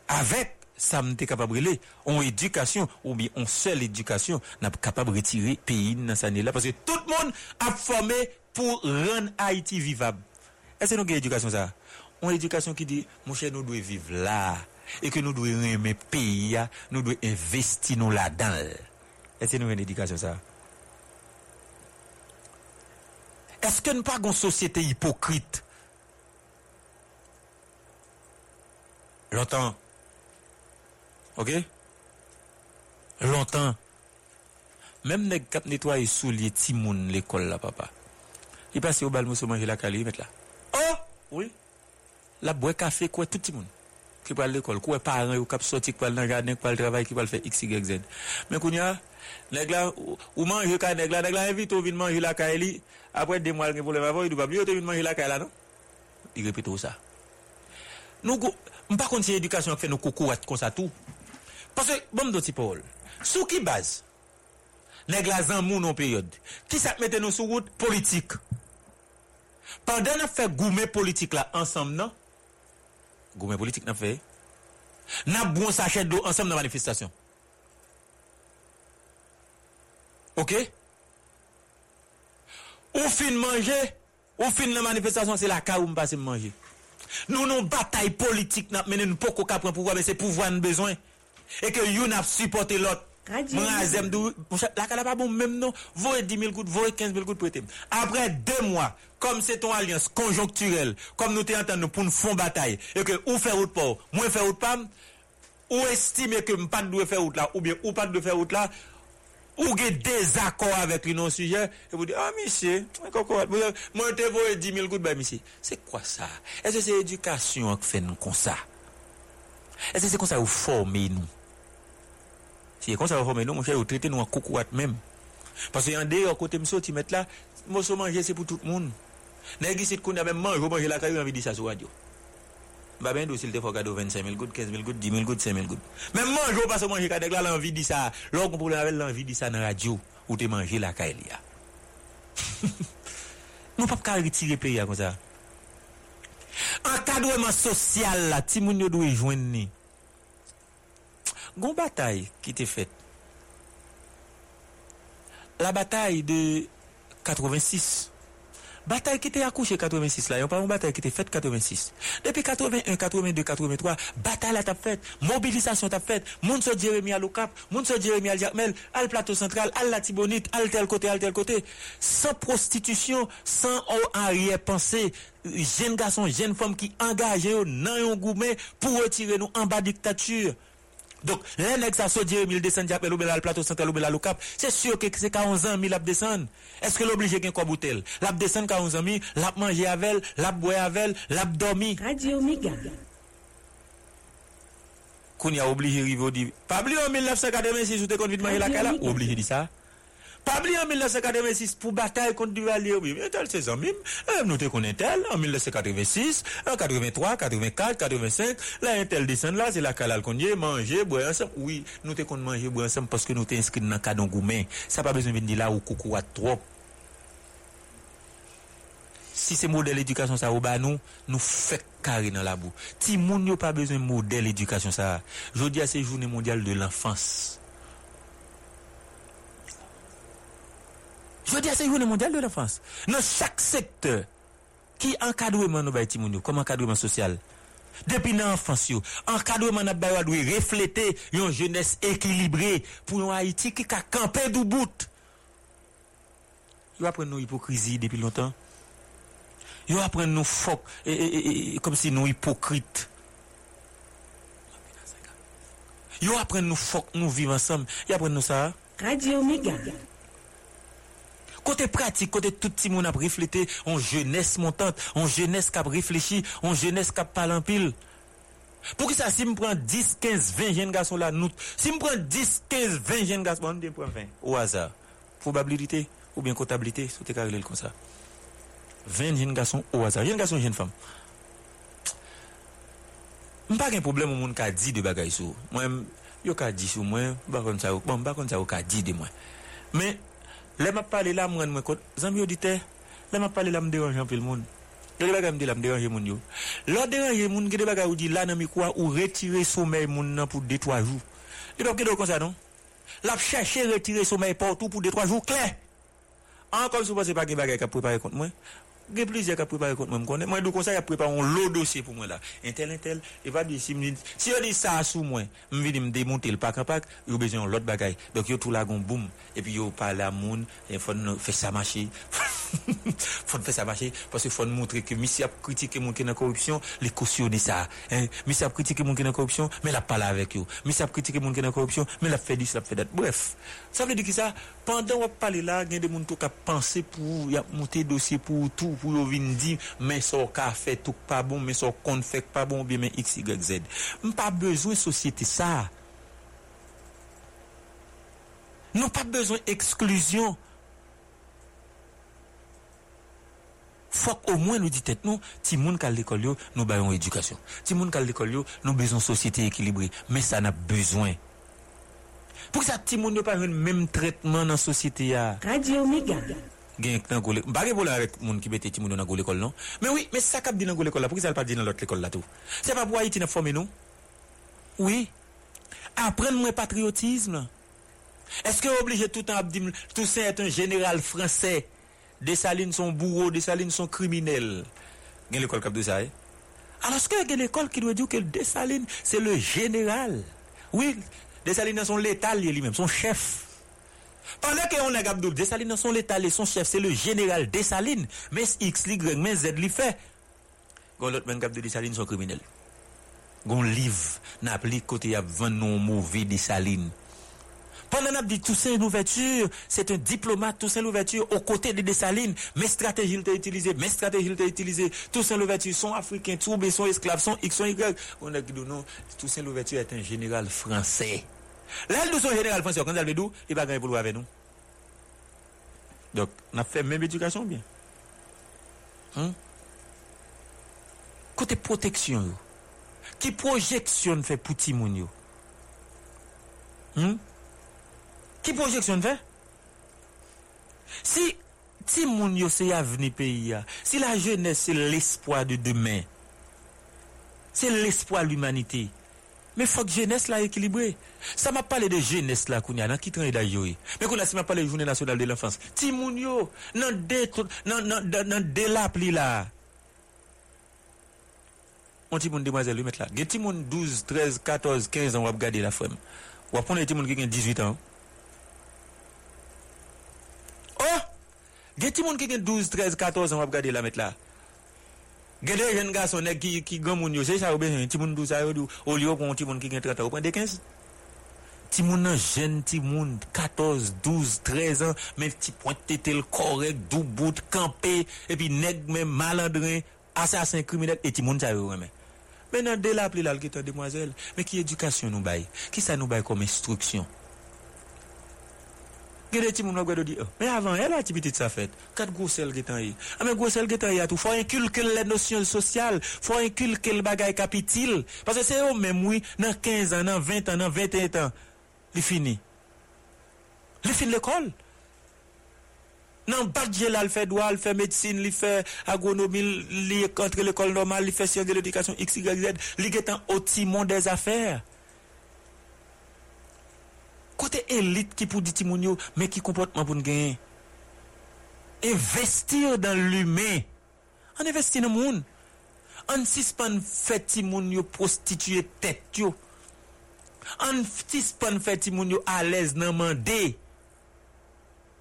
avec ça nous t'es capable de on éducation ou bien on seule éducation n'a capable retirer pays dans cette année là parce que tout le monde a formé pour rendre Haïti vivable. Est-ce que nous gagne éducation ça? On éducation qui dit mon cher nous doit vivre là et que nous doit aimer pays, nous doit investir nous là-dedans. Est-ce que nous gagne éducation ça? Est-ce que nous pas une société hypocrite? Longtemps. OK? Longtemps. Même nèg cap nettoyer soulier timoun l'école là papa. Il passe au bal monsieur manger la cali mettre là. Oh, oui. La boire café quoi tout timoun qui va l'école, quoi parents ou cap sorti qui va dans jardin, qui va le travail, qui va faire XYZ. Mais kounya nèg la ou mange ka nèg la invite ou vinn manger la kaeli après 2 mois le problème avant il doit pas venir manger la kaela non il répète ça nous on pas continuer éducation fait nos coco comme ça tout parce que bon petit Paul sous qui base nèg la zanmou non période qui ça mettait nous sur route politique pendant n'a fait goumer politique là ensemble non goumer politique n'a fait n'a bon sachet d'eau ensemble dans manifestation. OK? On fin manger, on fin la manifestation, c'est la ka où on passe manger. Nous non bataille politique n'a mené nous pas qu'on prend pouvoir mais c'est pouvoir nous besoin et que you n'a supporté l'autre. Mrazem dou la ka pas bon même non, voye 10 000 gouttes, voye 15 000 gouttes prêté. Après 2 mois, comme c'est ton alliance conjoncturelle, comme nous t'es entendre pour nous font bataille et que ou faire autre pas, moi faire autre pas, ou estime que m'pas de faire autre là ou bien ou pas de faire autre là. Ou des désaccords avec lui non sujet et vous dites ah monsieur moi te voye 10 000 gouttes bah monsieur c'est quoi ça? Est-ce que c'est éducation qui fait nous comme ça? Est-ce que c'est comme ça vous formez nous? Si c'est comme ça vous formez nous mon cher vous traitez nous en cocotte même parce que en dehors côté monsieur tu mets là moi so manger c'est pour tout le monde nèg ici qu'on a même manger la caillou envie dit ça sur radio bah ben dossier te faut garder 25 000 gouttes 15 000 gouttes 10 000 gouttes 5 000 gouttes même manger pas se manger quand là l'envie dit ça l'on problème avec l'envie dit ça dans radio ou te manger la caïlia nous pas capable retirer pays comme ça encadrement social là ti moun yo doit joindre ni gon bataille qui t'est faite la bataille de 86 bataille qui était accouchée 86 là, il y a pas une bataille qui était faite 86. Depuis 81, 82, 83, bataille là t'a faite, mobilisation t'a faite, moun se Jérémy à Lokap, moun se Jérémy à Jamel, al plateau central, al la Tibonite, al tel côté, sans prostitution, sans arrière-pensée, jeunes garçons, jeunes femmes qui engagent dans yon gourmet pour retirer nous en bas dictature. Donc, les nèg ça so Jérémy descend Jamel ou bien al plateau central ou bien Lokap, c'est sûr que c'est 11 ans 1000 la descendre. Est-ce que l'obligé qu'un quoi bouteille la descendre 11 ans 1000, la manger avec, la boire avec, la dormir. Radio Mega. Qu'on y a obligé rivo dit, pas oublier 1986 ou te convite manger la cala, obligé dit ça. Pas oublier en 1986 pour bataille contre Duvalier. Tel c'est en même. Nous te connaissons tel en 1986, en 83, 84, 85. Là, tel descend là, c'est la calale qu'on y manger, boire ensemble. Oui, nous te connaissons manger, boire ensemble parce que nous te inscrits dans le cadre gourmet. Ça pas besoin de venir là où coucou à trop. Si c'est modèle éducation ça au bas nous fait carré dans la boue. Ti moun yo pas besoin modèle éducation ça. Jodi à c'est journée mondiale de l'enfance. Jodi à c'est journée mondiale de l'enfance. Dans chaque secteur qui encadrement nous ba ti moun yo, comme encadrement social. Depuis l'enfance yo, encadrement n'a ba doit refléter une jeunesse équilibrée pour un Haïti qui ka camper du bout. Yo apprend nos hypocrisie depuis longtemps. Yo apprennent nous fok comme si nous hypocrites. Yo apprennent nous fok nous vivre ensemble. Yo apprennent nous ça. Radio Mega. Côté pratique, côté tout petit monde a reflété en jeunesse montante, en jeunesse qui a réfléchi, en jeunesse qui a parlé en pile. Pour que ça si me prend 10, 15, 20 jeunes garçons là nous, si me prend 10, 15, 20 jeunes garçons, on me prend 20 au hasard. Probabilité ou bien comptabilité, c'était carré comme ça. 20 jeunes garçons au hasard, jeunes garçons, jeunes femmes. M'ai pas un problème au monde qui a dit de bagaille sou. Moi, yo ka dit sou moi, ba kon ça, bon ba kon ça ka dit de moi. Mais les m'a parlé là, moi moi compte, zanmi auditeur, les m'a parlé là me dérange en pile monde. Les bagaille me dit là me dérange monde yo. L'autre dérange monde qui des bagaille ou dit là nan mi quoi ou retirer sommeil monde nan pour 2-3 jours. Et donc qu'est-ce comme ça non? L'a chercher retirer sommeil partout pour 2-3 jours clair. Encore sou pense pas que bagaille ka préparer contre moi. J'ai plusieurs qui ont préparé contre moi. Moi, du conseil, a préparé un lot dossier pour moi là. Intel, et va dire si on dit ça sous moi, je vais me démonter le pack à pack, il y a besoin de l'autre bagaille. Donc, il y a tout là, boum. Et puis, il y a parlé à moun, il faut faire ça marcher. Faut faire ça marcher parce qu'il faut montrer que monsieur a critiqué mon qui dans corruption, les cautionner ça. Monsieur a critiqué mon qui dans corruption, mais il a parlé avec eux. Monsieur a critiqué mon qui dans corruption, mais il a fait du, il a fait dat. Bref, ça veut dire que ça, pendant qu'on parle là, il y a des gens qui ont pensé pour, il a monté dossier pour tout. Pour venir dire mais son café tout pas bon mais son compte fait pas bon bien mais x y z pas besoin société ça non pas besoin exclusion faut au moins nous dit tête nous ti moun ka l'école yo nous bayon éducation ti moun ka l'école yo nous besoin société équilibrée mais ça n'a besoin pour ça ti moun ne pas le même traitement dans société ya. Radio Mega gagne dans l'école bague pour avec monde qui mettait timoun dans l'école non mais oui mais ça cap dit dans l'école là pour ça pas dit dans l'autre école là tout c'est pas pour Haïti n'a former nous oui apprendre moi patriotisme est-ce que obligé tout temps Abdim tout ça est un général français Dessalines sont bourreaux Dessalines sont criminels gagne l'école cap de ça alors ce que l'école qui doit dire que Dessalines c'est le général oui Dessalines sont létal lui-même son chef. Pendant que on a Abdou Dessalines sont l'état et son chef c'est le général Dessalines mais X Y mais Z li fait. Gon l'autre même Abdou Dessalines sont criminels. Gon livre n'a pli côté y a vendre non mauvais Dessalines. Pendant n'a dit Toussaint Louverture, c'est un diplomate Toussaint Louverture aux côtés de Dessalines, mais stratégie il t'a utilisé, mais stratégie il t'a utilisé. Toussaint Louverture sont africains, troubés sont esclaves, sont X sont Y. On a dit non, Toussaint Louverture est un général français. Là, nous sommes général français, quand elle nous, il va gagner pour nous avec nous. Donc, on a fait même éducation bien. Hein? Côté protection, yo. Qui projection fait pour Timoun yo? Hein? Qui projection fait? Si Timoun yo c'est l'avenir pays, si la jeunesse c'est l'espoir de demain, c'est l'espoir de l'humanité. Mais faut que jeunesse là équilibrée. Ça m'a parlé de jeunesse là qu'on y a dans qui train d'ailleurs. Mais qu'on a si m'a parlé de journée nationale de l'enfance. Timoun yo non de la pli là. On timoun demoiselle lui mettre là. Gè timoun 12, 13, 14, 15 ans on va regarder la femme. On va prendre timoun qui a 18 ans. Oh! Gè timoun qui a 12, 13, 14 ans on va regarder la mettre là. Gade jeune garçon qui grand moun yo c'est ça ou bien ti moun 12 ça yo au lieu pour ti moun qui gen 30 ans ou prend des 15 ti moun nan jeune ti moun 14 12 13 ans mais ti pointé tel correct dou bout campé et puis nèg même malandrin assassin criminel et ti moun ça yo même maintenant dès la pli là qui est demoiselle mais qui éducation nous bail qui ça nous bail comme instruction Il y a des gens qui ont dit, mais avant, elle a activité de sa fête. Quatre gros sels qui ont dit. Mais gros sels qui ont dit, il faut inculquer les notions sociales, il faut inculquer le bagage capital. Parce que c'est eux-mêmes, oui, dans 15 ans, dans 20 ans, dans 21 ans, ils finissent. Ils finissent l'école. Non, pas de là, il fait droit, il fait médecine, il fait agronomie, il entre l'école normale, il fait sciences de l'éducation, X, Y, Z, il est en haut timon des affaires. Côté élite qui pour dit timonio, mais qui comportement pour nous gagner. Investir dans l'humain. On investit dans le monde. On suspend fait timonio prostituer tête yo. On suspend fait timonio à l'aise dans mandé.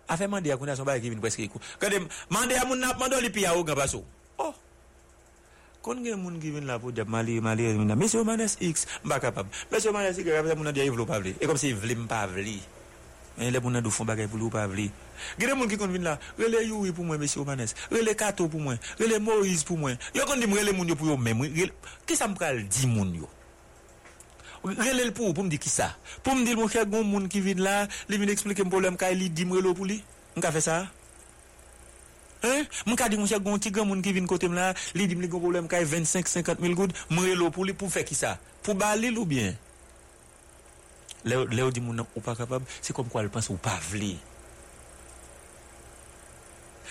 A fait mandé à connaissance ba qui vient presque écoute. Quand mandé à mon n'a mandé li pi a ogan baso. Oh. Quand gen moun ki vinn la pou diap mali monsieur Manes X pas capable monsieur Manes X capable moun diap vlo pas vli et comme si vli m pas vli mais les moun do font bagay pou lou pas vli gen moun ki kon vinn la relé Youri pour moi monsieur Manes relé Kato pour moi relé Moïse pour moi yo kon di m relé moun yo pour yo même qui ça me pral di moun yo relé pour me dire qui ça pour me dire mon frère gon moun ki vinn la li vinn expliquer mon problème kay li di m relé pour li on ka fait ça. Mon cas dit mon cher gonti grand monde qui vient côté là li dit me gon problème kay 25-50 000 goud m'relo pour lui pour faire qui ça pour balil ou bien le dit mon ou pas capable c'est comme quoi il pense ou pas vli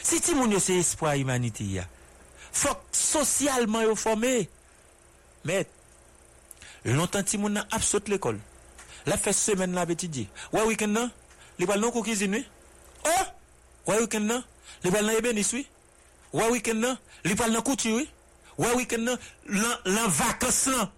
si ti mon yo c'est espoir humanité ya faut socialement yo formé mais longtemps ti mon nan absote l'école la fait semaine la petit dit ouais weekend nan li pa non ko cuisine oh ouais weekend nan les balles n'ont pas oui. Ouais week-end non. Les balles n'ont couture oui. Ouais week-end non. L'en vacances là.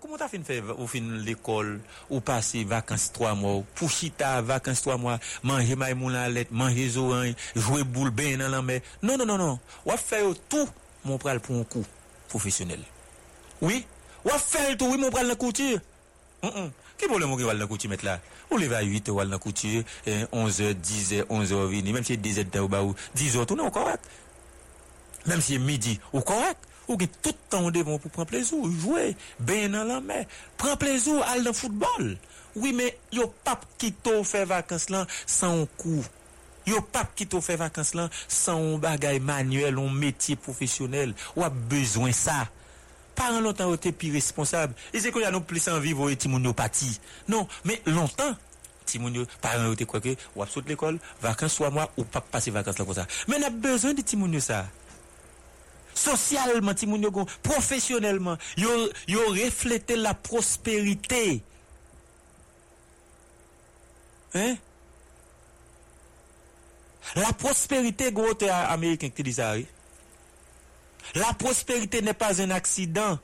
Comment t'as fini faire au fin l'école ou passer vacances 3 mois pour chita vacances 3 mois manger maïmoun la lettre manger zoran jouer boule bain dans la mer. Non. On va faire tout mon pral pour un coup professionnel. Oui. On va faire tout oui mon pral la couture. Qui pour le monde qui va dans couture mettre là on lève à 8 heures dans couture 11h 10h 11h venir même si 10h dans baou 10h tout non correct même si midi ou correct ou que tout temps devant pour prendre plaisir jouer ben dans la mer prendre plaisir aller dans football oui mais yo pas quitto faire vacances là sans un coup yo pas quitto faire vacances là sans un bagage manuel un métier professionnel ou a besoin ça parents longtemps étaient plus responsables et c'est qu'on a non plus en vivre et timonopathie non mais longtemps timonio parents étaient quoi que ou absolument l'école vacances 3 mois ou pas passer vacances là comme ça mais on a besoin de timonio ça socialement timonio professionnellement yo refléter la prospérité hein la prospérité gros américain qui dit ça. La prospérité n'est pas un accident,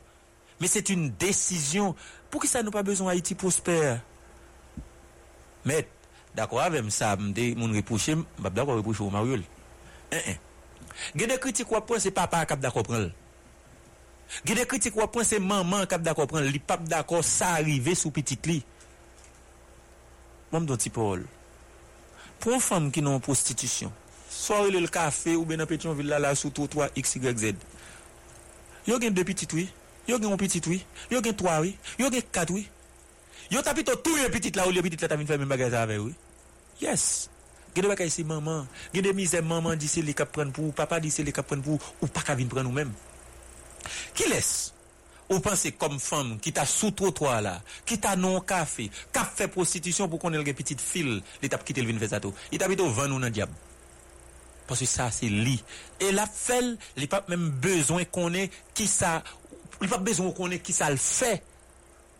mais c'est une décision. Pour qui ça n'a pas besoin Haïti prospère? Mais, d'accord avec ça, mon reprocher, je d'accord reprocher au Mariol. Gé des critiques ou point c'est papa qui d'accord prendre. Gé des critiques ou point c'est maman qui d'accord prendre, li pas d'accord ça arriver sous petit lit. Même dans Tipol. Pour une femme qui non prostitution. Soit le café ou bien un petit villa là sous tout 3 x y z. Yo gen 2 petites oui, yo gen 1 petite oui, yo gen 3 oui, yo gen 4 oui. Yo t'a plutôt tout les petites là ou les petites là t'a vinn faire même bagage avec oui. Yes. Gen de bagage c'est maman, gen de misère maman dit c'est les cap prendre pour papa dit c'est les cap prendre pour ou pas ca vinn prendre nous même. Qui laisse ou penser comme femme qui t'a sous tout 3 là, qui t'a non café, qu'a fait prostitution pour qu'on ait une petite fille, il t'a quitté le vinn faire ça tout. Il t'a plutôt vendre dans diable. Parce que ça c'est li et la felle il pas même besoin qu'on ait qui ça il pas besoin qu'on ait qui ça le fait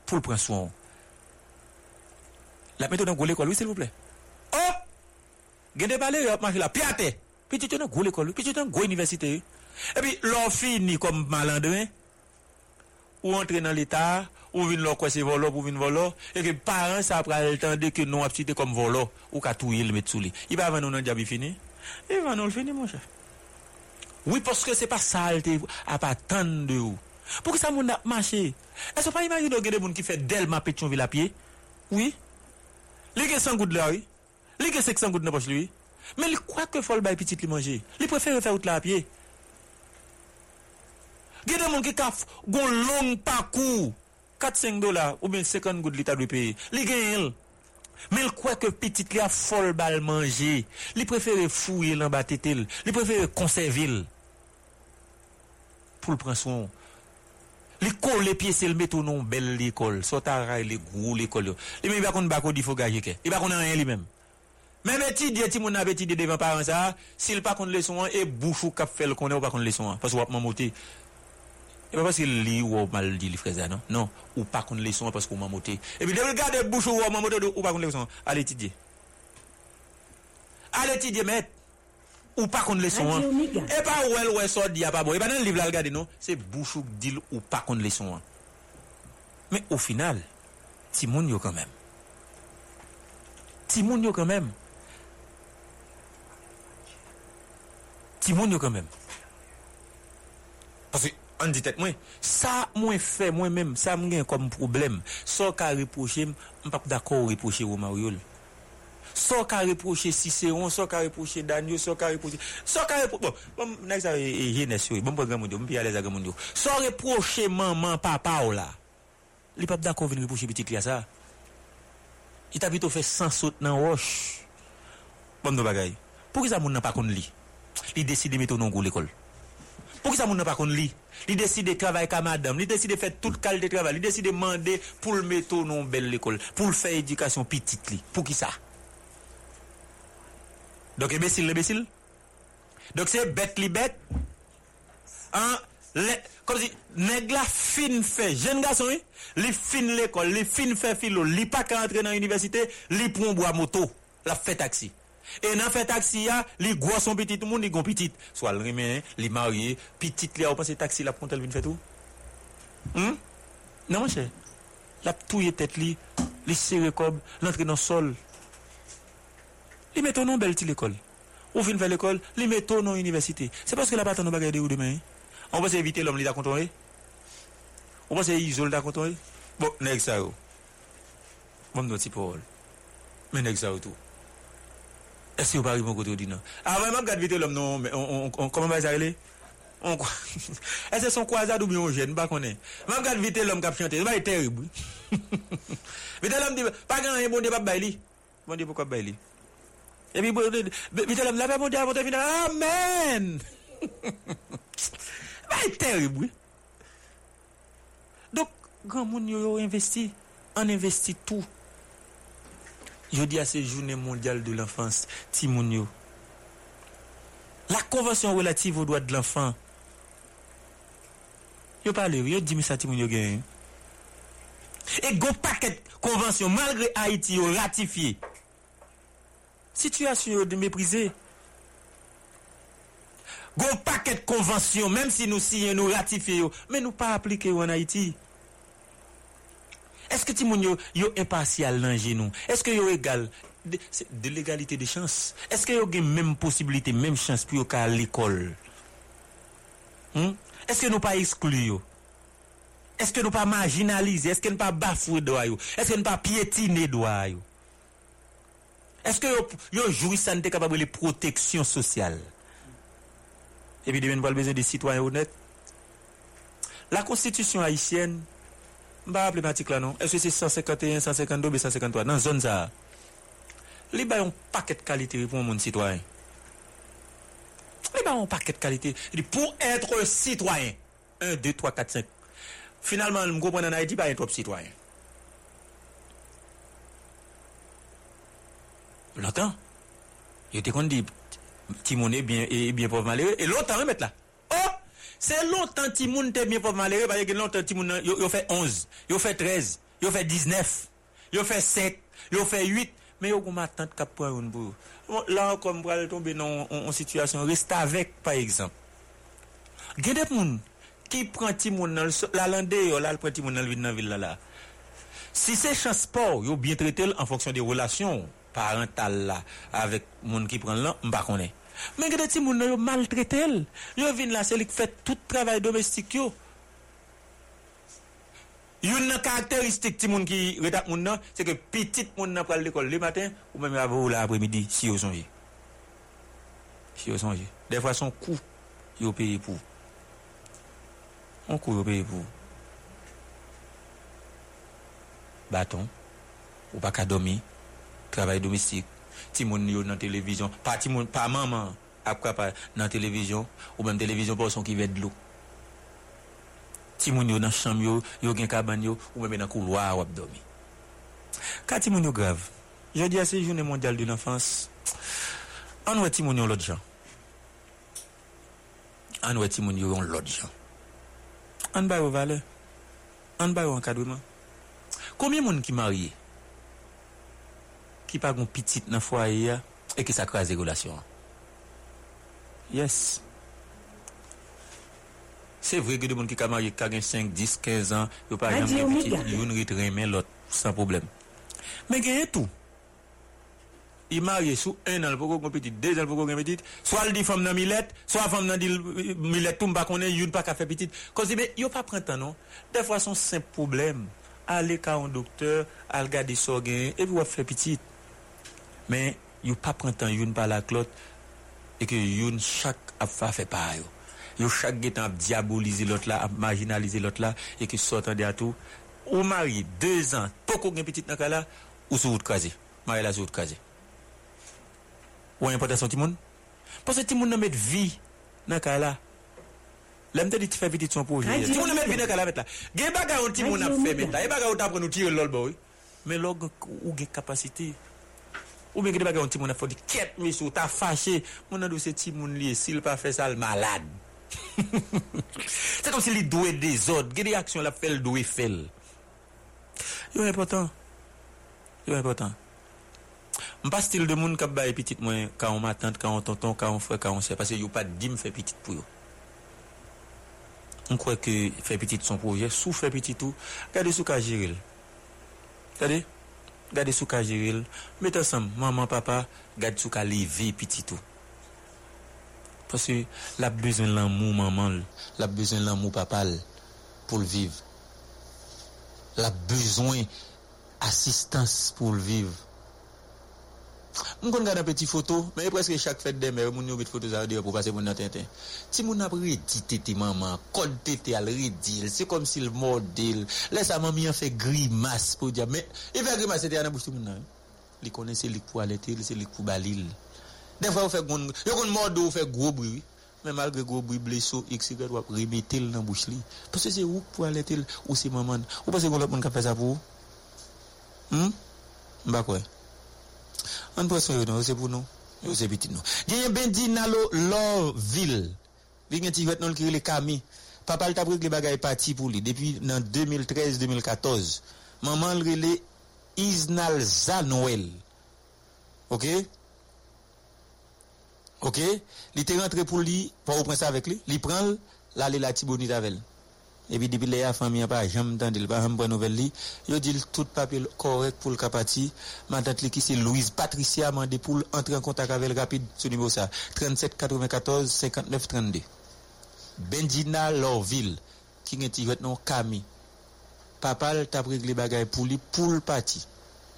pour le prendre soin la méthode dans l'école oui s'il vous plaît oh gade parler hop marcher la piaté petit dans l'école petit dans université et puis l'on fini comme malandrin ou entrer dans l'état ou vinn leur quoi c'est voler pour vinn voler et que parents ça après le temps que non aptité comme voler ou ka touyer le mettre sous lui il va venir dans diable fini. Et va nous le finir, mon chef. Oui, parce que c'est pas saleté à pas tant de ou. Pour que ça moun a marché. Est-ce que pas imaginer des gens qui fait Delma Pétionville à pied? Oui. Les gens 100 gouttes là, oui. Les gens 500 gouttes dans poche lui. Mais il croit que faut le bail petit lui manger. Il préfère faire route là à pied. Des gens qui caf gon long parcours $4-5 ou bien 50 gouttes l'état de payer. Les gens Mais il croit que petit a folle bal manger. Il préfère fouiller l'en bas tête, il préfère conserver pour le prendre soin. Il colle les pieds, c'est le mettre au nom belle l'école, sotara les gros l'école. Il même pas qu'on bako di faut gager que. Il pas qu'on rien lui-même. Même petit Dieu ti mon appétit de devant parents ça, s'il pas qu'on leçon et bouffou cap fait le connait ou pas qu'on leçon parce qu'on mamoté. Et pas parce qu'il lit ou mal dit les frères non. Non, ou pas qu'on leçon parce qu'on mamoté. Et puis regarde bouche ou mamoté ou pas qu'on leçon. Allez étudier. Allez étudier maître. Ou pas qu'on leçon. Et pas ou elle ou sort dit pas bon. Et pas dans le livre là regarder non, c'est bouche ou dit ou pas qu'on leçon. Mais au final, Timon yo quand même. Timon yo quand même. Timon yo quand même. Parce que on dit tête moi ça moi fait moi même ça me gagne comme problème sans qu'à reprocher on pas d'accord reprocher au Mariol sans qu'à reprocher Cicéron sans qu'à reprocher Daniel sans qu'à reprocher bon next jeunesse bon programme mon Dieu on peut aller à grand mon Dieu sans reprocher maman papa là il pas d'accord venir reprocher petit clia ça il t'a plutôt fait sans saute dans roche bon de bagaille pour que ça mon n'a pas connait li il décide mettre non go l'école pour que ça mon n'a pas connait li il décide de travailler comme madame, il décide de faire toute qualité de travail, il décide de demander pour le mettre au nom belle l'école, pour le faire éducation petite li, pour qui ça? Donc imbécile l'imbécile. Donc c'est bête li bête. Hein, comme si nèg la fin fait jeune garçon, li fin l'école, li fin fait philo, li pas qu'à entrer dans l'université, li prend bois moto, la fait taxi. Et nan fait taxi ya, li gros son petit tout monde li gon petit, soit le remen, li marié, petit li a pensé taxi la prend elle vinn fait tout. Hein? Non mon cher. La touye tête li, li serre comme l'entrée dans sol. Li met ton nom belle ti l'école. Ou vinn faire l'école, li met ton nom université. C'est parce que la patane bagaille de ou demain. On va éviter l'homme li da contourner. On va isoler da contourner. Bon, nèg ça yo. Bon non ti Paul. Mais nèg ça yo tout. Est-ce que vous parlez mon côté ou dit non? Ah, vraiment, regarde vite l'homme, non, mais on, comment va ça aller? On, est-ce que son croisade ou bien on gêne? Pas qu'on est. Même regarde vite l'homme qui a chanté, c'est terrible. Vite l'homme dit, pas grand, il bon Dieu, pas baili. Bon Dieu, pourquoi baili? Et puis, vite l'homme, la paix, bon Dieu, avant de finir, amen! C'est terrible. Donc, grand monde, yo investi, on investit tout. Je dis à ces journées mondiales de l'enfance, Timounio. La convention relative aux droits de l'enfant. Yo parle, yo dit mais ça Timounio gagne. Et go paquet convention malgré Haïti yo ratifié. Situation de mépriser. Go paquet convention même si nous signons nous ratifions mais nous pas appliquer en Haïti. Est-ce que Timounio yo impartial dans genou? Est-ce que yo égal de l'égalité des chances? Est-ce que yo gen même possibilité, même chance pour yo ka l'école? Est-ce que nous pas exclu yo? Est-ce que nous pas marginaliser? Est-ce que nous pas bafouer droit yo? Est-ce que nous pas piétiner droit yo? Est-ce que yo jouissant de capable les protections sociales? Et puis demain nous avons besoin de citoyens honnêtes. La constitution haïtienne ba problématique là non est-ce que c'est 151 152 153 dans zone ça li ba un paquet de qualité pour mon citoyen li ba un paquet de qualité pour être citoyen 1 2 3 4 5 finalement me comprendre en Haïti pas être citoyen longtemps il était qu'on dit Timoné bien et bien pauvre malheureux et longtemps remettre là. C'est longtemps Timoun t'es bien pour malheureux parce que longtemps Timoun yo fait 11, yo fait 13, yo fait 19, yo fait 7, yo fait 8 mais yo comme attente cap pour une boue. Là comme va tomber dans en situation reste avec par exemple. Gade moun qui prend Timoun dans la lande yo là prend Timoun dans ville là. Si c'est chance sport yo bien traité en fonction des relations parentales là avec moun qui prend là on pas connait. Mais que des moun yo maltraité l yo vinn là c'est li fait tout travail domestique yo une caractéristique ti moun ki retat moun nan c'est que petit moun nan pral l'école le matin ou même avant l'après-midi si yo songe des fois son coût yo paye pour on coût yo paye pour bâton ou pas ka dormir travail domestique. Timon yo dans télévision, pas timon pas maman, après pas dans télévision ou même télévision pour son qui veut de l'eau. Timon yo dans chambre yo, yo gen cabane yo ou même dans couloir ou abdomi. Quand timon yo grave, je dis à ces journée mondiale de l'enfance, on voit timon yo l'autre gens. On voit timon yo l'autre gens. On ba yo valeur. On ba yo encadrement. Combien moun qui marié qui pas gon petite dans foyer et qui ça crase relation. Yes. C'est vrai que des monde qui ka marié 5 10 15 ans, yo pas jamais petit, yo ne retraîner l'autre sans problème. Mais gagne tout. Il marié sous 1 an, pour gon petite, 2 ans pour gon petite, soit il dit femme dans millette, soit femme dans millette tout pas connait, yo pas ka faire petite. Cause mais yo pas prend temps non. Des fois sont simple problème. Aller ka un docteur, al garder so gain et vous faire petite. Mais yo pas prend temps, yo ne pas la clotte et que yo chaque a fait pas yo. Yo chaque getan a diaboliser l'autre là, a marginaliser l'autre là et que sortant de tout ou mari 2 ans, poko gain petite nan kala ou sou krasé. Mari la sou krasé. Ou important ti moun? Parce que ti moun nan met vie nan kala. L'aime te dit tu fais petit son projet. Ti moun nan met vie nan kala met la. Gen bagarre ti moun a fait met la. Et bagarre ta prend nous tirer l'ol boy. Mais log ou gen capacité ou bien que des bagarres, on a fait des quêtes, mais sous ta fâché, mon ado c'est Timoun lié, s'il pas fait ça, le malade. C'est comme s'il si douait des autres, il y a des actions, la fait le doué fait. C'est important. C'est important. Je ne pas style de monde qui a petit, moi, quand on m'attend, quand on tonton, quand on frère, quand on sait, parce qu'il n'y a pas de dîme fait petit pour eux. On croit que fait petit son projet, sous fait petit tout, regardez sous qu'à gérer. Regardez? Gade sou ka jere, met ensemble maman papa, gade sou ka lever petit tout. Parce que la besoin l'amour maman, la besoin l'amour papa pour le vivre. La besoin assistance pour le vivre. On regarde une petite photo, mais presque chaque fête des mères, mon yo met photo ça pour passer mon tintin. Ti mon a redi tété maman, code tété al redi, c'est comme s'il modèle. Laisse sa maman fait grimace pour dire mais il fait grimace c'était dans bouche mon nan. Il connaissait les pour aller, c'est les pour balil. Des fois on fait gon, yo gon mordo fait gros bruit, mais malgré gros bruit blessure x y doit remettre dans bouche li. Parce que c'est où pour aller ou c'est maman. Ou parce que l'autre monde qui fait ça pour. Bah quoi. On peut se c'est pour nous, c'est petit nous. J'ai un bendi nalo Lorville. Vient qui veut non qui le Camille. Papa le tabrique les bagages parti pour lui depuis dans 2013-2014. Maman le relé Isnal Zanoel. OK? OK? Il était rentré pour lui, pour prendre ça avec lui. Il prend là la Tibonite avec. Et puis depuis la famille pas jamais tendre le pas me prendre nouvelle li yo dit tout papier correct pour le capati ma tante li qui c'est Louise Patricia mandé pour entrer en contact avec le rapide ce numéro ça 37 94 59 32 Benjina Lorville qui ngenti votre nom Camille papa t'a réglé bagaille pour lui pour le parti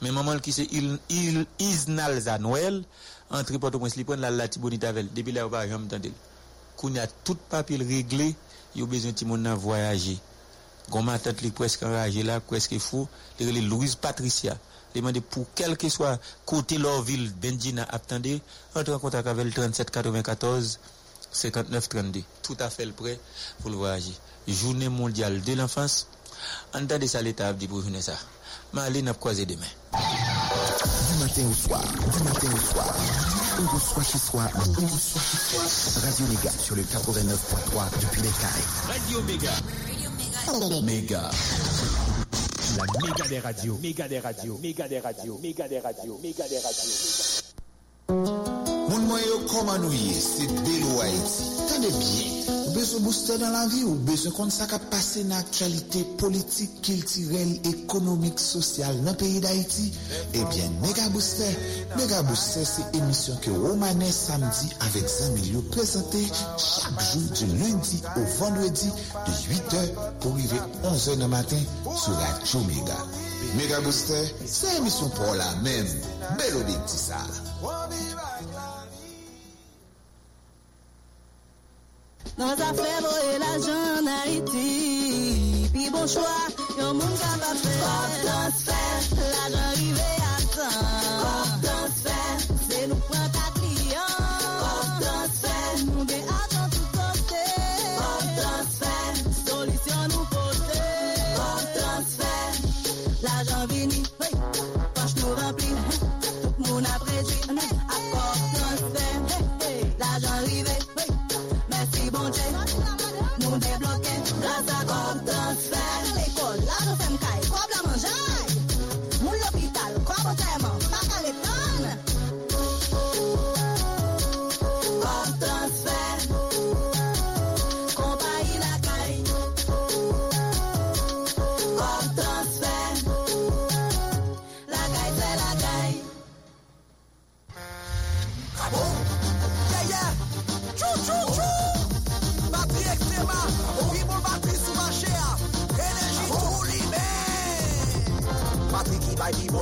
mais maman qui c'est il Isnal Zanoel entre Port-au-Prince li prend la Latibonite avec depuis là pas jamais tendre kounya tout papier réglé. Il a besoin de mon na voyager. Comme ma tante li presque enragé là, presque fou, les Louise Patricia. Les demande pour quel que soit côté leur ville Benjina attendez, entre en contact avec le 37 94 59 32. Tout à fait le prêt pour le voyager. Journée mondiale de l'enfance. Entendez ça l'état dit pour journée ça. Mais allez n'a croiser demain. Du matin au soir, du matin au soir. Où vous soyez chez soi, où vous soyez chez soi. Radio Mega sur le 89.3 depuis les Caraïbes. Radio Mega. Radio Mega. La méga des radios. Méga des radios. Méga des radios. Méga des radios. Méga des radios. Mon moyen commanouillé, c'est Bélo Haïti. Tenez bien. Vous besoin booster dans la vie, vous besoin qu'on ça qu'a passer dans l'actualité politique, culturelle, économique, sociale dans le pays d'Haïti. Eh bien, Mega Booster. Mega Booster, c'est émission que Romanet samedi avec Zamilio présenté chaque jour du lundi au vendredi de 8h pour arriver 11h du matin sur Radio Mega. Mega Booster, c'est émission pour la même. Belle obéti ça. Dans sa flèche et la jeune Haïti, puis bon choix, y'a un monde qui va faire. Quand on se fait, l'argent arrive à temps. l'argent vini, poche nous remplit, tout le monde a prédit, apporte l'argent arrivé, merci bon Dieu, nous débloqué, grâce à corps transfert, l'école, la nous fait m'caille, quoi blanc manger, mon l'hôpital, quoi bon tellement, pas qu'à l'étonne.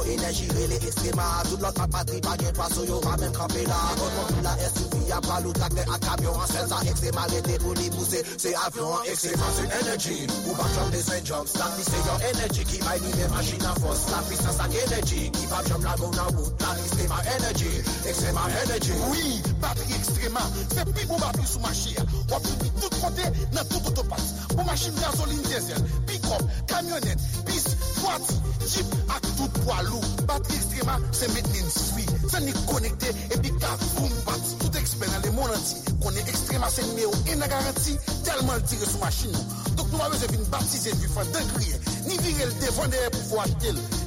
Énergie relais extréma, toute l'autre patrie baguette pas sur yo va même camper là. Quand on la SUV à pas l'autre avec un camion en celle-là extréma l'été pour les pousser, c'est avion en extréma, c'est énergie. Ou pas jambes des injambes, la vie c'est your énergie qui va animer machine à force, la puissance à énergie qui va jambes la bonne en route, la vie c'est ma énergie, extréma énergie. Oui, batterie extréma, c'est plus bon batterie sous machine. On peut tout côté dans tout autopass. Pour machine gasoline diesel, pick-up, camionnette, bis, voiture, jeep à tout poids lourd. Batterie extrême, c'est maintenance, oui. Ça n'est connecté et puis car boum, bat, tout expert dans le monde entier. Qu'on est extrême, c'est néo et la garantie tellement tiré sur machine. Donc nous avons besoin d'une baptisée du fond d'un crier. Ni virer le défendre pour pouvoir acheter.